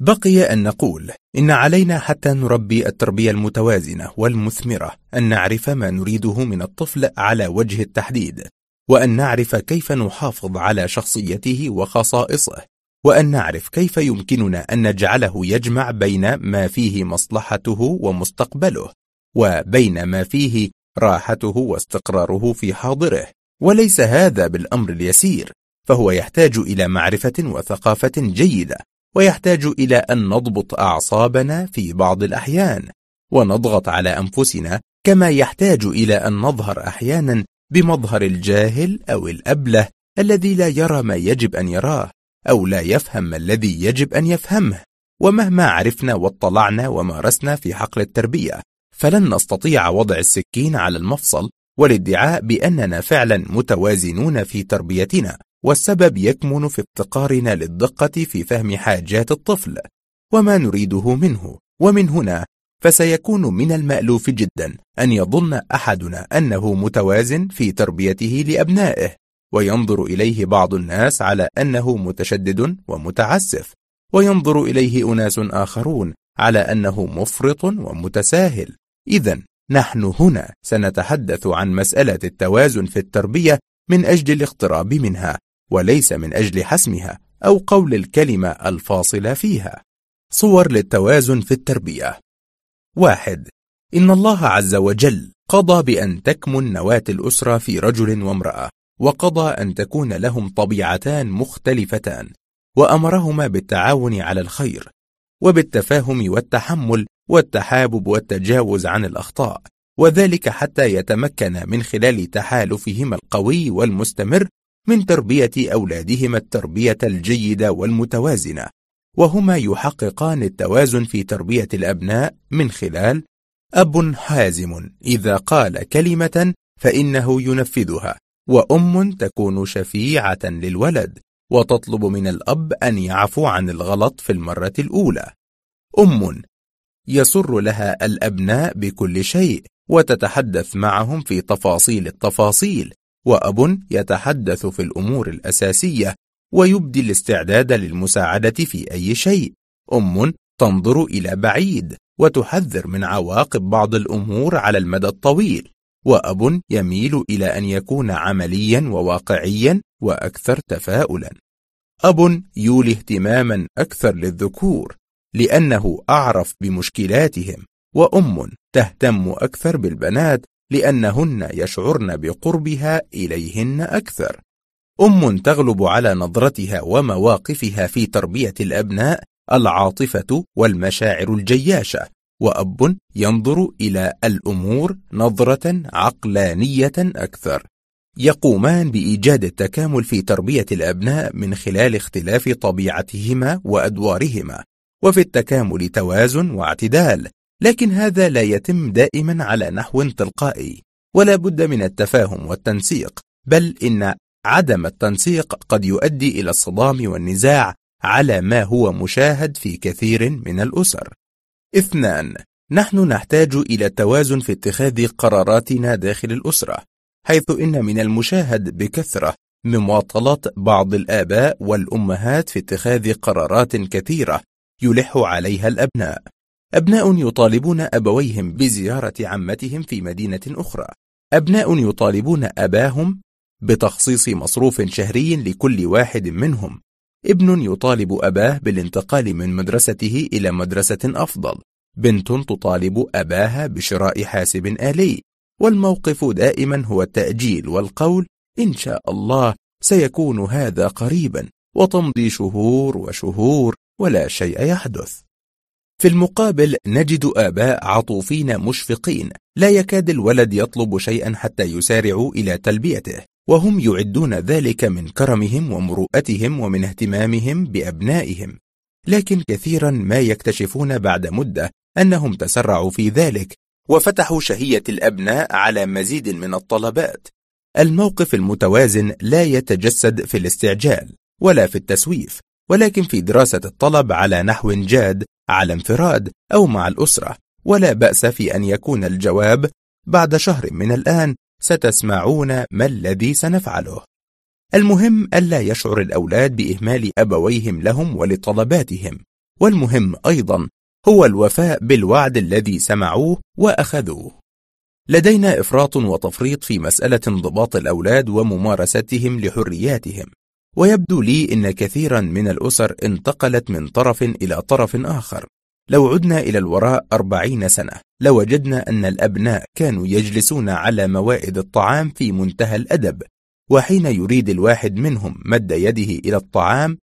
بقي أن نقول إن علينا حتى نربي التربية المتوازنة والمثمرة أن نعرف ما نريده من الطفل على وجه التحديد، وأن نعرف كيف نحافظ على شخصيته وخصائصه، وأن نعرف كيف يمكننا أن نجعله يجمع بين ما فيه مصلحته ومستقبله وبين ما فيه راحته واستقراره في حاضره، وليس هذا بالأمر اليسير، فهو يحتاج إلى معرفة وثقافة جيدة، ويحتاج إلى أن نضبط أعصابنا في بعض الأحيان ونضغط على أنفسنا، كما يحتاج إلى أن نظهر أحيانا بمظهر الجاهل أو الأبله الذي لا يرى ما يجب أن يراه أو لا يفهم الذي يجب أن يفهمه. ومهما عرفنا واطلعنا ومارسنا في حقل التربية فلن نستطيع وضع السكين على المفصل والادعاء بأننا فعلا متوازنون في تربيتنا، والسبب يكمن في افتقارنا للدقة في فهم حاجات الطفل وما نريده منه. ومن هنا فسيكون من المألوف جدا أن يظن أحدنا أنه متوازن في تربيته لأبنائه، وينظر إليه بعض الناس على أنه متشدد ومتعسف، وينظر إليه أناس آخرون على أنه مفرط ومتساهل. إذن نحن هنا سنتحدث عن مسألة التوازن في التربية من أجل الاقتراب منها، وليس من أجل حسمها أو قول الكلمة الفاصلة فيها. صور للتوازن في التربية. واحد. إن الله عز وجل قضى بأن تكمن نواة الأسرة في رجل وامرأة، وقضى أن تكون لهم طبيعتان مختلفتان، وأمرهما بالتعاون على الخير، وبالتفاهم والتحمل والتحابب والتجاوز عن الأخطاء، وذلك حتى يتمكن من خلال تحالفهما القوي والمستمر من تربية أولادهما التربية الجيدة والمتوازنة. وهما يحققان التوازن في تربية الأبناء من خلال: أب حازم إذا قال كلمة فإنه ينفذها، وأم تكون شفيعة للولد وتطلب من الأب أن يعفو عن الغلط في المرة الأولى. أم يسر لها الأبناء بكل شيء وتتحدث معهم في تفاصيل التفاصيل، وأب يتحدث في الأمور الأساسية ويبدي الاستعداد للمساعدة في أي شيء. أم تنظر إلى بعيد وتحذر من عواقب بعض الأمور على المدى الطويل، وأب يميل إلى أن يكون عمليا وواقعيا وأكثر تفاؤلا. أب يولي اهتماما أكثر للذكور لأنه أعرف بمشكلاتهم، وأم تهتم أكثر بالبنات لأنهن يشعرن بقربها إليهن أكثر. أم تغلب على نظرتها ومواقفها في تربية الأبناء العاطفة والمشاعر الجياشة، وأب ينظر إلى الأمور نظرة عقلانية أكثر. يقومان بإيجاد التكامل في تربية الأبناء من خلال اختلاف طبيعتهما وأدوارهما، وفي التكامل توازن واعتدال، لكن هذا لا يتم دائما على نحو تلقائي، ولا بد من التفاهم والتنسيق، بل إن عدم التنسيق قد يؤدي إلى الصدام والنزاع على ما هو مشاهد في كثير من الأسر. اثنان. نحن نحتاج إلى التوازن في اتخاذ قراراتنا داخل الأسرة، حيث إن من المشاهد بكثرة مماطلة بعض الآباء والأمهات في اتخاذ قرارات كثيرة يلح عليها الأبناء. أبناء يطالبون أبويهم بزيارة عمتهم في مدينة أخرى، أبناء يطالبون أباهم بتخصيص مصروف شهري لكل واحد منهم، ابن يطالب أباه بالانتقال من مدرسته إلى مدرسة أفضل، بنت تطالب أباها بشراء حاسب آلي، والموقف دائما هو التأجيل والقول إن شاء الله سيكون هذا قريبا، وتمضي شهور وشهور ولا شيء يحدث. في المقابل نجد آباء عطوفين مشفقين لا يكاد الولد يطلب شيئا حتى يسارعوا إلى تلبيته، وهم يعدون ذلك من كرمهم ومروءتهم ومن اهتمامهم بأبنائهم، لكن كثيرا ما يكتشفون بعد مدة أنهم تسرعوا في ذلك وفتحوا شهية الأبناء على مزيد من الطلبات. الموقف المتوازن لا يتجسد في الاستعجال ولا في التسويف، ولكن في دراسة الطلب على نحو جاد على انفراد أو مع الأسرة. ولا بأس في أن يكون الجواب بعد شهر من الآن ستسمعون ما الذي سنفعله. المهم ألا يشعر الأولاد بإهمال أبويهم لهم ولطلباتهم، والمهم أيضا هو الوفاء بالوعد الذي سمعوه وأخذوه. لدينا إفراط وتفريط في مسألة انضباط الأولاد وممارستهم لحرياتهم، ويبدو لي إن كثيرا من الأسر انتقلت من طرف إلى طرف آخر. لو عدنا إلى الوراء أربعين سنة لوجدنا أن الأبناء كانوا يجلسون على موائد الطعام في منتهى الأدب، وحين يريد الواحد منهم مد يده إلى الطعام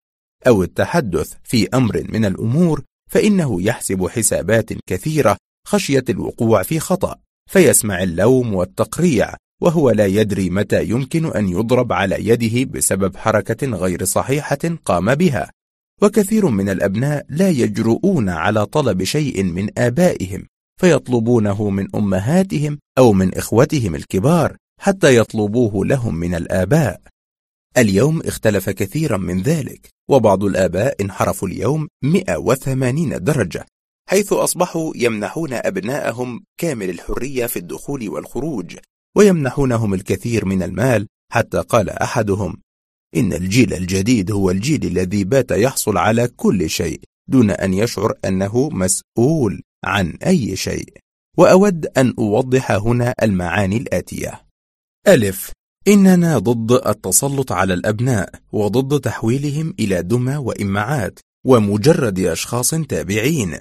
أو التحدث في أمر من الأمور فإنه يحسب حسابات كثيرة خشية الوقوع في خطأ، فيسمع اللوم والتقريع وهو لا يدري متى يمكن أن يضرب على يده بسبب حركة غير صحيحة قام بها. وكثير من الأبناء لا يجرؤون على طلب شيء من آبائهم، فيطلبونه من أمهاتهم أو من إخوتهم الكبار حتى يطلبوه لهم من الآباء. اليوم اختلف كثيرا من ذلك، وبعض الآباء انحرفوا اليوم مئة وثمانين درجة، حيث أصبحوا يمنحون أبنائهم كامل الحرية في الدخول والخروج، ويمنحونهم الكثير من المال، حتى قال أحدهم إن الجيل الجديد هو الجيل الذي بات يحصل على كل شيء دون أن يشعر أنه مسؤول عن أي شيء. وأود أن أوضح هنا المعاني الآتية. ألف، إننا ضد التسلط على الأبناء وضد تحويلهم إلى دمى وإمعات ومجرد أشخاص تابعين،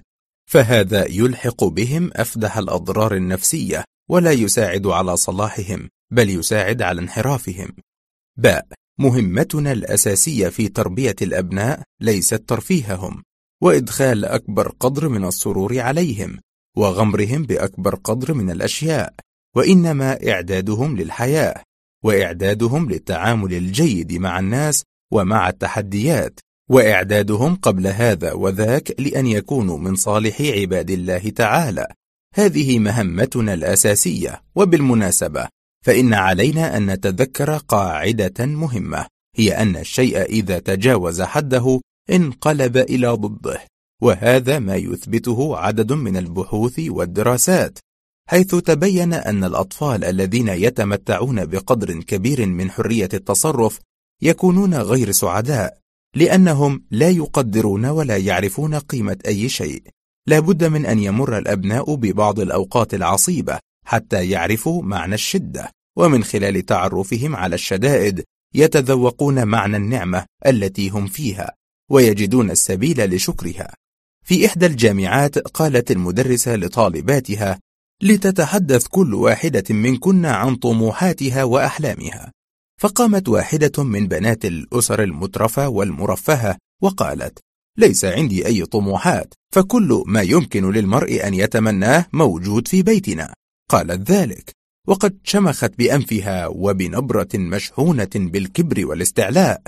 فهذا يلحق بهم أفدح الأضرار النفسية ولا يساعد على صلاحهم بل يساعد على انحرافهم. باء، مهمتنا الأساسية في تربية الأبناء ليست ترفيههم وإدخال أكبر قدر من السرور عليهم وغمرهم بأكبر قدر من الأشياء، وإنما إعدادهم للحياة وإعدادهم للتعامل الجيد مع الناس ومع التحديات، وإعدادهم قبل هذا وذاك لأن يكونوا من صالح عباد الله تعالى. هذه مهمتنا الأساسية. وبالمناسبة فإن علينا أن نتذكر قاعدة مهمة، هي أن الشيء إذا تجاوز حده انقلب إلى ضده، وهذا ما يثبته عدد من البحوث والدراسات، حيث تبين أن الأطفال الذين يتمتعون بقدر كبير من حرية التصرف يكونون غير سعداء لأنهم لا يقدرون ولا يعرفون قيمة أي شيء. لا بد من أن يمر الأبناء ببعض الأوقات العصيبة حتى يعرفوا معنى الشدة، ومن خلال تعرفهم على الشدائد يتذوقون معنى النعمة التي هم فيها ويجدون السبيل لشكرها. في إحدى الجامعات قالت المدرسة لطالباتها: لتتحدث كل واحدة منكن عن طموحاتها وأحلامها. فقامت واحدة من بنات الأسر المترفة والمرفهة وقالت: ليس عندي أي طموحات، فكل ما يمكن للمرء أن يتمناه موجود في بيتنا. قالت ذلك وقد شمخت بأنفها وبنبرة مشحونة بالكبر والاستعلاء.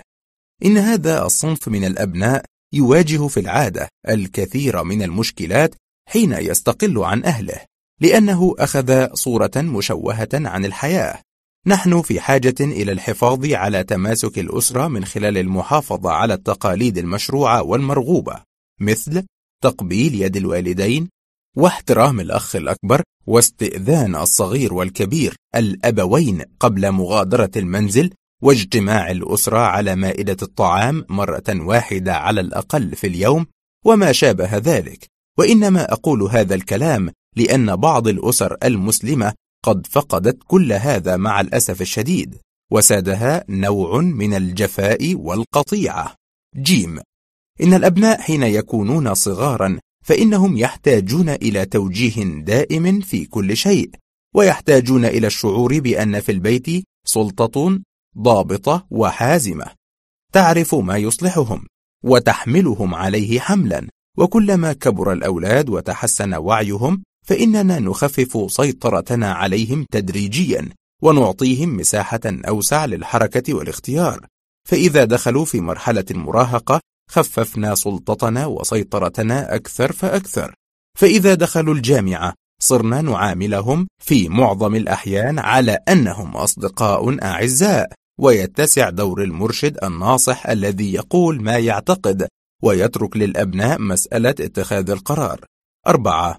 إن هذا الصنف من الأبناء يواجه في العادة الكثير من المشكلات حين يستقل عن أهله، لأنه أخذ صورة مشوهة عن الحياة. نحن في حاجة إلى الحفاظ على تماسك الأسرة من خلال المحافظة على التقاليد المشروعة والمرغوبة، مثل تقبيل يد الوالدين واحترام الأخ الأكبر واستئذان الصغير والكبير الأبوين قبل مغادرة المنزل، واجتماع الأسرة على مائدة الطعام مرة واحدة على الأقل في اليوم وما شابه ذلك. وإنما أقول هذا الكلام لأن بعض الأسر المسلمة قد فقدت كل هذا مع الأسف الشديد، وسادها نوع من الجفاء والقطيعة. جيم، إن الأبناء حين يكونون صغارا فإنهم يحتاجون إلى توجيه دائم في كل شيء، ويحتاجون إلى الشعور بأن في البيت سلطة ضابطة وحازمة تعرف ما يصلحهم وتحملهم عليه حملا. وكلما كبر الأولاد وتحسن وعيهم فإننا نخفف سيطرتنا عليهم تدريجيا ونعطيهم مساحة أوسع للحركة والاختيار، فإذا دخلوا في مرحلة المراهقة خففنا سلطتنا وسيطرتنا أكثر فأكثر، فإذا دخلوا الجامعة صرنا نعاملهم في معظم الأحيان على أنهم أصدقاء أعزاء، ويتسع دور المرشد الناصح الذي يقول ما يعتقد ويترك للأبناء مسألة اتخاذ القرار. أربعة،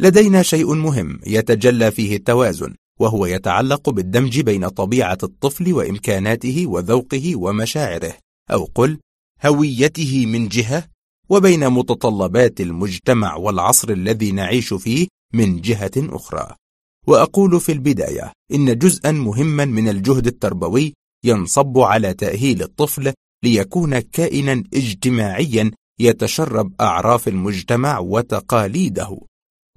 لدينا شيء مهم يتجلى فيه التوازن، وهو يتعلق بالدمج بين طبيعة الطفل وإمكاناته وذوقه ومشاعره، أو قل هويته من جهة، وبين متطلبات المجتمع والعصر الذي نعيش فيه من جهة أخرى. وأقول في البداية إن جزءا مهما من الجهد التربوي ينصب على تأهيل الطفل ليكون كائنا اجتماعيا يتشرب أعراف المجتمع وتقاليده،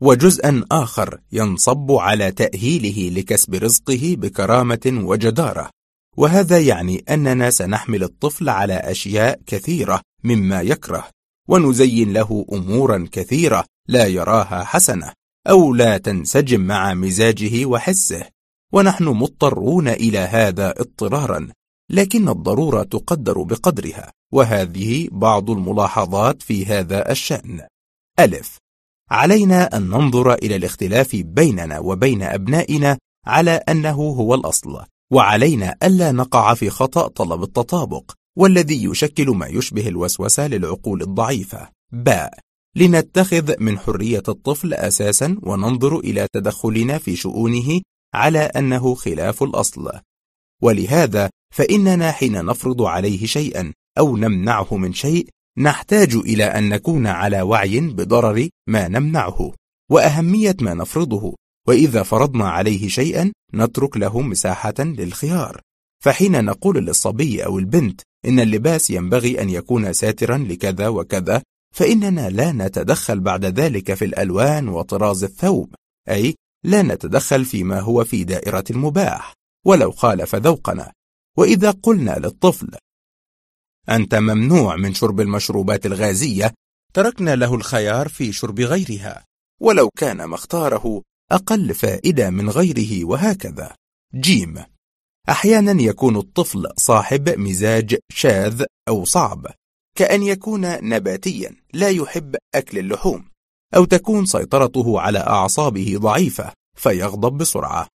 وجزءا آخر ينصب على تأهيله لكسب رزقه بكرامة وجدارة. وهذا يعني أننا سنحمل الطفل على أشياء كثيرة مما يكره، ونزين له أمورا كثيرة لا يراها حسنة أو لا تنسجم مع مزاجه وحسه، ونحن مضطرون إلى هذا اضطرارا، لكن الضرورة تقدر بقدرها. وهذه بعض الملاحظات في هذا الشأن. ألف، علينا أن ننظر إلى الاختلاف بيننا وبين أبنائنا على أنه هو الأصل، وعلينا ألا نقع في خطأ طلب التطابق والذي يشكل ما يشبه الوسوسة للعقول الضعيفة. باء، لنتخذ من حرية الطفل أساسا وننظر إلى تدخلنا في شؤونه على أنه خلاف الأصل، ولهذا فإننا حين نفرض عليه شيئا أو نمنعه من شيء نحتاج إلى أن نكون على وعي بضرر ما نمنعه وأهمية ما نفرضه، وإذا فرضنا عليه شيئا نترك له مساحة للخيار. فحين نقول للصبي أو البنت إن اللباس ينبغي أن يكون ساترا لكذا وكذا، فإننا لا نتدخل بعد ذلك في الألوان وطراز الثوب، أي لا نتدخل فيما هو في دائرة المباح ولو خالف ذوقنا. وإذا قلنا للطفل أنت ممنوع من شرب المشروبات الغازية، تركنا له الخيار في شرب غيرها ولو كان ما اختاره أقل فائدة من غيره، وهكذا. جيم، أحيانا يكون الطفل صاحب مزاج شاذ أو صعب، كأن يكون نباتيا لا يحب أكل اللحوم، أو تكون سيطرته على أعصابه ضعيفة فيغضب بسرعة،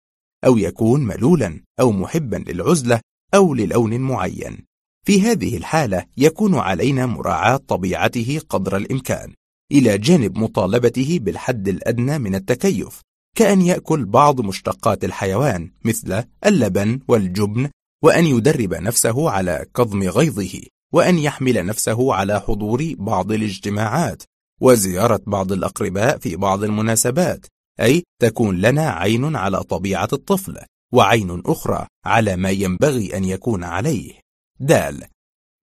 أو يكون ملولا أو محبا للعزلة أو للون معين. في هذه الحالة يكون علينا مراعاة طبيعته قدر الإمكان، إلى جانب مطالبته بالحد الأدنى من التكيف، كأن يأكل بعض مشتقات الحيوان مثل اللبن والجبن، وأن يدرب نفسه على كظم غيظه، وأن يحمل نفسه على حضور بعض الاجتماعات وزيارة بعض الأقرباء في بعض المناسبات، أي تكون لنا عين على طبيعة الطفل وعين أخرى على ما ينبغي أن يكون عليه. د.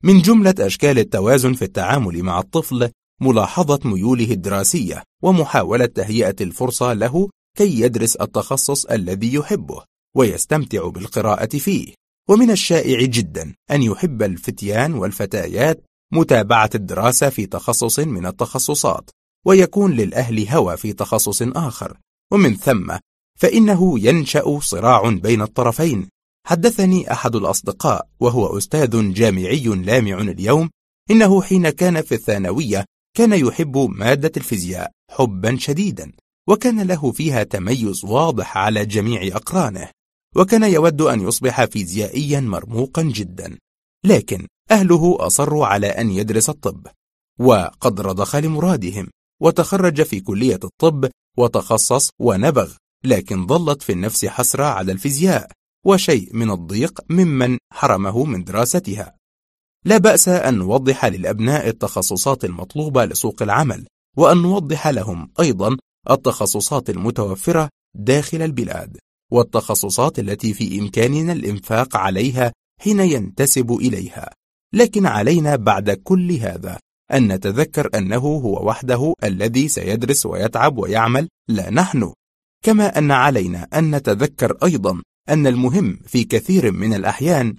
من جملة أشكال التوازن في التعامل مع الطفل ملاحظة ميوله الدراسية ومحاولة تهيئة الفرصة له كي يدرس التخصص الذي يحبه ويستمتع بالقراءة فيه. ومن الشائع جدا أن يحب الفتيان والفتيات متابعة الدراسة في تخصص من التخصصات، ويكون للأهل هوى في تخصص آخر، ومن ثم فإنه ينشأ صراع بين الطرفين. حدثني أحد الأصدقاء وهو أستاذ جامعي لامع اليوم إنه حين كان في الثانوية كان يحب مادة الفيزياء حبا شديدا، وكان له فيها تميز واضح على جميع أقرانه، وكان يود أن يصبح فيزيائيا مرموقا جدا، لكن أهله أصروا على أن يدرس الطب، وقد رضخ لمرادهم وتخرج في كلية الطب وتخصص ونبغ، لكن ظلت في النفس حسرة على الفيزياء وشيء من الضيق ممن حرمه من دراستها. لا بأس أن نوضح للأبناء التخصصات المطلوبة لسوق العمل، وأن نوضح لهم أيضا التخصصات المتوفرة داخل البلاد والتخصصات التي في إمكاننا الإنفاق عليها حين ينتسب إليها، لكن علينا بعد كل هذا أن نتذكر أنه هو وحده الذي سيدرس ويتعب ويعمل، لا نحن. كما أن علينا أن نتذكر أيضا أن المهم في كثير من الأحيان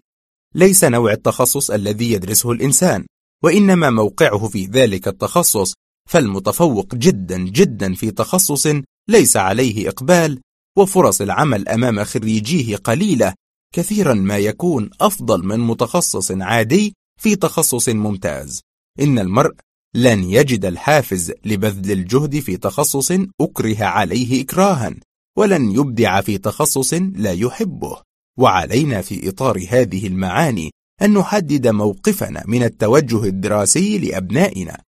ليس نوع التخصص الذي يدرسه الإنسان، وإنما موقعه في ذلك التخصص. فالمتفوق جدا جدا في تخصص ليس عليه إقبال وفرص العمل أمام خريجيه قليلة، كثيرا ما يكون أفضل من متخصص عادي في تخصص ممتاز. إن المرء لن يجد الحافز لبذل الجهد في تخصص أكره عليه إكراها، ولن يبدع في تخصص لا يحبه. وعلينا في إطار هذه المعاني أن نحدد موقفنا من التوجه الدراسي لأبنائنا.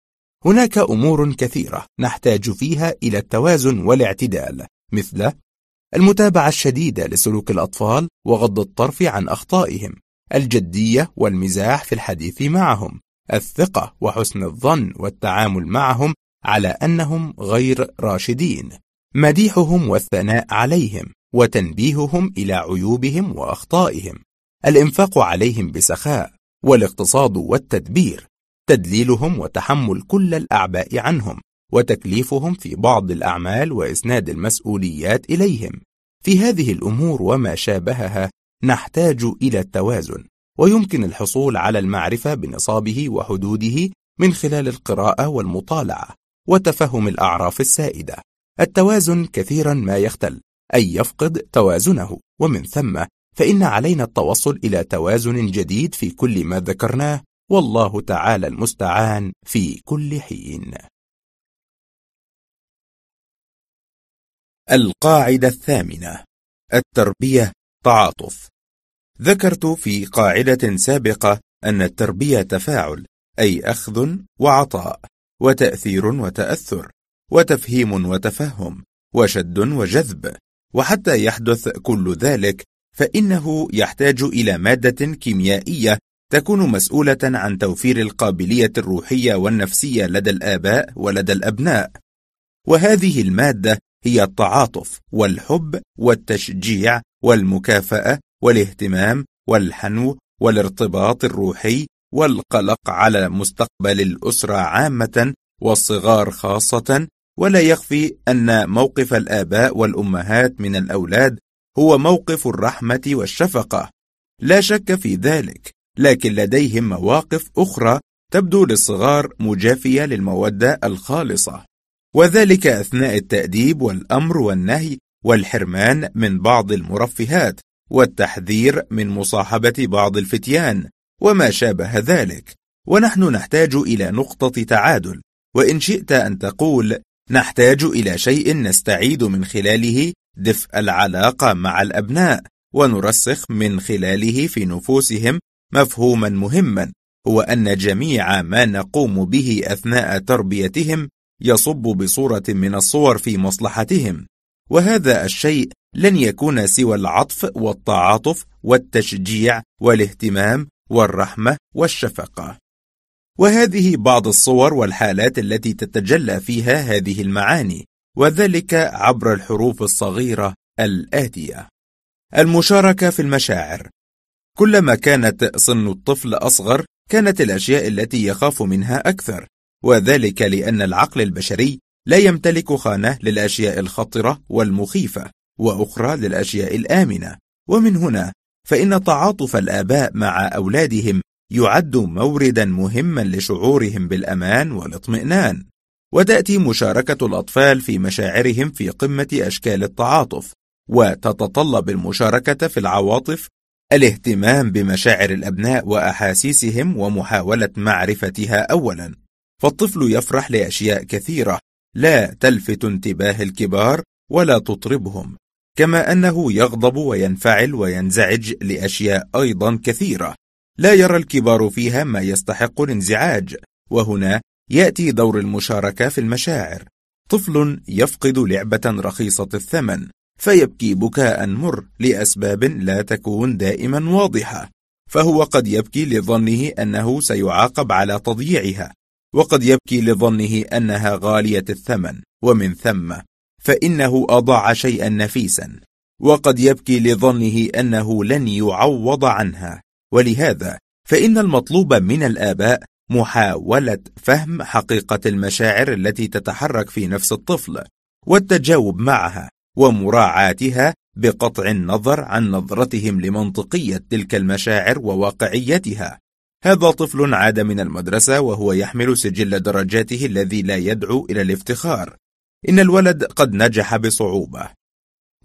هناك أمور كثيرة نحتاج فيها إلى التوازن والاعتدال، مثل المتابعة الشديدة لسلوك الأطفال وغض الطرف عن أخطائهم، الجدية والمزاح في الحديث معهم، الثقة وحسن الظن والتعامل معهم على أنهم غير راشدين، مديحهم والثناء عليهم وتنبيههم إلى عيوبهم وأخطائهم، الإنفاق عليهم بسخاء والاقتصاد والتدبير، تدليلهم وتحمل كل الأعباء عنهم وتكليفهم في بعض الأعمال وإسناد المسؤوليات إليهم. في هذه الأمور وما شابهها نحتاج إلى التوازن، ويمكن الحصول على المعرفة بنصابه وحدوده من خلال القراءة والمطالعة وتفهم الأعراف السائدة. التوازن كثيرا ما يختل أي يفقد توازنه، ومن ثم فإن علينا التوصل إلى توازن جديد في كل ما ذكرناه، والله تعالى المستعان في كل حين. القاعدة الثامنة: التربية تعاطف. ذكرت في قاعدة سابقة أن التربية تفاعل، أي أخذ وعطاء، وتأثير وتأثر، وتفهيم وتفهم، وشد وجذب، وحتى يحدث كل ذلك فإنه يحتاج إلى مادة كيميائية تكون مسؤولة عن توفير القابلية الروحية والنفسية لدى الآباء ولدى الأبناء، وهذه المادة هي التعاطف والحب والتشجيع والمكافأة والاهتمام والحنو والارتباط الروحي والقلق على مستقبل الأسرة عامة والصغار خاصة. ولا يخفي أن موقف الآباء والأمهات من الأولاد هو موقف الرحمة والشفقة، لا شك في ذلك، لكن لديهم مواقف أخرى تبدو للصغار مجافية للمودة الخالصة، وذلك أثناء التأديب والأمر والنهي والحرمان من بعض المرفهات والتحذير من مصاحبة بعض الفتيان وما شابه ذلك. ونحن نحتاج إلى نقطة تعادل، وإن شئت أن تقول نحتاج إلى شيء نستعيد من خلاله دفء العلاقة مع الأبناء، ونرسخ من خلاله في نفوسهم مفهوما مهما، هو أن جميع ما نقوم به أثناء تربيتهم يصب بصورة من الصور في مصلحتهم، وهذا الشيء لن يكون سوى العطف والتعاطف والتشجيع والاهتمام والرحمة والشفقة. وهذه بعض الصور والحالات التي تتجلى فيها هذه المعاني، وذلك عبر الحروف الصغيرة الآتية. المشاركة في المشاعر. كلما كانت سن الطفل أصغر كانت الأشياء التي يخاف منها أكثر، وذلك لأن العقل البشري لا يمتلك خانة للأشياء الخطرة والمخيفة وأخرى للأشياء الآمنة. ومن هنا فإن تعاطف الآباء مع أولادهم يعد موردا مهما لشعورهم بالأمان والاطمئنان. وتأتي مشاركة الأطفال في مشاعرهم في قمة أشكال التعاطف، وتتطلب المشاركة في العواطف الاهتمام بمشاعر الأبناء وأحاسيسهم ومحاولة معرفتها أولا. فالطفل يفرح لأشياء كثيرة لا تلفت انتباه الكبار ولا تطربهم، كما أنه يغضب وينفعل وينزعج لأشياء أيضا كثيرة لا يرى الكبار فيها ما يستحق الانزعاج. وهنا يأتي دور المشاركة في المشاعر. طفل يفقد لعبة رخيصة الثمن فيبكي بكاء مر لأسباب لا تكون دائما واضحة، فهو قد يبكي لظنه أنه سيعاقب على تضييعها، وقد يبكي لظنه أنها غالية الثمن ومن ثم فإنه أضاع شيئا نفيسا، وقد يبكي لظنه أنه لن يعوض عنها. ولهذا فإن المطلوب من الآباء محاولة فهم حقيقة المشاعر التي تتحرك في نفس الطفل والتجاوب معها ومراعاتها، بقطع النظر عن نظرتهم لمنطقية تلك المشاعر وواقعيتها. هذا طفل عاد من المدرسة وهو يحمل سجل درجاته الذي لا يدعو إلى الافتخار، إن الولد قد نجح بصعوبة،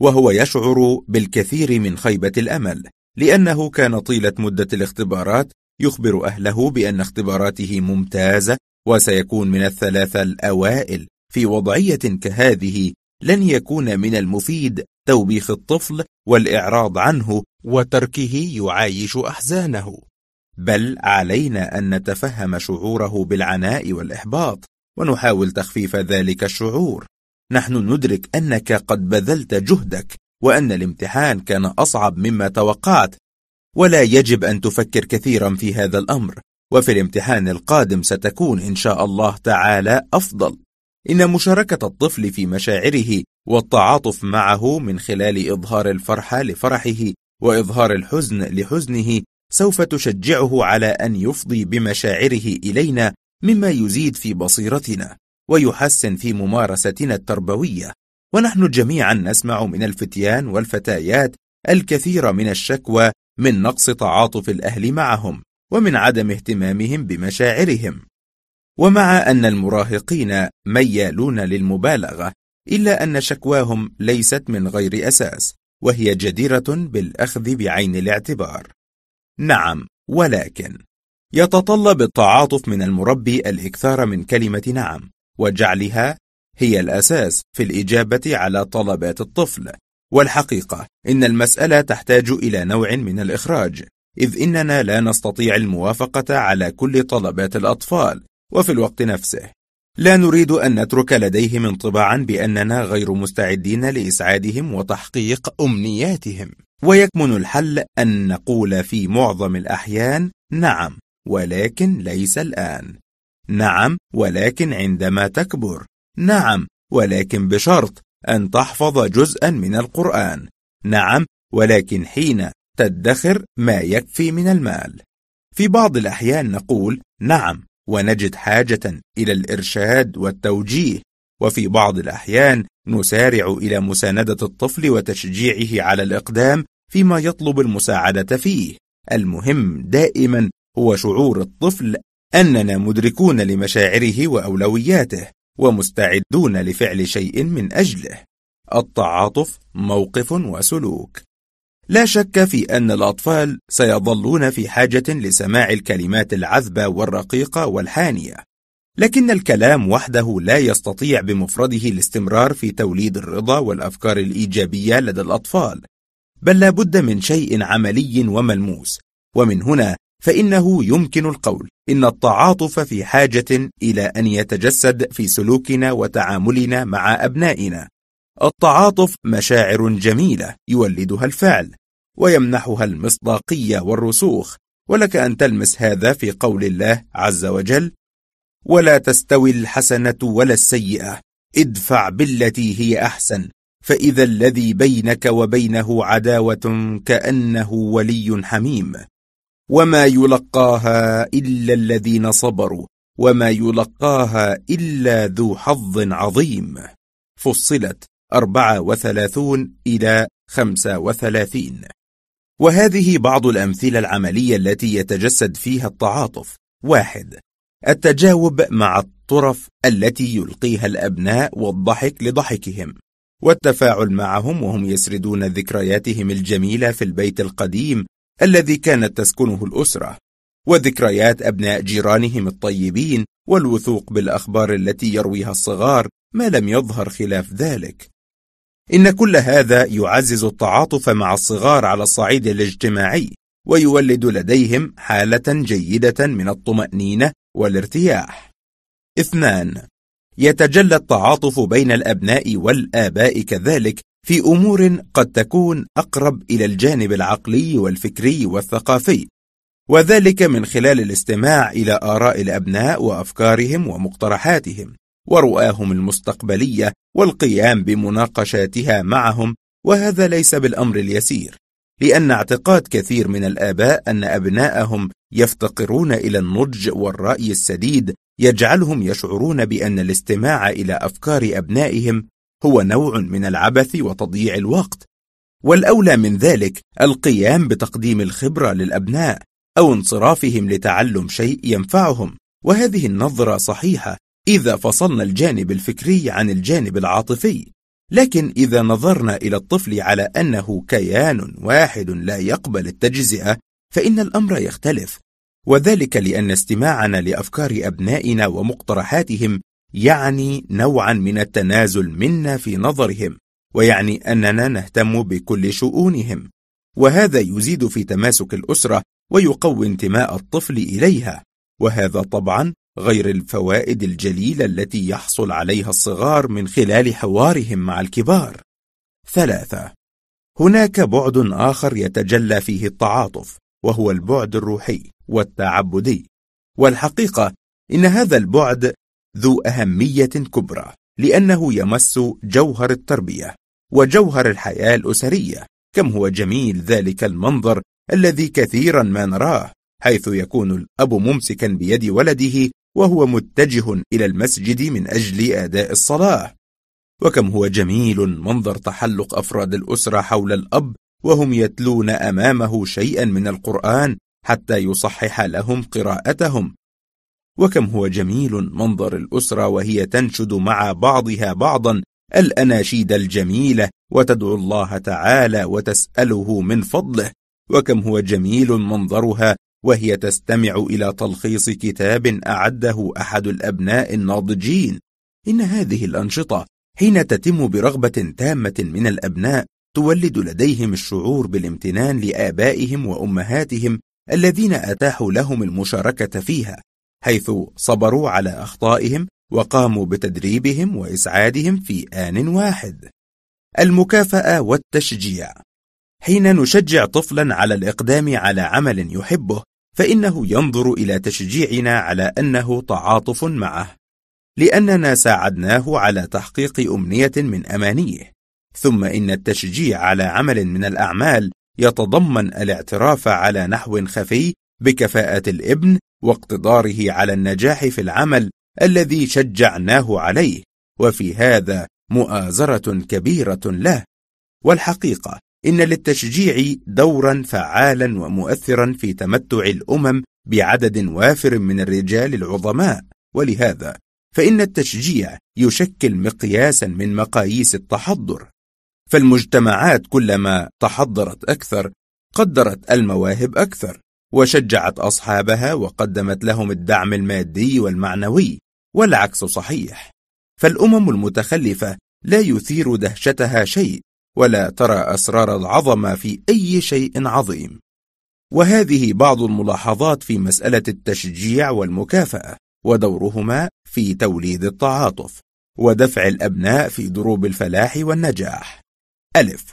وهو يشعر بالكثير من خيبة الأمل لأنه كان طيلة مدة الاختبارات يخبر أهله بأن اختباراته ممتازة وسيكون من الثلاثة الأوائل. في وضعية كهذه لن يكون من المفيد توبيخ الطفل والإعراض عنه وتركه يعايش أحزانه، بل علينا أن نتفهم شعوره بالعناء والإحباط ونحاول تخفيف ذلك الشعور. نحن ندرك أنك قد بذلت جهدك وأن الامتحان كان أصعب مما توقعت، ولا يجب أن تفكر كثيرا في هذا الأمر، وفي الامتحان القادم ستكون إن شاء الله تعالى أفضل. إن مشاركة الطفل في مشاعره والتعاطف معه من خلال إظهار الفرحة لفرحه وإظهار الحزن لحزنه سوف تشجعه على أن يفضي بمشاعره إلينا، مما يزيد في بصيرتنا ويحسن في ممارستنا التربوية. ونحن جميعا نسمع من الفتيان والفتيات الكثير من الشكوى من نقص تعاطف الأهل معهم ومن عدم اهتمامهم بمشاعرهم. ومع أن المراهقين ميالون للمبالغة، إلا أن شكواهم ليست من غير أساس، وهي جديرة بالأخذ بعين الاعتبار. نعم، ولكن يتطلب التعاطف من المربي الإكثار من كلمة نعم، وجعلها هي الأساس في الإجابة على طلبات الطفل. والحقيقة إن المسألة تحتاج إلى نوع من الإخراج، إذ إننا لا نستطيع الموافقة على كل طلبات الأطفال، وفي الوقت نفسه لا نريد أن نترك لديهم انطباعا بأننا غير مستعدين لإسعادهم وتحقيق أمنياتهم. ويكمن الحل أن نقول في معظم الأحيان نعم ولكن ليس الآن، نعم ولكن عندما تكبر، نعم ولكن بشرط أن تحفظ جزءا من القرآن، نعم ولكن حين تدخر ما يكفي من المال. في بعض الأحيان نقول نعم ونجد حاجة إلى الإرشاد والتوجيه، وفي بعض الأحيان نسارع إلى مساندة الطفل وتشجيعه على الإقدام فيما يطلب المساعدة فيه. المهم دائما هو شعور الطفل أننا مدركون لمشاعره وأولوياته ومستعدون لفعل شيء من أجله. التعاطف موقف وسلوك. لا شك في أن الأطفال سيظلون في حاجة لسماع الكلمات العذبة والرقيقة والحانية، لكن الكلام وحده لا يستطيع بمفرده الاستمرار في توليد الرضا والأفكار الإيجابية لدى الأطفال، بل لا بد من شيء عملي وملموس. ومن هنا فإنه يمكن القول إن التعاطف في حاجة إلى أن يتجسد في سلوكنا وتعاملنا مع أبنائنا. التعاطف مشاعر جميلة يولدها الفعل ويمنحها المصداقية والرسوخ، ولك أن تلمس هذا في قول الله عز وجل: ولا تستوي الحسنة ولا السيئة ادفع بالتي هي أحسن فإذا الذي بينك وبينه عداوة كأنه ولي حميم وما يلقاها إلا الذين صبروا وما يلقاها إلا ذو حظ عظيم. فصلت أربعة وثلاثون إلى خمسة وثلاثين. وهذه بعض الأمثلة العملية التي يتجسد فيها التعاطف. واحد، التجاوب مع الطرف التي يلقيها الأبناء والضحك لضحكهم، والتفاعل معهم وهم يسردون ذكرياتهم الجميلة في البيت القديم الذي كانت تسكنه الأسرة، وذكريات أبناء جيرانهم الطيبين، والوثوق بالأخبار التي يرويها الصغار ما لم يظهر خلاف ذلك. إن كل هذا يعزز التعاطف مع الصغار على الصعيد الاجتماعي، ويولد لديهم حالة جيدة من الطمأنينة والارتياح. اثنان، يتجلى التعاطف بين الأبناء والآباء كذلك في أمور قد تكون أقرب إلى الجانب العقلي والفكري والثقافي، وذلك من خلال الاستماع إلى آراء الأبناء وأفكارهم ومقترحاتهم ورؤاهم المستقبلية والقيام بمناقشاتها معهم. وهذا ليس بالأمر اليسير، لأن اعتقاد كثير من الآباء أن أبنائهم يفتقرون إلى النضج والرأي السديد يجعلهم يشعرون بأن الاستماع إلى أفكار أبنائهم هو نوع من العبث وتضييع الوقت، والأولى من ذلك القيام بتقديم الخبرة للأبناء أو انصرافهم لتعلم شيء ينفعهم. وهذه النظرة صحيحة إذا فصلنا الجانب الفكري عن الجانب العاطفي، لكن إذا نظرنا إلى الطفل على أنه كيان واحد لا يقبل التجزئة فإن الأمر يختلف، وذلك لأن استماعنا لأفكار أبنائنا ومقترحاتهم يعني نوعا من التنازل منا في نظرهم، ويعني أننا نهتم بكل شؤونهم، وهذا يزيد في تماسك الأسرة ويقوي انتماء الطفل إليها، وهذا طبعا غير الفوائد الجليلة التي يحصل عليها الصغار من خلال حوارهم مع الكبار. ثلاثة، هناك بعد آخر يتجلى فيه التعاطف، وهو البعد الروحي والتعبدي، والحقيقة إن هذا البعد ذو أهمية كبرى لأنه يمس جوهر التربية وجوهر الحياة الأسرية. كم هو جميل ذلك المنظر الذي كثيرا ما نراه، حيث يكون الأب ممسكا بيد ولده وهو متجه إلى المسجد من أجل أداء الصلاة، وكم هو جميل منظر تحلق أفراد الأسرة حول الأب وهم يتلون أمامه شيئا من القرآن حتى يصحح لهم قراءتهم، وكم هو جميل منظر الأسرة وهي تنشد مع بعضها بعضا الأناشيد الجميلة وتدعو الله تعالى وتسأله من فضله، وكم هو جميل منظرها وهي تستمع إلى تلخيص كتاب أعده أحد الأبناء الناضجين. إن هذه الأنشطة حين تتم برغبة تامة من الأبناء تولد لديهم الشعور بالامتنان لآبائهم وأمهاتهم الذين أتاحوا لهم المشاركة فيها، حيث صبروا على أخطائهم وقاموا بتدريبهم وإسعادهم في آن واحد. المكافأة والتشجيع. حين نشجع طفلا على الإقدام على عمل يحبه، فإنه ينظر إلى تشجيعنا على أنه تعاطف معه، لأننا ساعدناه على تحقيق أمنية من أمانيه. ثم إن التشجيع على عمل من الأعمال يتضمن الاعتراف على نحو خفي بكفاءة الابن واقتداره على النجاح في العمل الذي شجعناه عليه، وفي هذا مؤازرة كبيرة له. والحقيقة إن للتشجيع دورا فعالا ومؤثرا في تمتع الأمم بعدد وافر من الرجال العظماء، ولهذا فإن التشجيع يشكل مقياسا من مقاييس التحضر. فالمجتمعات كلما تحضرت أكثر قدرت المواهب أكثر، وشجعت أصحابها وقدمت لهم الدعم المادي والمعنوي، والعكس صحيح. فالأمم المتخلفة لا يثير دهشتها شيء، ولا ترى أسرار العظمة في أي شيء عظيم. وهذه بعض الملاحظات في مسألة التشجيع والمكافأة ودورهما في توليد التعاطف ودفع الأبناء في دروب الفلاح والنجاح. ألف،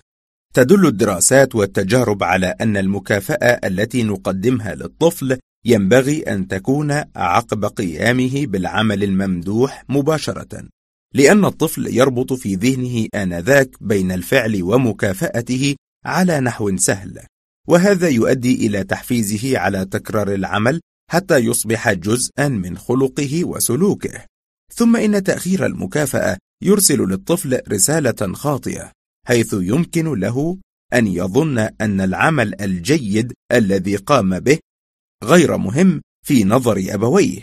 تدل الدراسات والتجارب على أن المكافأة التي نقدمها للطفل ينبغي أن تكون عقب قيامه بالعمل الممدوح مباشرة، لأن الطفل يربط في ذهنه آنذاك بين الفعل ومكافأته على نحو سهل، وهذا يؤدي إلى تحفيزه على تكرار العمل حتى يصبح جزءا من خلقه وسلوكه. ثم إن تأخير المكافأة يرسل للطفل رسالة خاطئة، حيث يمكن له أن يظن أن العمل الجيد الذي قام به غير مهم في نظر أبويه،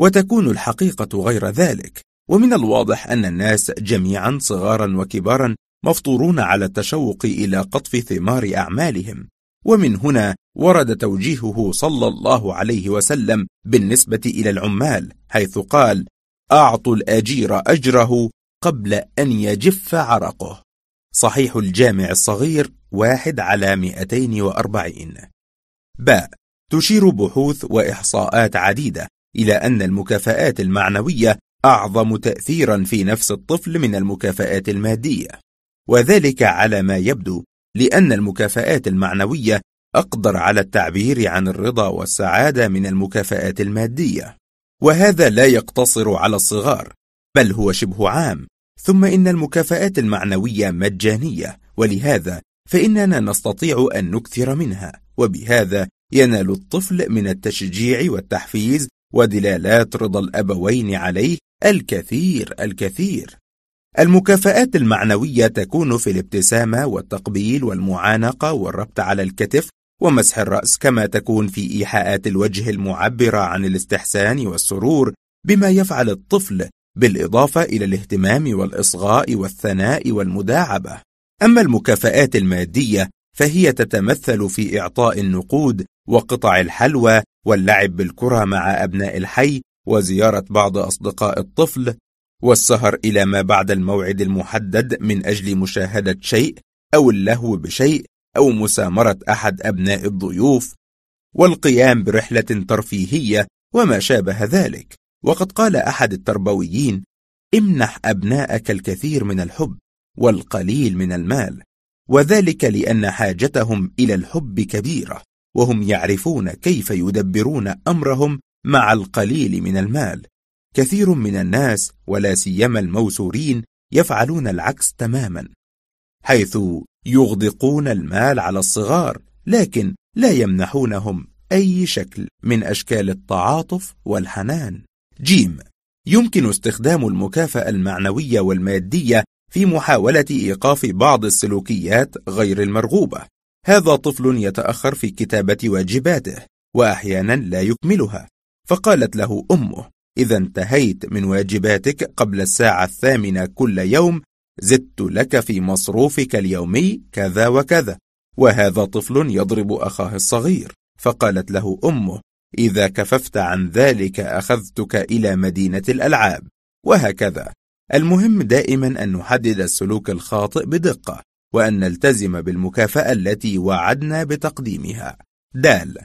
وتكون الحقيقة غير ذلك. ومن الواضح أن الناس جميعا صغارا وكبارا مفطورون على التشوق إلى قطف ثمار أعمالهم، ومن هنا ورد توجيهه صلى الله عليه وسلم بالنسبة إلى العمال، حيث قال: أعطوا الأجير أجره قبل أن يجف عرقه. صحيح الجامع الصغير واحد على مئتين وأربعين. باء، تشير بحوث وإحصاءات عديدة إلى أن المكافآت المعنوية أعظم تأثيرا في نفس الطفل من المكافآت المادية، وذلك على ما يبدو لأن المكافآت المعنوية أقدر على التعبير عن الرضا والسعادة من المكافآت المادية، وهذا لا يقتصر على الصغار بل هو شبه عام. ثم إن المكافآت المعنوية مجانية، ولهذا فإننا نستطيع أن نكثر منها، وبهذا ينال الطفل من التشجيع والتحفيز ودلالات رضا الأبوين عليه الكثير الكثير. المكافآت المعنوية تكون في الابتسامة والتقبيل والمعانقة والربط على الكتف ومسح الرأس، كما تكون في إيحاءات الوجه المعبرة عن الاستحسان والسرور بما يفعل الطفل، بالإضافة إلى الاهتمام والإصغاء والثناء والمداعبة. أما المكافآت المادية فهي تتمثل في إعطاء النقود وقطع الحلوى واللعب بالكرة مع أبناء الحي وزيارة بعض أصدقاء الطفل والسهر إلى ما بعد الموعد المحدد من أجل مشاهدة شيء أو اللهو بشيء أو مسامرة أحد أبناء الضيوف والقيام برحلة ترفيهية وما شابه ذلك. وقد قال أحد التربويين: امنح أبنائك الكثير من الحب والقليل من المال، وذلك لأن حاجتهم إلى الحب كبيرة، وهم يعرفون كيف يدبرون أمرهم مع القليل من المال. كثير من الناس ولا سيما الموسورين يفعلون العكس تماما، حيث يغدقون المال على الصغار لكن لا يمنحونهم أي شكل من أشكال التعاطف والحنان. جيم، يمكن استخدام المكافأة المعنوية والمادية في محاولة إيقاف بعض السلوكيات غير المرغوبة. هذا طفل يتأخر في كتابة واجباته وأحيانا لا يكملها، فقالت له أمه: إذا انتهيت من واجباتك قبل الساعة الثامنة كل يوم زدت لك في مصروفك اليومي كذا وكذا. وهذا طفل يضرب أخاه الصغير، فقالت له أمه: إذا كففت عن ذلك أخذتك إلى مدينة الألعاب، وهكذا. المهم دائما أن نحدد السلوك الخاطئ بدقة، وأن نلتزم بالمكافأة التي وعدنا بتقديمها. دال،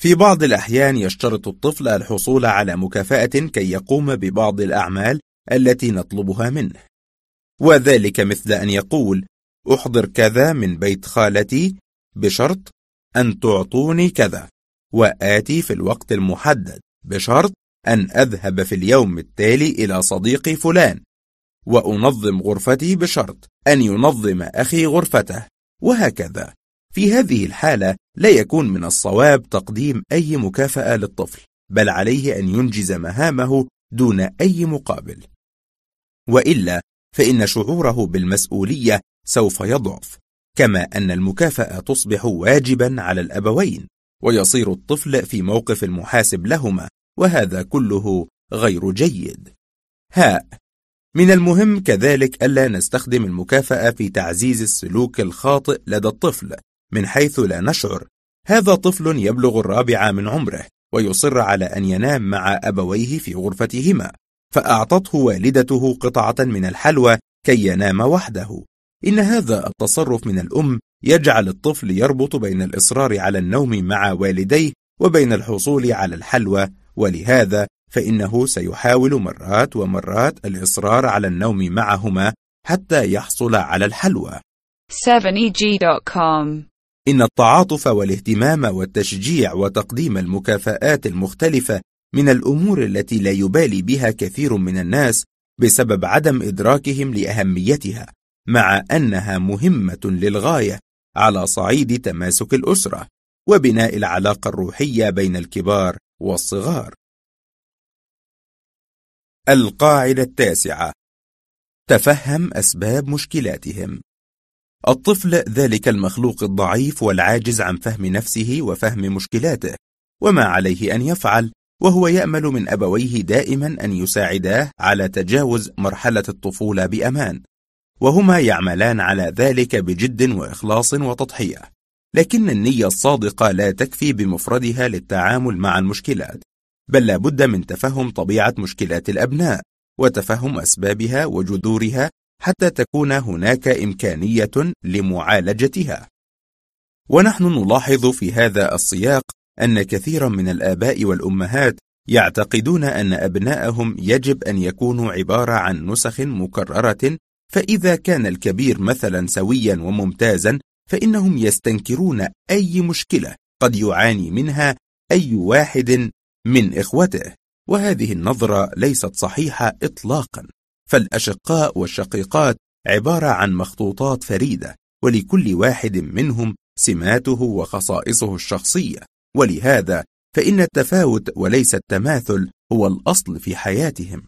في بعض الأحيان يشترط الطفل الحصول على مكافأة كي يقوم ببعض الأعمال التي نطلبها منه، وذلك مثل أن يقول: أحضر كذا من بيت خالتي بشرط أن تعطوني كذا، وآتي في الوقت المحدد بشرط أن أذهب في اليوم التالي إلى صديقي فلان، وأنظم غرفتي بشرط أن ينظم أخي غرفته، وهكذا. في هذه الحالة لا يكون من الصواب تقديم أي مكافأة للطفل، بل عليه أن ينجز مهامه دون أي مقابل، وإلا فإن شعوره بالمسؤولية سوف يضعف، كما أن المكافأة تصبح واجبا على الأبوين، ويصير الطفل في موقف المحاسب لهما، وهذا كله غير جيد. هاء من المهم كذلك ألا نستخدم المكافأة في تعزيز السلوك الخاطئ لدى الطفل من حيث لا نشعر. هذا طفل يبلغ الرابعة من عمره ويصر على أن ينام مع أبويه في غرفتهما، فأعطته والدته قطعة من الحلوى كي ينام وحده. إن هذا التصرف من الأم يجعل الطفل يربط بين الإصرار على النوم مع والديه وبين الحصول على الحلوى، ولهذا فإنه سيحاول مرات ومرات الإصرار على النوم معهما حتى يحصل على الحلوى. إن التعاطف والاهتمام والتشجيع وتقديم المكافآت المختلفة من الأمور التي لا يبالي بها كثير من الناس بسبب عدم إدراكهم لأهميتها، مع أنها مهمة للغاية على صعيد تماسك الأسرة وبناء العلاقة الروحية بين الكبار والصغار. القاعدة التاسعة: تفهم أسباب مشكلاتهم. الطفل ذلك المخلوق الضعيف والعاجز عن فهم نفسه وفهم مشكلاته، وما عليه أن يفعل، وهو يأمل من أبويه دائما أن يساعداه على تجاوز مرحلة الطفولة بأمان، وهما يعملان على ذلك بجد وإخلاص وتضحية، لكن النية الصادقة لا تكفي بمفردها للتعامل مع المشكلات، بل لا بد من تفهم طبيعة مشكلات الأبناء وتفهم أسبابها وجذورها حتى تكون هناك إمكانية لمعالجتها. ونحن نلاحظ في هذا السياق أن كثيرا من الآباء والأمهات يعتقدون أن أبنائهم يجب أن يكونوا عبارة عن نسخ مكررة، فإذا كان الكبير مثلا سويا وممتازا فإنهم يستنكرون أي مشكلة قد يعاني منها أي واحد من إخوته، وهذه النظرة ليست صحيحة إطلاقا، فالأشقاء والشقيقات عبارة عن مخطوطات فريدة، ولكل واحد منهم سماته وخصائصه الشخصية، ولهذا فإن التفاوت وليس التماثل هو الأصل في حياتهم.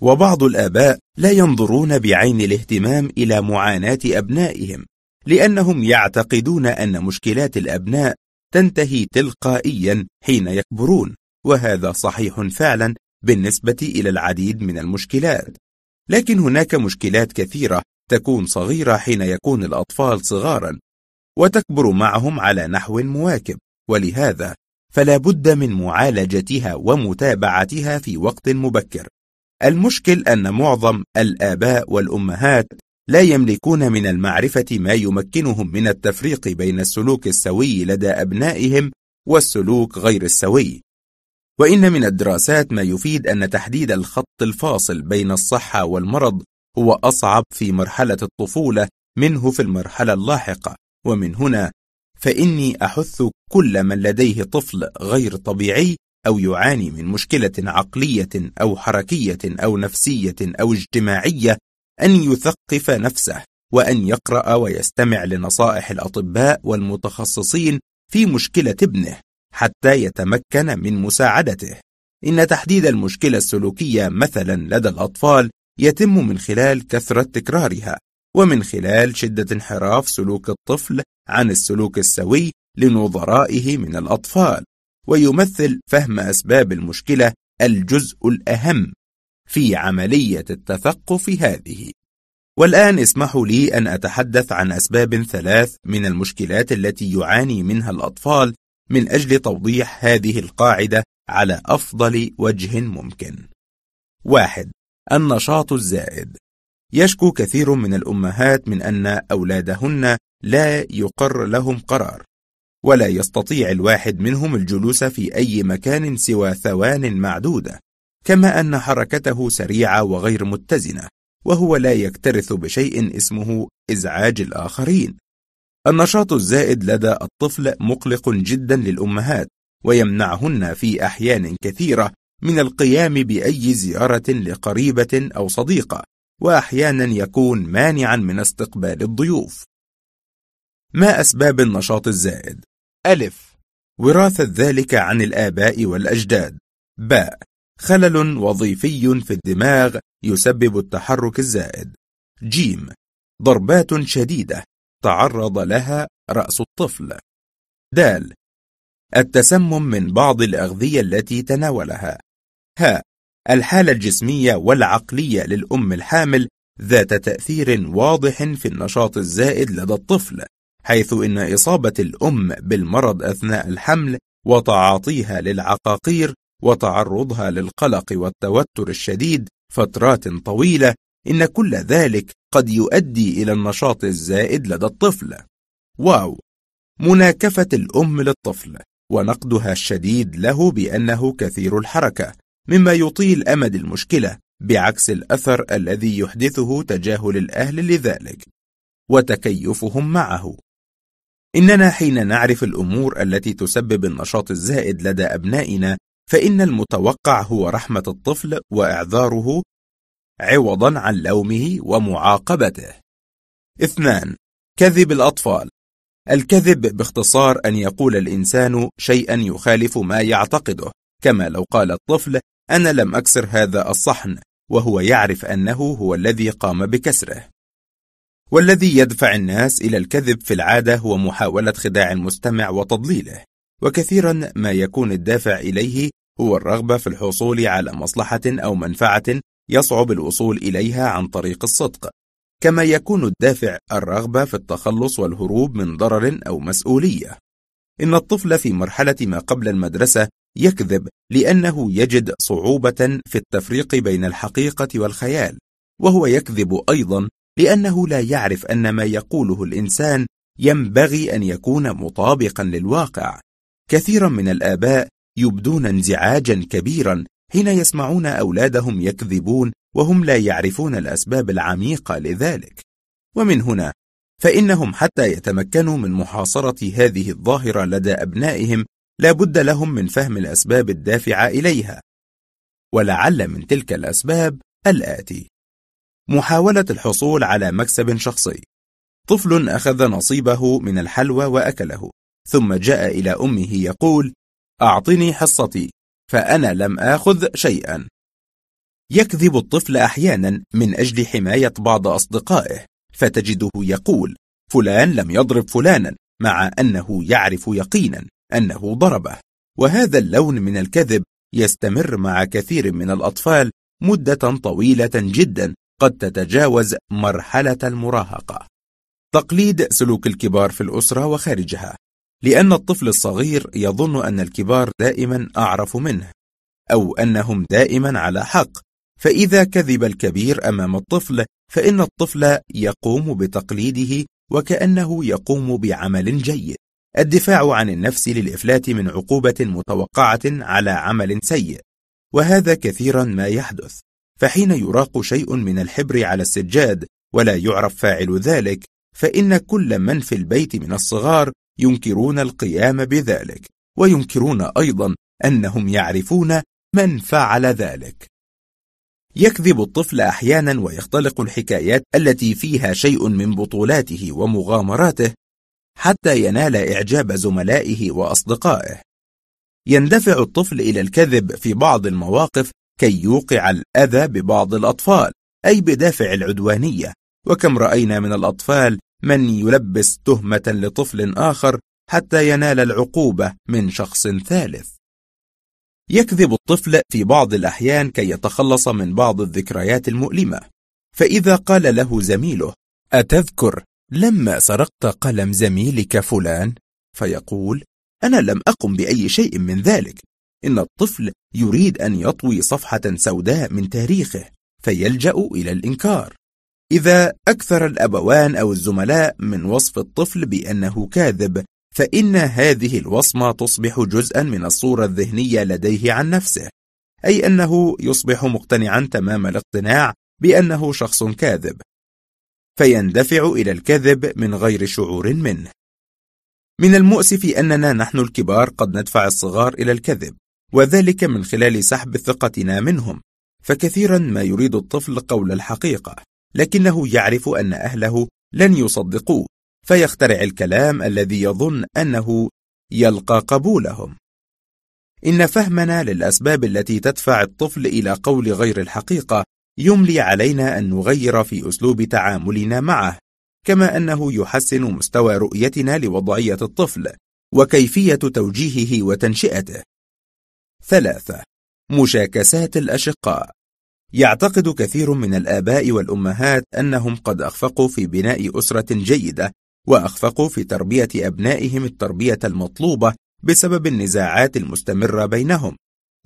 وبعض الآباء لا ينظرون بعين الاهتمام إلى معاناة أبنائهم، لأنهم يعتقدون أن مشكلات الأبناء تنتهي تلقائيا حين يكبرون، وهذا صحيح فعلا بالنسبة إلى العديد من المشكلات، لكن هناك مشكلات كثيرة تكون صغيرة حين يكون الأطفال صغارا وتكبر معهم على نحو مواكب، ولهذا فلا بد من معالجتها ومتابعتها في وقت مبكر. المشكل أن معظم الآباء والأمهات لا يملكون من المعرفة ما يمكنهم من التفريق بين السلوك السوي لدى أبنائهم والسلوك غير السوي، وإن من الدراسات ما يفيد أن تحديد الخط الفاصل بين الصحة والمرض هو أصعب في مرحلة الطفولة منه في المرحلة اللاحقة، ومن هنا فإني أحث كل من لديه طفل غير طبيعي أو يعاني من مشكلة عقلية أو حركية أو نفسية أو اجتماعية أن يثقف نفسه، وأن يقرأ ويستمع لنصائح الأطباء والمتخصصين في مشكلة ابنه حتى يتمكن من مساعدته. إن تحديد المشكلة السلوكية مثلا لدى الأطفال يتم من خلال كثرة تكرارها، ومن خلال شدة انحراف سلوك الطفل عن السلوك السوي لنظرائه من الأطفال، ويمثل فهم أسباب المشكلة الجزء الأهم في عملية التثقف هذه. والآن اسمحوا لي أن أتحدث عن أسباب ثلاث من المشكلات التي يعاني منها الأطفال من أجل توضيح هذه القاعدة على أفضل وجه ممكن. واحد. النشاط الزائد. يشكو كثير من الأمهات من أن أولادهن لا يقر لهم قرار، ولا يستطيع الواحد منهم الجلوس في أي مكان سوى ثوان معدودة، كما أن حركته سريعة وغير متزنة، وهو لا يكترث بشيء اسمه إزعاج الآخرين. النشاط الزائد لدى الطفل مقلق جدا للأمهات، ويمنعهن في أحيان كثيرة من القيام بأي زيارة لقريبة أو صديقة، وأحيانا يكون مانعا من استقبال الضيوف. ما أسباب النشاط الزائد؟ ألف وراثة ذلك عن الآباء والأجداد. باء خلل وظيفي في الدماغ يسبب التحرك الزائد. جيم ضربات شديدة تعرض لها رأس الطفل. دال التسمم من بعض الأغذية التي تناولها. ها الحالة الجسمية والعقلية للأم الحامل ذات تأثير واضح في النشاط الزائد لدى الطفل، حيث إن إصابة الأم بالمرض أثناء الحمل وتعاطيها للعقاقير وتعرضها للقلق والتوتر الشديد فترات طويلة، إن كل ذلك قد يؤدي إلى النشاط الزائد لدى الطفل. واو مناكفة الأم للطفل ونقدها الشديد له بأنه كثير الحركة، مما يطيل أمد المشكلة بعكس الأثر الذي يحدثه تجاهل الأهل لذلك وتكيفهم معه. إننا حين نعرف الأمور التي تسبب النشاط الزائد لدى أبنائنا، فإن المتوقع هو رحمة الطفل وإعذاره عوضا عن لومه ومعاقبته. اثنان كذب الأطفال. الكذب باختصار أن يقول الإنسان شيئا يخالف ما يعتقده، كما لو قال الطفل أنا لم أكسر هذا الصحن وهو يعرف أنه هو الذي قام بكسره. والذي يدفع الناس إلى الكذب في العادة هو محاولة خداع المستمع وتضليله، وكثيرا ما يكون الدافع إليه هو الرغبة في الحصول على مصلحة أو منفعة يصعب الوصول إليها عن طريق الصدق، كما يكون الدافع الرغبة في التخلص والهروب من ضرر أو مسؤولية. إن الطفل في مرحلة ما قبل المدرسة يكذب لأنه يجد صعوبة في التفريق بين الحقيقة والخيال، وهو يكذب أيضا لأنه لا يعرف أن ما يقوله الإنسان ينبغي أن يكون مطابقا للواقع. كثيرا من الآباء يبدون انزعاجا كبيرا حين يسمعون أولادهم يكذبون وهم لا يعرفون الأسباب العميقة لذلك، ومن هنا فإنهم حتى يتمكنوا من محاصرة هذه الظاهرة لدى أبنائهم لا بد لهم من فهم الأسباب الدافعة إليها، ولعل من تلك الأسباب الآتي: محاولة الحصول على مكسب شخصي. طفل أخذ نصيبه من الحلوى وأكله، ثم جاء إلى أمه يقول أعطني حصتي، فأنا لم آخذ شيئا. يكذب الطفل أحيانا من أجل حماية بعض أصدقائه، فتجده يقول فلان لم يضرب فلانا، مع أنه يعرف يقينا أنه ضربه. وهذا اللون من الكذب يستمر مع كثير من الأطفال مدة طويلة جدا قد تتجاوز مرحلة المراهقة. تقليد سلوك الكبار في الأسرة وخارجها، لأن الطفل الصغير يظن أن الكبار دائما أعرف منه أو أنهم دائما على حق، فإذا كذب الكبير أمام الطفل فإن الطفل يقوم بتقليده وكأنه يقوم بعمل جيد. الدفاع عن النفس للإفلات من عقوبة متوقعة على عمل سيء، وهذا كثيرا ما يحدث. فحين يراق شيء من الحبر على السجاد ولا يعرف فاعل ذلك، فإن كل من في البيت من الصغار ينكرون القيام بذلك، وينكرون أيضا أنهم يعرفون من فعل ذلك. يكذب الطفل أحيانا ويختلق الحكايات التي فيها شيء من بطولاته ومغامراته حتى ينال إعجاب زملائه وأصدقائه. يندفع الطفل إلى الكذب في بعض المواقف كي يوقع الأذى ببعض الأطفال، أي بدافع العدوانية، وكم رأينا من الأطفال من يلبس تهمة لطفل آخر حتى ينال العقوبة من شخص ثالث. يكذب الطفل في بعض الأحيان كي يتخلص من بعض الذكريات المؤلمة، فإذا قال له زميله أتذكر لما سرقت قلم زميلك فلان؟ فيقول أنا لم أقم بأي شيء من ذلك. إن الطفل يريد أن يطوي صفحة سوداء من تاريخه، فيلجأ إلى الإنكار. إذا أكثر الأبوان أو الزملاء من وصف الطفل بأنه كاذب، فإن هذه الوصمة تصبح جزءا من الصورة الذهنية لديه عن نفسه، أي أنه يصبح مقتنعا تمام الاقتناع بأنه شخص كاذب. فيندفع إلى الكذب من غير شعور منه. من المؤسف أننا نحن الكبار قد ندفع الصغار إلى الكذب، وذلك من خلال سحب ثقتنا منهم، فكثيرا ما يريد الطفل قول الحقيقة، لكنه يعرف أن أهله لن يصدقوه، فيخترع الكلام الذي يظن أنه يلقى قبولهم. إن فهمنا للأسباب التي تدفع الطفل إلى قول غير الحقيقة يملي علينا أن نغير في أسلوب تعاملنا معه، كما أنه يحسن مستوى رؤيتنا لوضعية الطفل وكيفية توجيهه وتنشئته. ثلاثة. مشاكسات الأشقاء. يعتقد كثير من الآباء والأمهات أنهم قد أخفقوا في بناء أسرة جيدة، وأخفقوا في تربية أبنائهم التربية المطلوبة بسبب النزاعات المستمرة بينهم،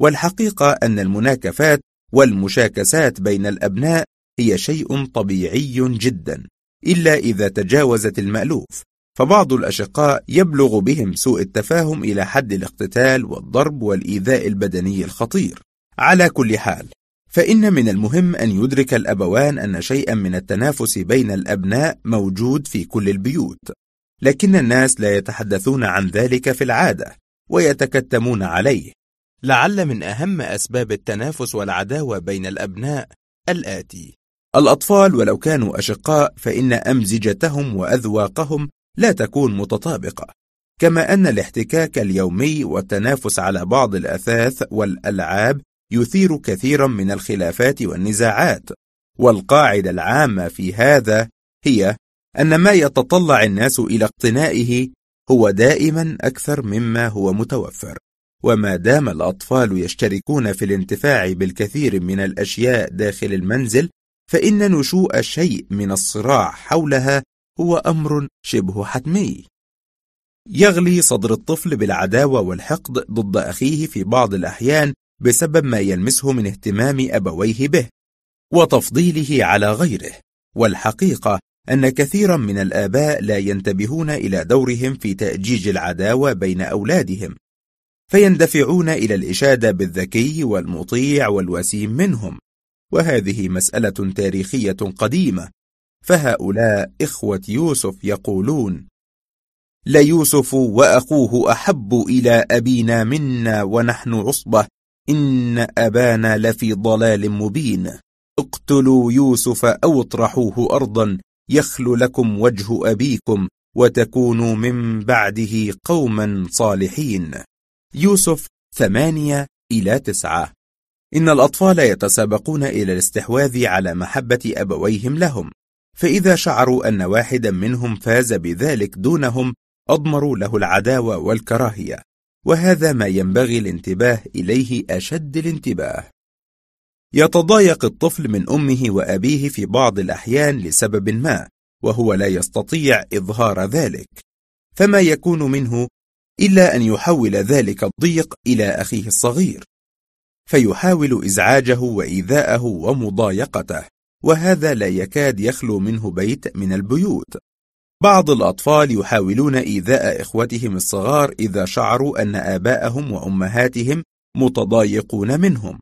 والحقيقة أن المناكفات والمشاكسات بين الأبناء هي شيء طبيعي جدا، إلا إذا تجاوزت المألوف، فبعض الأشقاء يبلغ بهم سوء التفاهم إلى حد الاقتتال والضرب والإيذاء البدني الخطير. على كل حال، فإن من المهم أن يدرك الأبوان أن شيئا من التنافس بين الأبناء موجود في كل البيوت، لكن الناس لا يتحدثون عن ذلك في العادة ويتكتمون عليه. لعل من أهم أسباب التنافس والعداوة بين الأبناء الآتي: الأطفال ولو كانوا أشقاء فإن أمزجتهم وأذواقهم لا تكون متطابقة، كما أن الاحتكاك اليومي والتنافس على بعض الأثاث والألعاب يثير كثيرا من الخلافات والنزاعات، والقاعدة العامة في هذا هي أن ما يتطلع الناس إلى اقتنائه هو دائما أكثر مما هو متوفر، وما دام الأطفال يشتركون في الانتفاع بالكثير من الأشياء داخل المنزل، فإن نشوء شيء من الصراع حولها هو أمر شبه حتمي. يغلي صدر الطفل بالعداوة والحقد ضد أخيه في بعض الأحيان بسبب ما يلمسه من اهتمام أبويه به وتفضيله على غيره، والحقيقة أن كثيرا من الآباء لا ينتبهون إلى دورهم في تأجيج العداوة بين أولادهم، فيندفعون إلى الإشادة بالذكي والمطيع والوسيم منهم، وهذه مسألة تاريخية قديمة، فهؤلاء إخوة يوسف يقولون: ليوسف وأخوه أحب إلى أبينا منا ونحن عصبة، إن أبانا لفي ضلال مبين، اقتلوا يوسف أو اطرحوه أرضا يخل لكم وجه أبيكم وتكونوا من بعده قوما صالحين. يوسف ثمانية إلى تسعة. إن الأطفال يتسابقون إلى الاستحواذ على محبة أبويهم لهم، فإذا شعروا أن واحدا منهم فاز بذلك دونهم أضمروا له العداوة والكراهية، وهذا ما ينبغي الانتباه إليه أشد الانتباه. يتضايق الطفل من أمه وأبيه في بعض الأحيان لسبب ما، وهو لا يستطيع إظهار ذلك، فما يكون منه إلا أن يحول ذلك الضيق إلى أخيه الصغير، فيحاول إزعاجه وإيذاءه ومضايقته، وهذا لا يكاد يخلو منه بيت من البيوت. بعض الأطفال يحاولون إيذاء إخوتهم الصغار إذا شعروا أن آباءهم وأمهاتهم متضايقون منهم،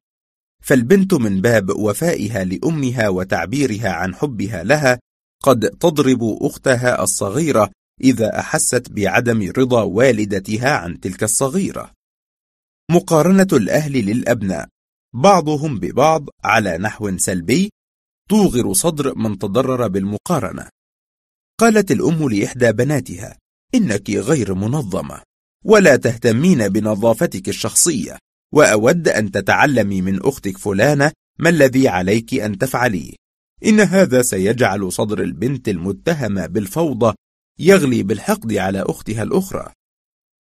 فالبنت من باب وفائها لأمها وتعبيرها عن حبها لها قد تضرب أختها الصغيرة إذا أحست بعدم رضا والدتها عن تلك الصغيرة. مقارنة الأهل للأبناء بعضهم ببعض على نحو سلبي توغر صدر من تضرر بالمقارنة. قالت الأم لإحدى بناتها: إنك غير منظمة ولا تهتمين بنظافتك الشخصية، وأود أن تتعلمي من أختك فلانة ما الذي عليك أن تفعليه. إن هذا سيجعل صدر البنت المتهمة بالفوضى يغلي بالحقد على أختها الأخرى،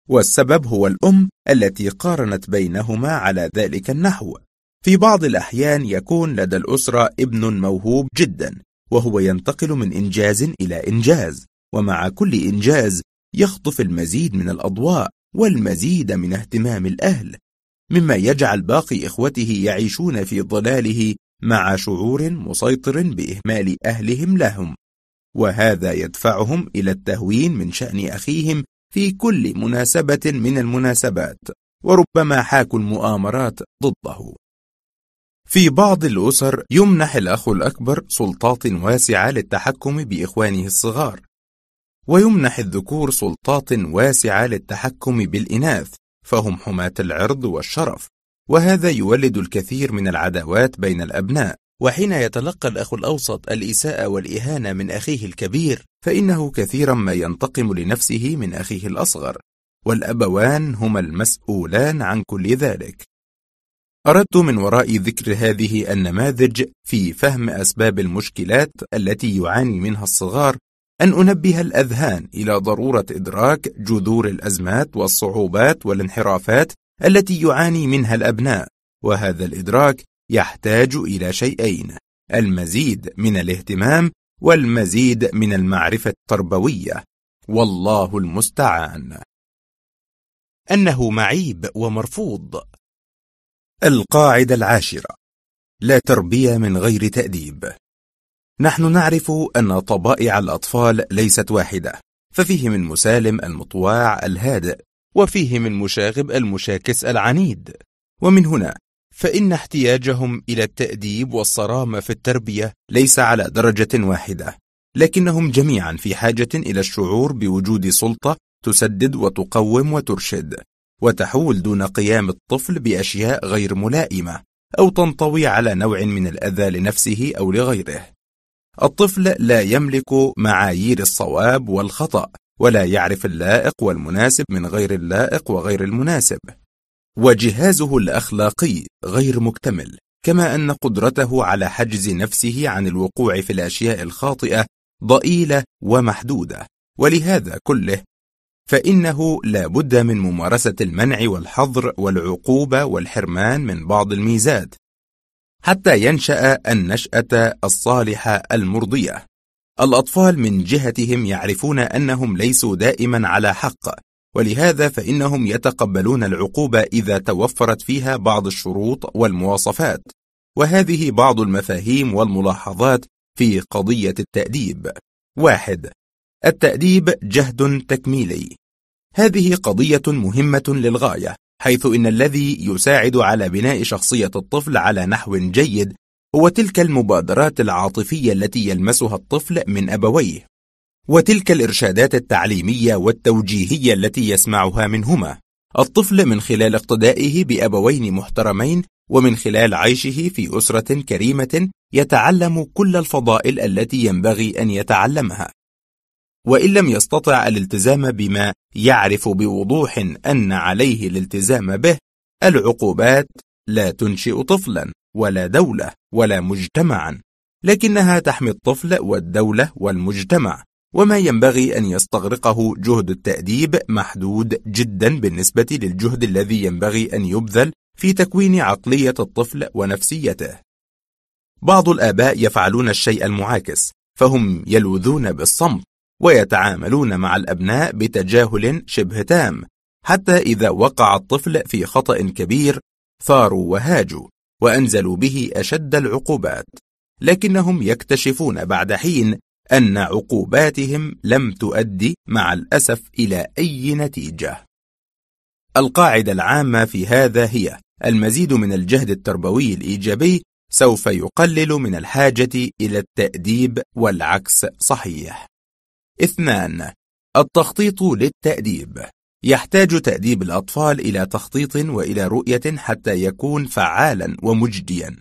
والسبب هو الأم التي قارنت بينهما على ذلك النحو. في بعض الأحيان يكون لدى الأسرة ابن موهوب جدا، وهو ينتقل من إنجاز إلى إنجاز، ومع كل إنجاز يخطف المزيد من الأضواء والمزيد من اهتمام الأهل، مما يجعل باقي إخوته يعيشون في ضلاله مع شعور مسيطر بإهمال أهلهم لهم، وهذا يدفعهم إلى التهوين من شأن أخيهم في كل مناسبة من المناسبات، وربما حاكوا المؤامرات ضده. في بعض الأسر يمنح الأخ الأكبر سلطات واسعة للتحكم بإخوانه الصغار، ويمنح الذكور سلطات واسعة للتحكم بالإناث، فهم حماة العرض والشرف، وهذا يولد الكثير من العداوات بين الأبناء. وحين يتلقى الأخ الأوسط الإساءة والإهانة من أخيه الكبير، فإنه كثيرا ما ينتقم لنفسه من أخيه الأصغر، والأبوان هما المسؤولان عن كل ذلك. أردت من وراء ذكر هذه النماذج في فهم أسباب المشكلات التي يعاني منها الصغار أن أنبه الأذهان إلى ضرورة إدراك جذور الأزمات والصعوبات والانحرافات التي يعاني منها الأبناء، وهذا الإدراك يحتاج إلى شيئين: المزيد من الاهتمام والمزيد من المعرفة التربوية، والله المستعان. أنه معيب ومرفوض. القاعدة العاشرة: لا تربية من غير تأديب. نحن نعرف أن طبائع الأطفال ليست واحدة، ففيه من مسالم المطواع الهادئ، وفيه من مشاغب المشاكس العنيد، ومن هنا فإن احتياجهم إلى التأديب والصرامة في التربية ليس على درجة واحدة، لكنهم جميعا في حاجة إلى الشعور بوجود سلطة تسدد وتقوم وترشد، وتحول دون قيام الطفل بأشياء غير ملائمة أو تنطوي على نوع من الأذى لنفسه أو لغيره. الطفل لا يملك معايير الصواب والخطأ، ولا يعرف اللائق والمناسب من غير اللائق وغير المناسب، وجهازه الأخلاقي غير مكتمل، كما أن قدرته على حجز نفسه عن الوقوع في الأشياء الخاطئة ضئيلة ومحدودة. ولهذا كله فإنه لا بد من ممارسة المنع والحظر والعقوبة والحرمان من بعض الميزات حتى ينشأ النشأة الصالحة المرضية. الأطفال من جهتهم يعرفون أنهم ليسوا دائما على حق، ولهذا فإنهم يتقبلون العقوبة إذا توفرت فيها بعض الشروط والمواصفات. وهذه بعض المفاهيم والملاحظات في قضية التأديب. واحد. التأديب جهد تكميلي. هذه قضية مهمة للغاية، حيث إن الذي يساعد على بناء شخصية الطفل على نحو جيد هو تلك المبادرات العاطفية التي يلمسها الطفل من أبويه، وتلك الإرشادات التعليمية والتوجيهية التي يسمعها منهما. الطفل من خلال اقتدائه بأبوين محترمين، ومن خلال عيشه في أسرة كريمة، يتعلم كل الفضائل التي ينبغي أن يتعلمها، وإن لم يستطع الالتزام بما يعرف بوضوح أن عليه الالتزام به. العقوبات لا تنشئ طفلا ولا دولة ولا مجتمعا، لكنها تحمي الطفل والدولة والمجتمع، وما ينبغي أن يستغرقه جهد التأديب محدود جدا بالنسبة للجهد الذي ينبغي أن يبذل في تكوين عقلية الطفل ونفسيته. بعض الآباء يفعلون الشيء المعاكس، فهم يلوذون بالصمت ويتعاملون مع الأبناء بتجاهل شبه تام، حتى إذا وقع الطفل في خطأ كبير ثاروا وهاجوا وأنزلوا به أشد العقوبات، لكنهم يكتشفون بعد حين أن عقوباتهم لم تؤدي مع الأسف إلى أي نتيجة. القاعدة العامة في هذا هي: المزيد من الجهد التربوي الإيجابي سوف يقلل من الحاجة إلى التأديب، والعكس صحيح. اثنان. التخطيط للتأديب. يحتاج تأديب الأطفال إلى تخطيط وإلى رؤية حتى يكون فعالا ومجديا،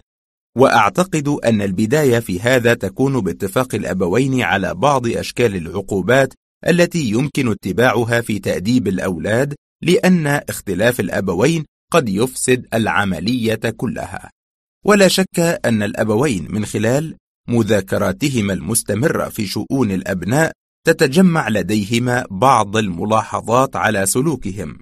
وأعتقد أن البداية في هذا تكون باتفاق الأبوين على بعض أشكال العقوبات التي يمكن اتباعها في تأديب الأولاد، لأن اختلاف الأبوين قد يفسد العملية كلها. ولا شك أن الأبوين من خلال مذاكراتهما المستمرة في شؤون الأبناء تتجمع لديهما بعض الملاحظات على سلوكهم،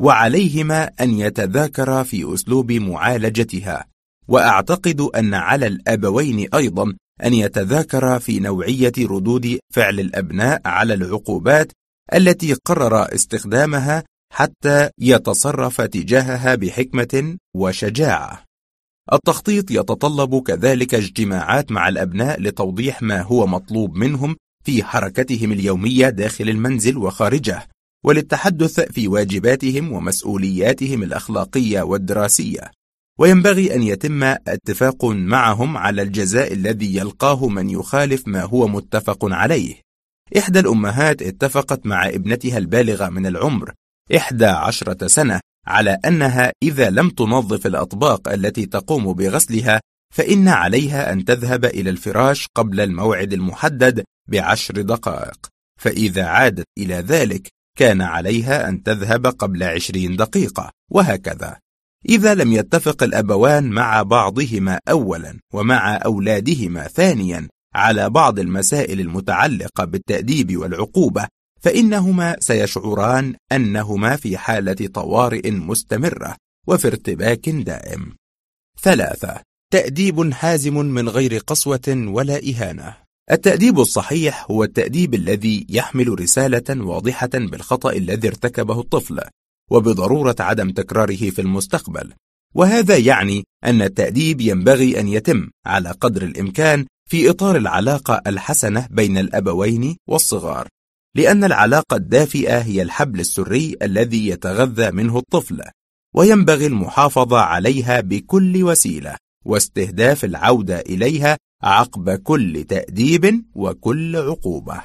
وعليهما أن يتذاكرا في أسلوب معالجتها، وأعتقد أن على الأبوين أيضا أن يتذاكرا في نوعية ردود فعل الأبناء على العقوبات التي قرر استخدامها حتى يتصرف تجاهها بحكمة وشجاعة. التخطيط يتطلب كذلك اجتماعات مع الأبناء لتوضيح ما هو مطلوب منهم في حركتهم اليومية داخل المنزل وخارجه، وللتحدث في واجباتهم ومسؤولياتهم الأخلاقية والدراسية. وينبغي أن يتم اتفاق معهم على الجزاء الذي يلقاه من يخالف ما هو متفق عليه. إحدى الأمهات اتفقت مع ابنتها البالغة من العمر إحدى عشرة سنة على أنها إذا لم تنظف الأطباق التي تقوم بغسلها فإن عليها أن تذهب إلى الفراش قبل الموعد المحدد بعشر دقائق، فإذا عادت إلى ذلك كان عليها أن تذهب قبل عشرين دقيقة، وهكذا. إذا لم يتفق الأبوان مع بعضهما أولا ومع أولادهما ثانيا على بعض المسائل المتعلقة بالتأديب والعقوبة، فإنهما سيشعران أنهما في حالة طوارئ مستمرة وفي ارتباك دائم. ثلاثة. تأديب حازم من غير قسوة ولا إهانة. التأديب الصحيح هو التأديب الذي يحمل رسالة واضحة بالخطأ الذي ارتكبه الطفل وبضرورة عدم تكراره في المستقبل، وهذا يعني أن التأديب ينبغي أن يتم على قدر الإمكان في إطار العلاقة الحسنة بين الأبوين والصغار، لأن العلاقة الدافئة هي الحبل السري الذي يتغذى منه الطفل، وينبغي المحافظة عليها بكل وسيلة واستهداف العودة إليها عقب كل تأديب وكل عقوبة.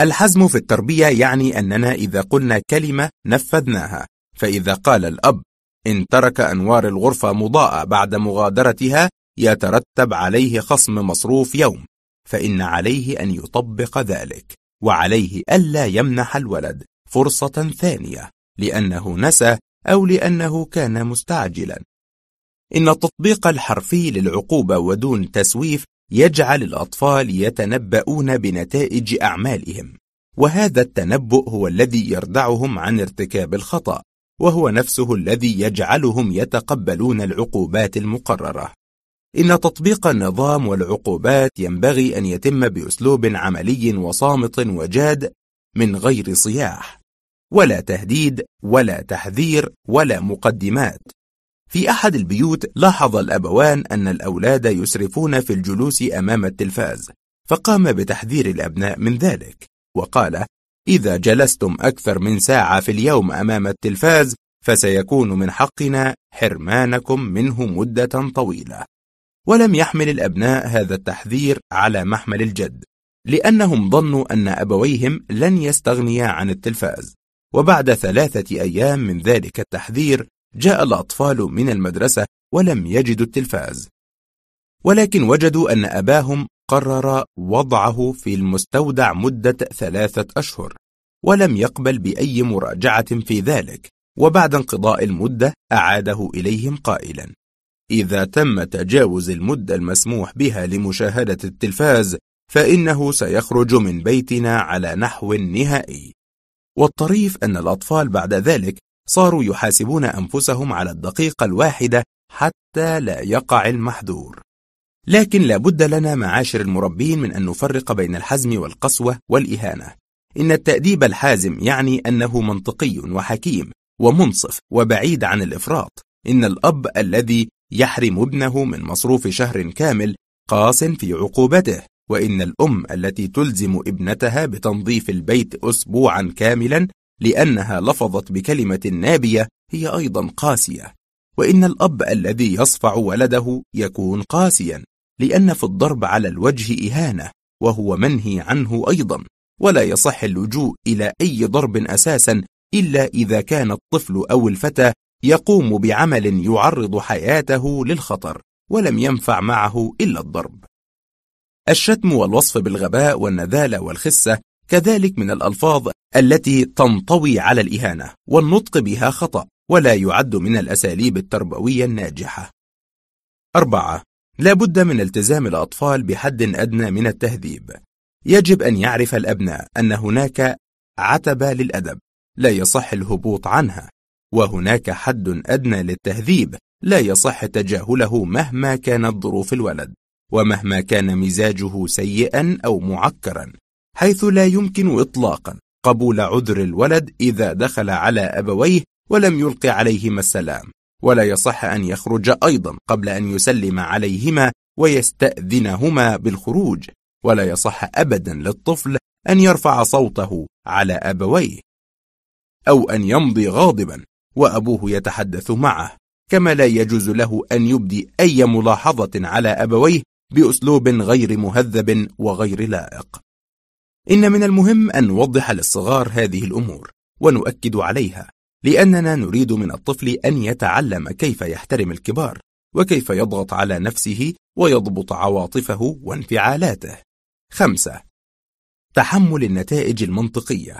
الحزم في التربية يعني أننا إذا قلنا كلمة نفذناها، فإذا قال الأب إن ترك أنوار الغرفة مضاءة بعد مغادرتها يترتب عليه خصم مصروف يوم، فإن عليه أن يطبق ذلك، وعليه ألا يمنح الولد فرصة ثانية لأنه نسى أو لأنه كان مستعجلا. إن التطبيق الحرفي للعقوبة ودون تسويف يجعل الأطفال يتنبؤون بنتائج أعمالهم، وهذا التنبؤ هو الذي يردعهم عن ارتكاب الخطأ، وهو نفسه الذي يجعلهم يتقبلون العقوبات المقررة. إن تطبيق النظام والعقوبات ينبغي أن يتم بأسلوب عملي وصامت وجاد من غير صياح ولا تهديد ولا تحذير ولا مقدمات. في أحد البيوت لاحظ الأبوان أن الأولاد يسرفون في الجلوس أمام التلفاز، فقام بتحذير الأبناء من ذلك وقال: إذا جلستم أكثر من ساعة في اليوم أمام التلفاز فسيكون من حقنا حرمانكم منه مدة طويلة. ولم يحمل الأبناء هذا التحذير على محمل الجد، لأنهم ظنوا أن أبويهم لن يستغنيا عن التلفاز. وبعد ثلاثة أيام من ذلك التحذير جاء الأطفال من المدرسة ولم يجدوا التلفاز، ولكن وجدوا أن أباهم قرر وضعه في المستودع مدة ثلاثة أشهر ولم يقبل بأي مراجعة في ذلك، وبعد انقضاء المدة أعاده إليهم قائلا: إذا تم تجاوز المدة المسموح بها لمشاهدة التلفاز فإنه سيخرج من بيتنا على نحو نهائي. والطريف أن الأطفال بعد ذلك صاروا يحاسبون أنفسهم على الدقيقة الواحدة حتى لا يقع المحذور. لكن لابد لنا معاشر المربين من أن نفرق بين الحزم والقسوة والإهانة. إن التأديب الحازم يعني أنه منطقي وحكيم ومنصف وبعيد عن الإفراط. إن الأب الذي يحرم ابنه من مصروف شهر كامل قاس في عقوبته، وإن الأم التي تلزم ابنتها بتنظيف البيت أسبوعا كاملا لأنها لفظت بكلمة نابية هي أيضا قاسية، وإن الأب الذي يصفع ولده يكون قاسيا لأن في الضرب على الوجه إهانة وهو منهي عنه أيضا، ولا يصح اللجوء إلى أي ضرب أساسا إلا إذا كان الطفل أو الفتى يقوم بعمل يعرض حياته للخطر ولم ينفع معه إلا الضرب. الشتم والوصف بالغباء والنذالة والخسة كذلك من الألفاظ التي تنطوي على الإهانة، والنطق بها خطأ ولا يعد من الأساليب التربوية الناجحة. أربعة. لا بد من التزام الأطفال بحد أدنى من التهذيب. يجب أن يعرف الأبناء أن هناك عتبة للأدب لا يصح الهبوط عنها، وهناك حد أدنى للتهذيب لا يصح تجاهله مهما كانت ظروف الولد ومهما كان مزاجه سيئا أو معكرا، حيث لا يمكن إطلاقا قبول عذر الولد إذا دخل على أبويه ولم يلقي عليهما السلام، ولا يصح أن يخرج أيضا قبل أن يسلم عليهما ويستأذنهما بالخروج، ولا يصح أبدا للطفل أن يرفع صوته على أبويه أو أن يمضي غاضبا وأبوه يتحدث معه، كما لا يجوز له أن يبدي أي ملاحظة على أبويه بأسلوب غير مهذب وغير لائق. إن من المهم أن نوضح للصغار هذه الأمور ونؤكد عليها، لأننا نريد من الطفل أن يتعلم كيف يحترم الكبار، وكيف يضغط على نفسه ويضبط عواطفه وانفعالاته. خمسة. تحمل النتائج المنطقية.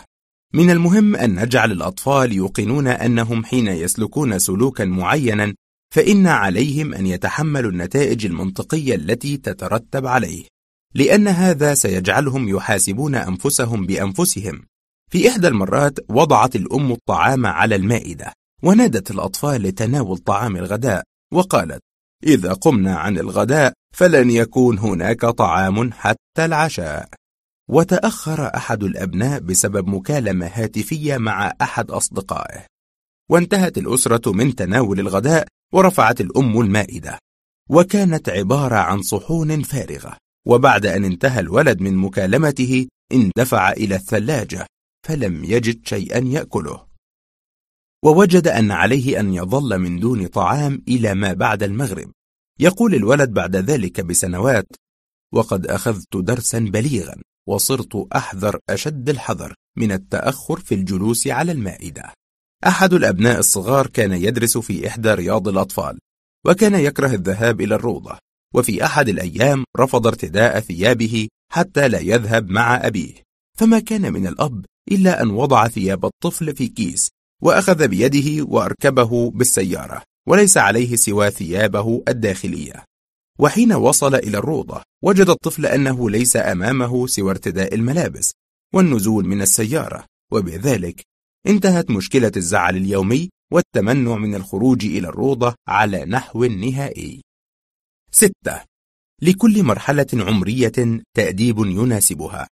من المهم أن نجعل الأطفال يوقنون أنهم حين يسلكون سلوكا معينا فإن عليهم أن يتحملوا النتائج المنطقية التي تترتب عليه، لأن هذا سيجعلهم يحاسبون أنفسهم بأنفسهم. في إحدى المرات وضعت الأم الطعام على المائدة وندت الأطفال لتناول طعام الغداء، وقالت: إذا قمنا عن الغداء فلن يكون هناك طعام حتى العشاء. وتأخر أحد الأبناء بسبب مكالمة هاتفية مع أحد أصدقائه، وانتهت الأسرة من تناول الغداء ورفعت الأم المائدة، وكانت عبارة عن صحون فارغة. وبعد أن انتهى الولد من مكالمته اندفع إلى الثلاجة فلم يجد شيئا يأكله، ووجد أن عليه أن يظل من دون طعام إلى ما بعد المغرب. يقول الولد بعد ذلك بسنوات: وقد أخذت درسا بليغا، وصرت أحذر أشد الحذر من التأخر في الجلوس على المائدة. أحد الأبناء الصغار كان يدرس في إحدى رياض الأطفال، وكان يكره الذهاب إلى الروضة، وفي أحد الأيام رفض ارتداء ثيابه حتى لا يذهب مع أبيه، فما كان من الأب إلا أن وضع ثياب الطفل في كيس وأخذ بيده وأركبه بالسيارة، وليس عليه سوى ثيابه الداخلية. وحين وصل إلى الروضة وجد الطفل أنه ليس أمامه سوى ارتداء الملابس والنزول من السيارة، وبذلك انتهت مشكلة الزعل اليومي والتمنع من الخروج إلى الروضة على نحو نهائي. ستة. لكل مرحلة عمرية تأديب يناسبها.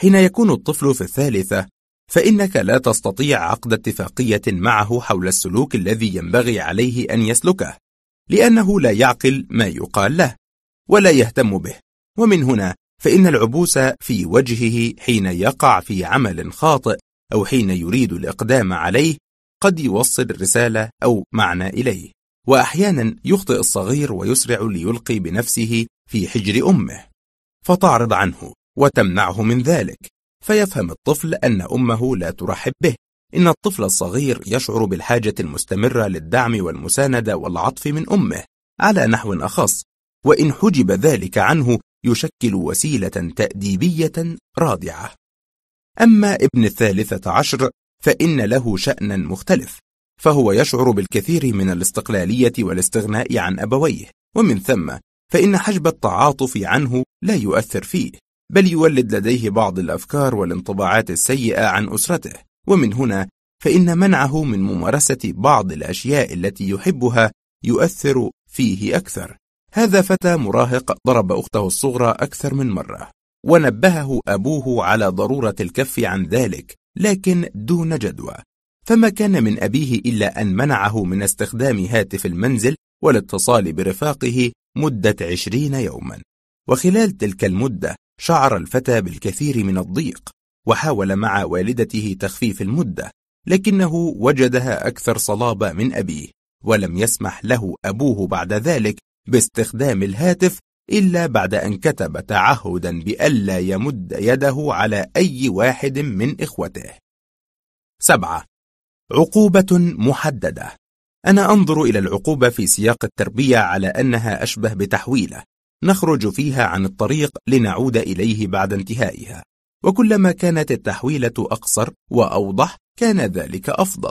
حين يكون الطفل في الثالثة فإنك لا تستطيع عقد اتفاقية معه حول السلوك الذي ينبغي عليه أن يسلكه، لأنه لا يعقل ما يقال له ولا يهتم به. ومن هنا فإن العبوس في وجهه حين يقع في عمل خاطئ أو حين يريد الإقدام عليه قد يوصل رسالة أو معنى إليه. وأحيانا يخطئ الصغير ويسرع ليلقي بنفسه في حجر أمه، فتعرض عنه وتمنعه من ذلك، فيفهم الطفل أن أمه لا ترحب به. إن الطفل الصغير يشعر بالحاجة المستمرة للدعم والمساندة والعطف من أمه على نحو أخص، وإن حجب ذلك عنه يشكل وسيلة تأديبية رادعة. أما ابن الثالثة عشر فإن له شأنا مختلف، فهو يشعر بالكثير من الاستقلالية والاستغناء عن أبويه، ومن ثم فإن حجب التعاطف عنه لا يؤثر فيه، بل يولد لديه بعض الأفكار والانطباعات السيئة عن أسرته. ومن هنا فإن منعه من ممارسة بعض الأشياء التي يحبها يؤثر فيه أكثر. هذا فتى مراهق ضرب أخته الصغرى أكثر من مرة، ونبهه أبوه على ضرورة الكف عن ذلك لكن دون جدوى، فما كان من أبيه إلا أن منعه من استخدام هاتف المنزل والاتصال برفاقه مدة عشرين يوما. وخلال تلك المدة شعر الفتى بالكثير من الضيق، وحاول مع والدته تخفيف المدة لكنه وجدها أكثر صلابة من أبيه، ولم يسمح له أبوه بعد ذلك باستخدام الهاتف إلا بعد أن كتب تعهدا بألا يمد يده على أي واحد من إخوته. سبعة. عقوبة محددة. أنا أنظر إلى العقوبة في سياق التربية على أنها أشبه بتحويلة نخرج فيها عن الطريق لنعود إليه بعد انتهائها، وكلما كانت التحويلة أقصر وأوضح كان ذلك أفضل.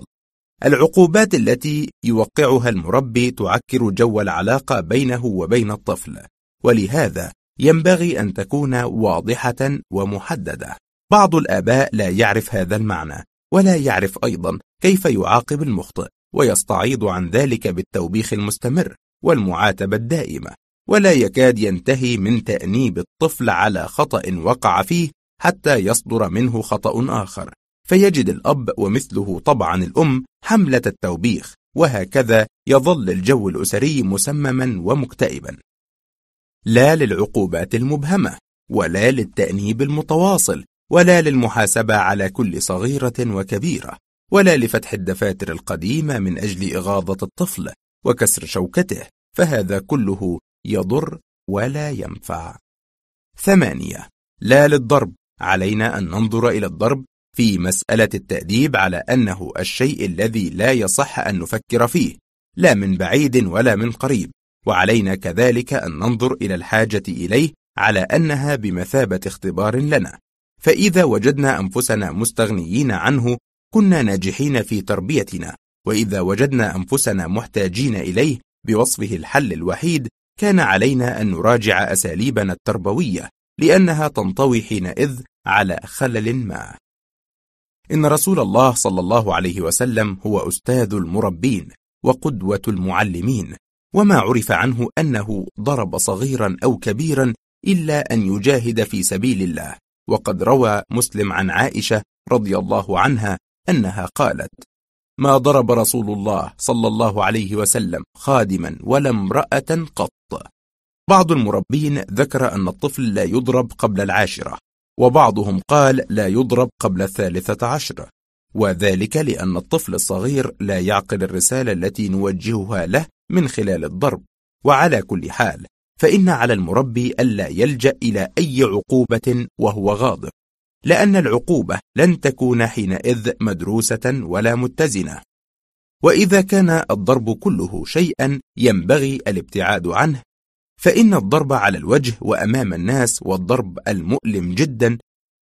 العقوبات التي يوقعها المربي تعكر جو العلاقة بينه وبين الطفل، ولهذا ينبغي أن تكون واضحة ومحددة. بعض الآباء لا يعرف هذا المعنى، ولا يعرف أيضا كيف يعاقب المخطئ، ويستعيض عن ذلك بالتوبيخ المستمر والمعاتبة الدائمة، ولا يكاد ينتهي من تأنيب الطفل على خطأ وقع فيه حتى يصدر منه خطأ آخر، فيجد الأب ومثله طبعا الأم حملة التوبيخ، وهكذا يظل الجو الأسري مسمما ومكتئبا. لا للعقوبات المبهمة، ولا للتأنيب المتواصل، ولا للمحاسبة على كل صغيرة وكبيرة، ولا لفتح الدفاتر القديمة من أجل إغاظة الطفل، وكسر شوكته، فهذا كله يضر ولا ينفع. ثمانية. لا للضرب. علينا أن ننظر إلى الضرب في مسألة التأديب على أنه الشيء الذي لا يصح أن نفكر فيه، لا من بعيد ولا من قريب، وعلينا كذلك أن ننظر إلى الحاجة إليه على أنها بمثابة اختبار لنا، فإذا وجدنا أنفسنا مستغنيين عنه كنا ناجحين في تربيتنا، وإذا وجدنا أنفسنا محتاجين إليه بوصفه الحل الوحيد كان علينا أن نراجع أساليبنا التربوية، لأنها تنطوي حينئذ على خلل ما. إن رسول الله صلى الله عليه وسلم هو أستاذ المربين وقدوة المعلمين، وما عرف عنه أنه ضرب صغيرا أو كبيرا إلا أن يجاهد في سبيل الله. وقد روى مسلم عن عائشة رضي الله عنها أنها قالت: ما ضرب رسول الله صلى الله عليه وسلم خادما ولا امرأة قط. بعض المربين ذكر أن الطفل لا يضرب قبل العاشرة، وبعضهم قال لا يضرب قبل الثالثة عشرة، وذلك لأن الطفل الصغير لا يعقل الرسالة التي نوجهها له من خلال الضرب. وعلى كل حال فإن على المربي ألا يلجأ إلى أي عقوبة وهو غاضب، لأن العقوبة لن تكون حينئذ مدروسة ولا متزنة. وإذا كان الضرب كله شيئا ينبغي الابتعاد عنه، فإن الضرب على الوجه وأمام الناس والضرب المؤلم جدا،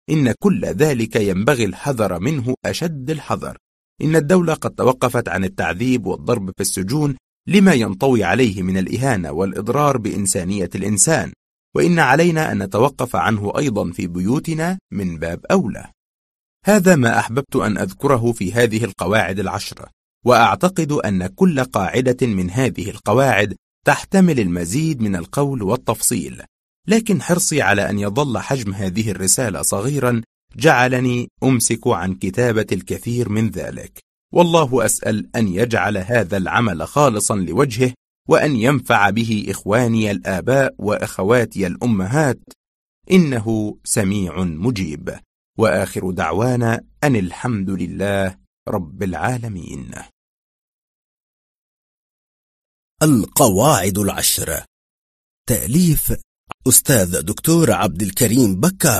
إن كل ذلك ينبغي الحذر منه أشد الحذر. إن الدولة قد توقفت عن التعذيب والضرب في السجون لما ينطوي عليه من الإهانة والإضرار بإنسانية الإنسان، وإن علينا أن نتوقف عنه أيضا في بيوتنا من باب أولى. هذا ما أحببت أن أذكره في هذه القواعد العشرة، وأعتقد أن كل قاعدة من هذه القواعد تحتمل المزيد من القول والتفصيل، لكن حرصي على أن يظل حجم هذه الرسالة صغيرا جعلني أمسك عن كتابة الكثير من ذلك. والله أسأل أن يجعل هذا العمل خالصا لوجهه، وأن ينفع به إخواني الآباء وأخواتي الأمهات، إنه سميع مجيب. وآخر دعوانا أن الحمد لله رب العالمين. القواعد العشر، تأليف أستاذ دكتور عبد الكريم بكار.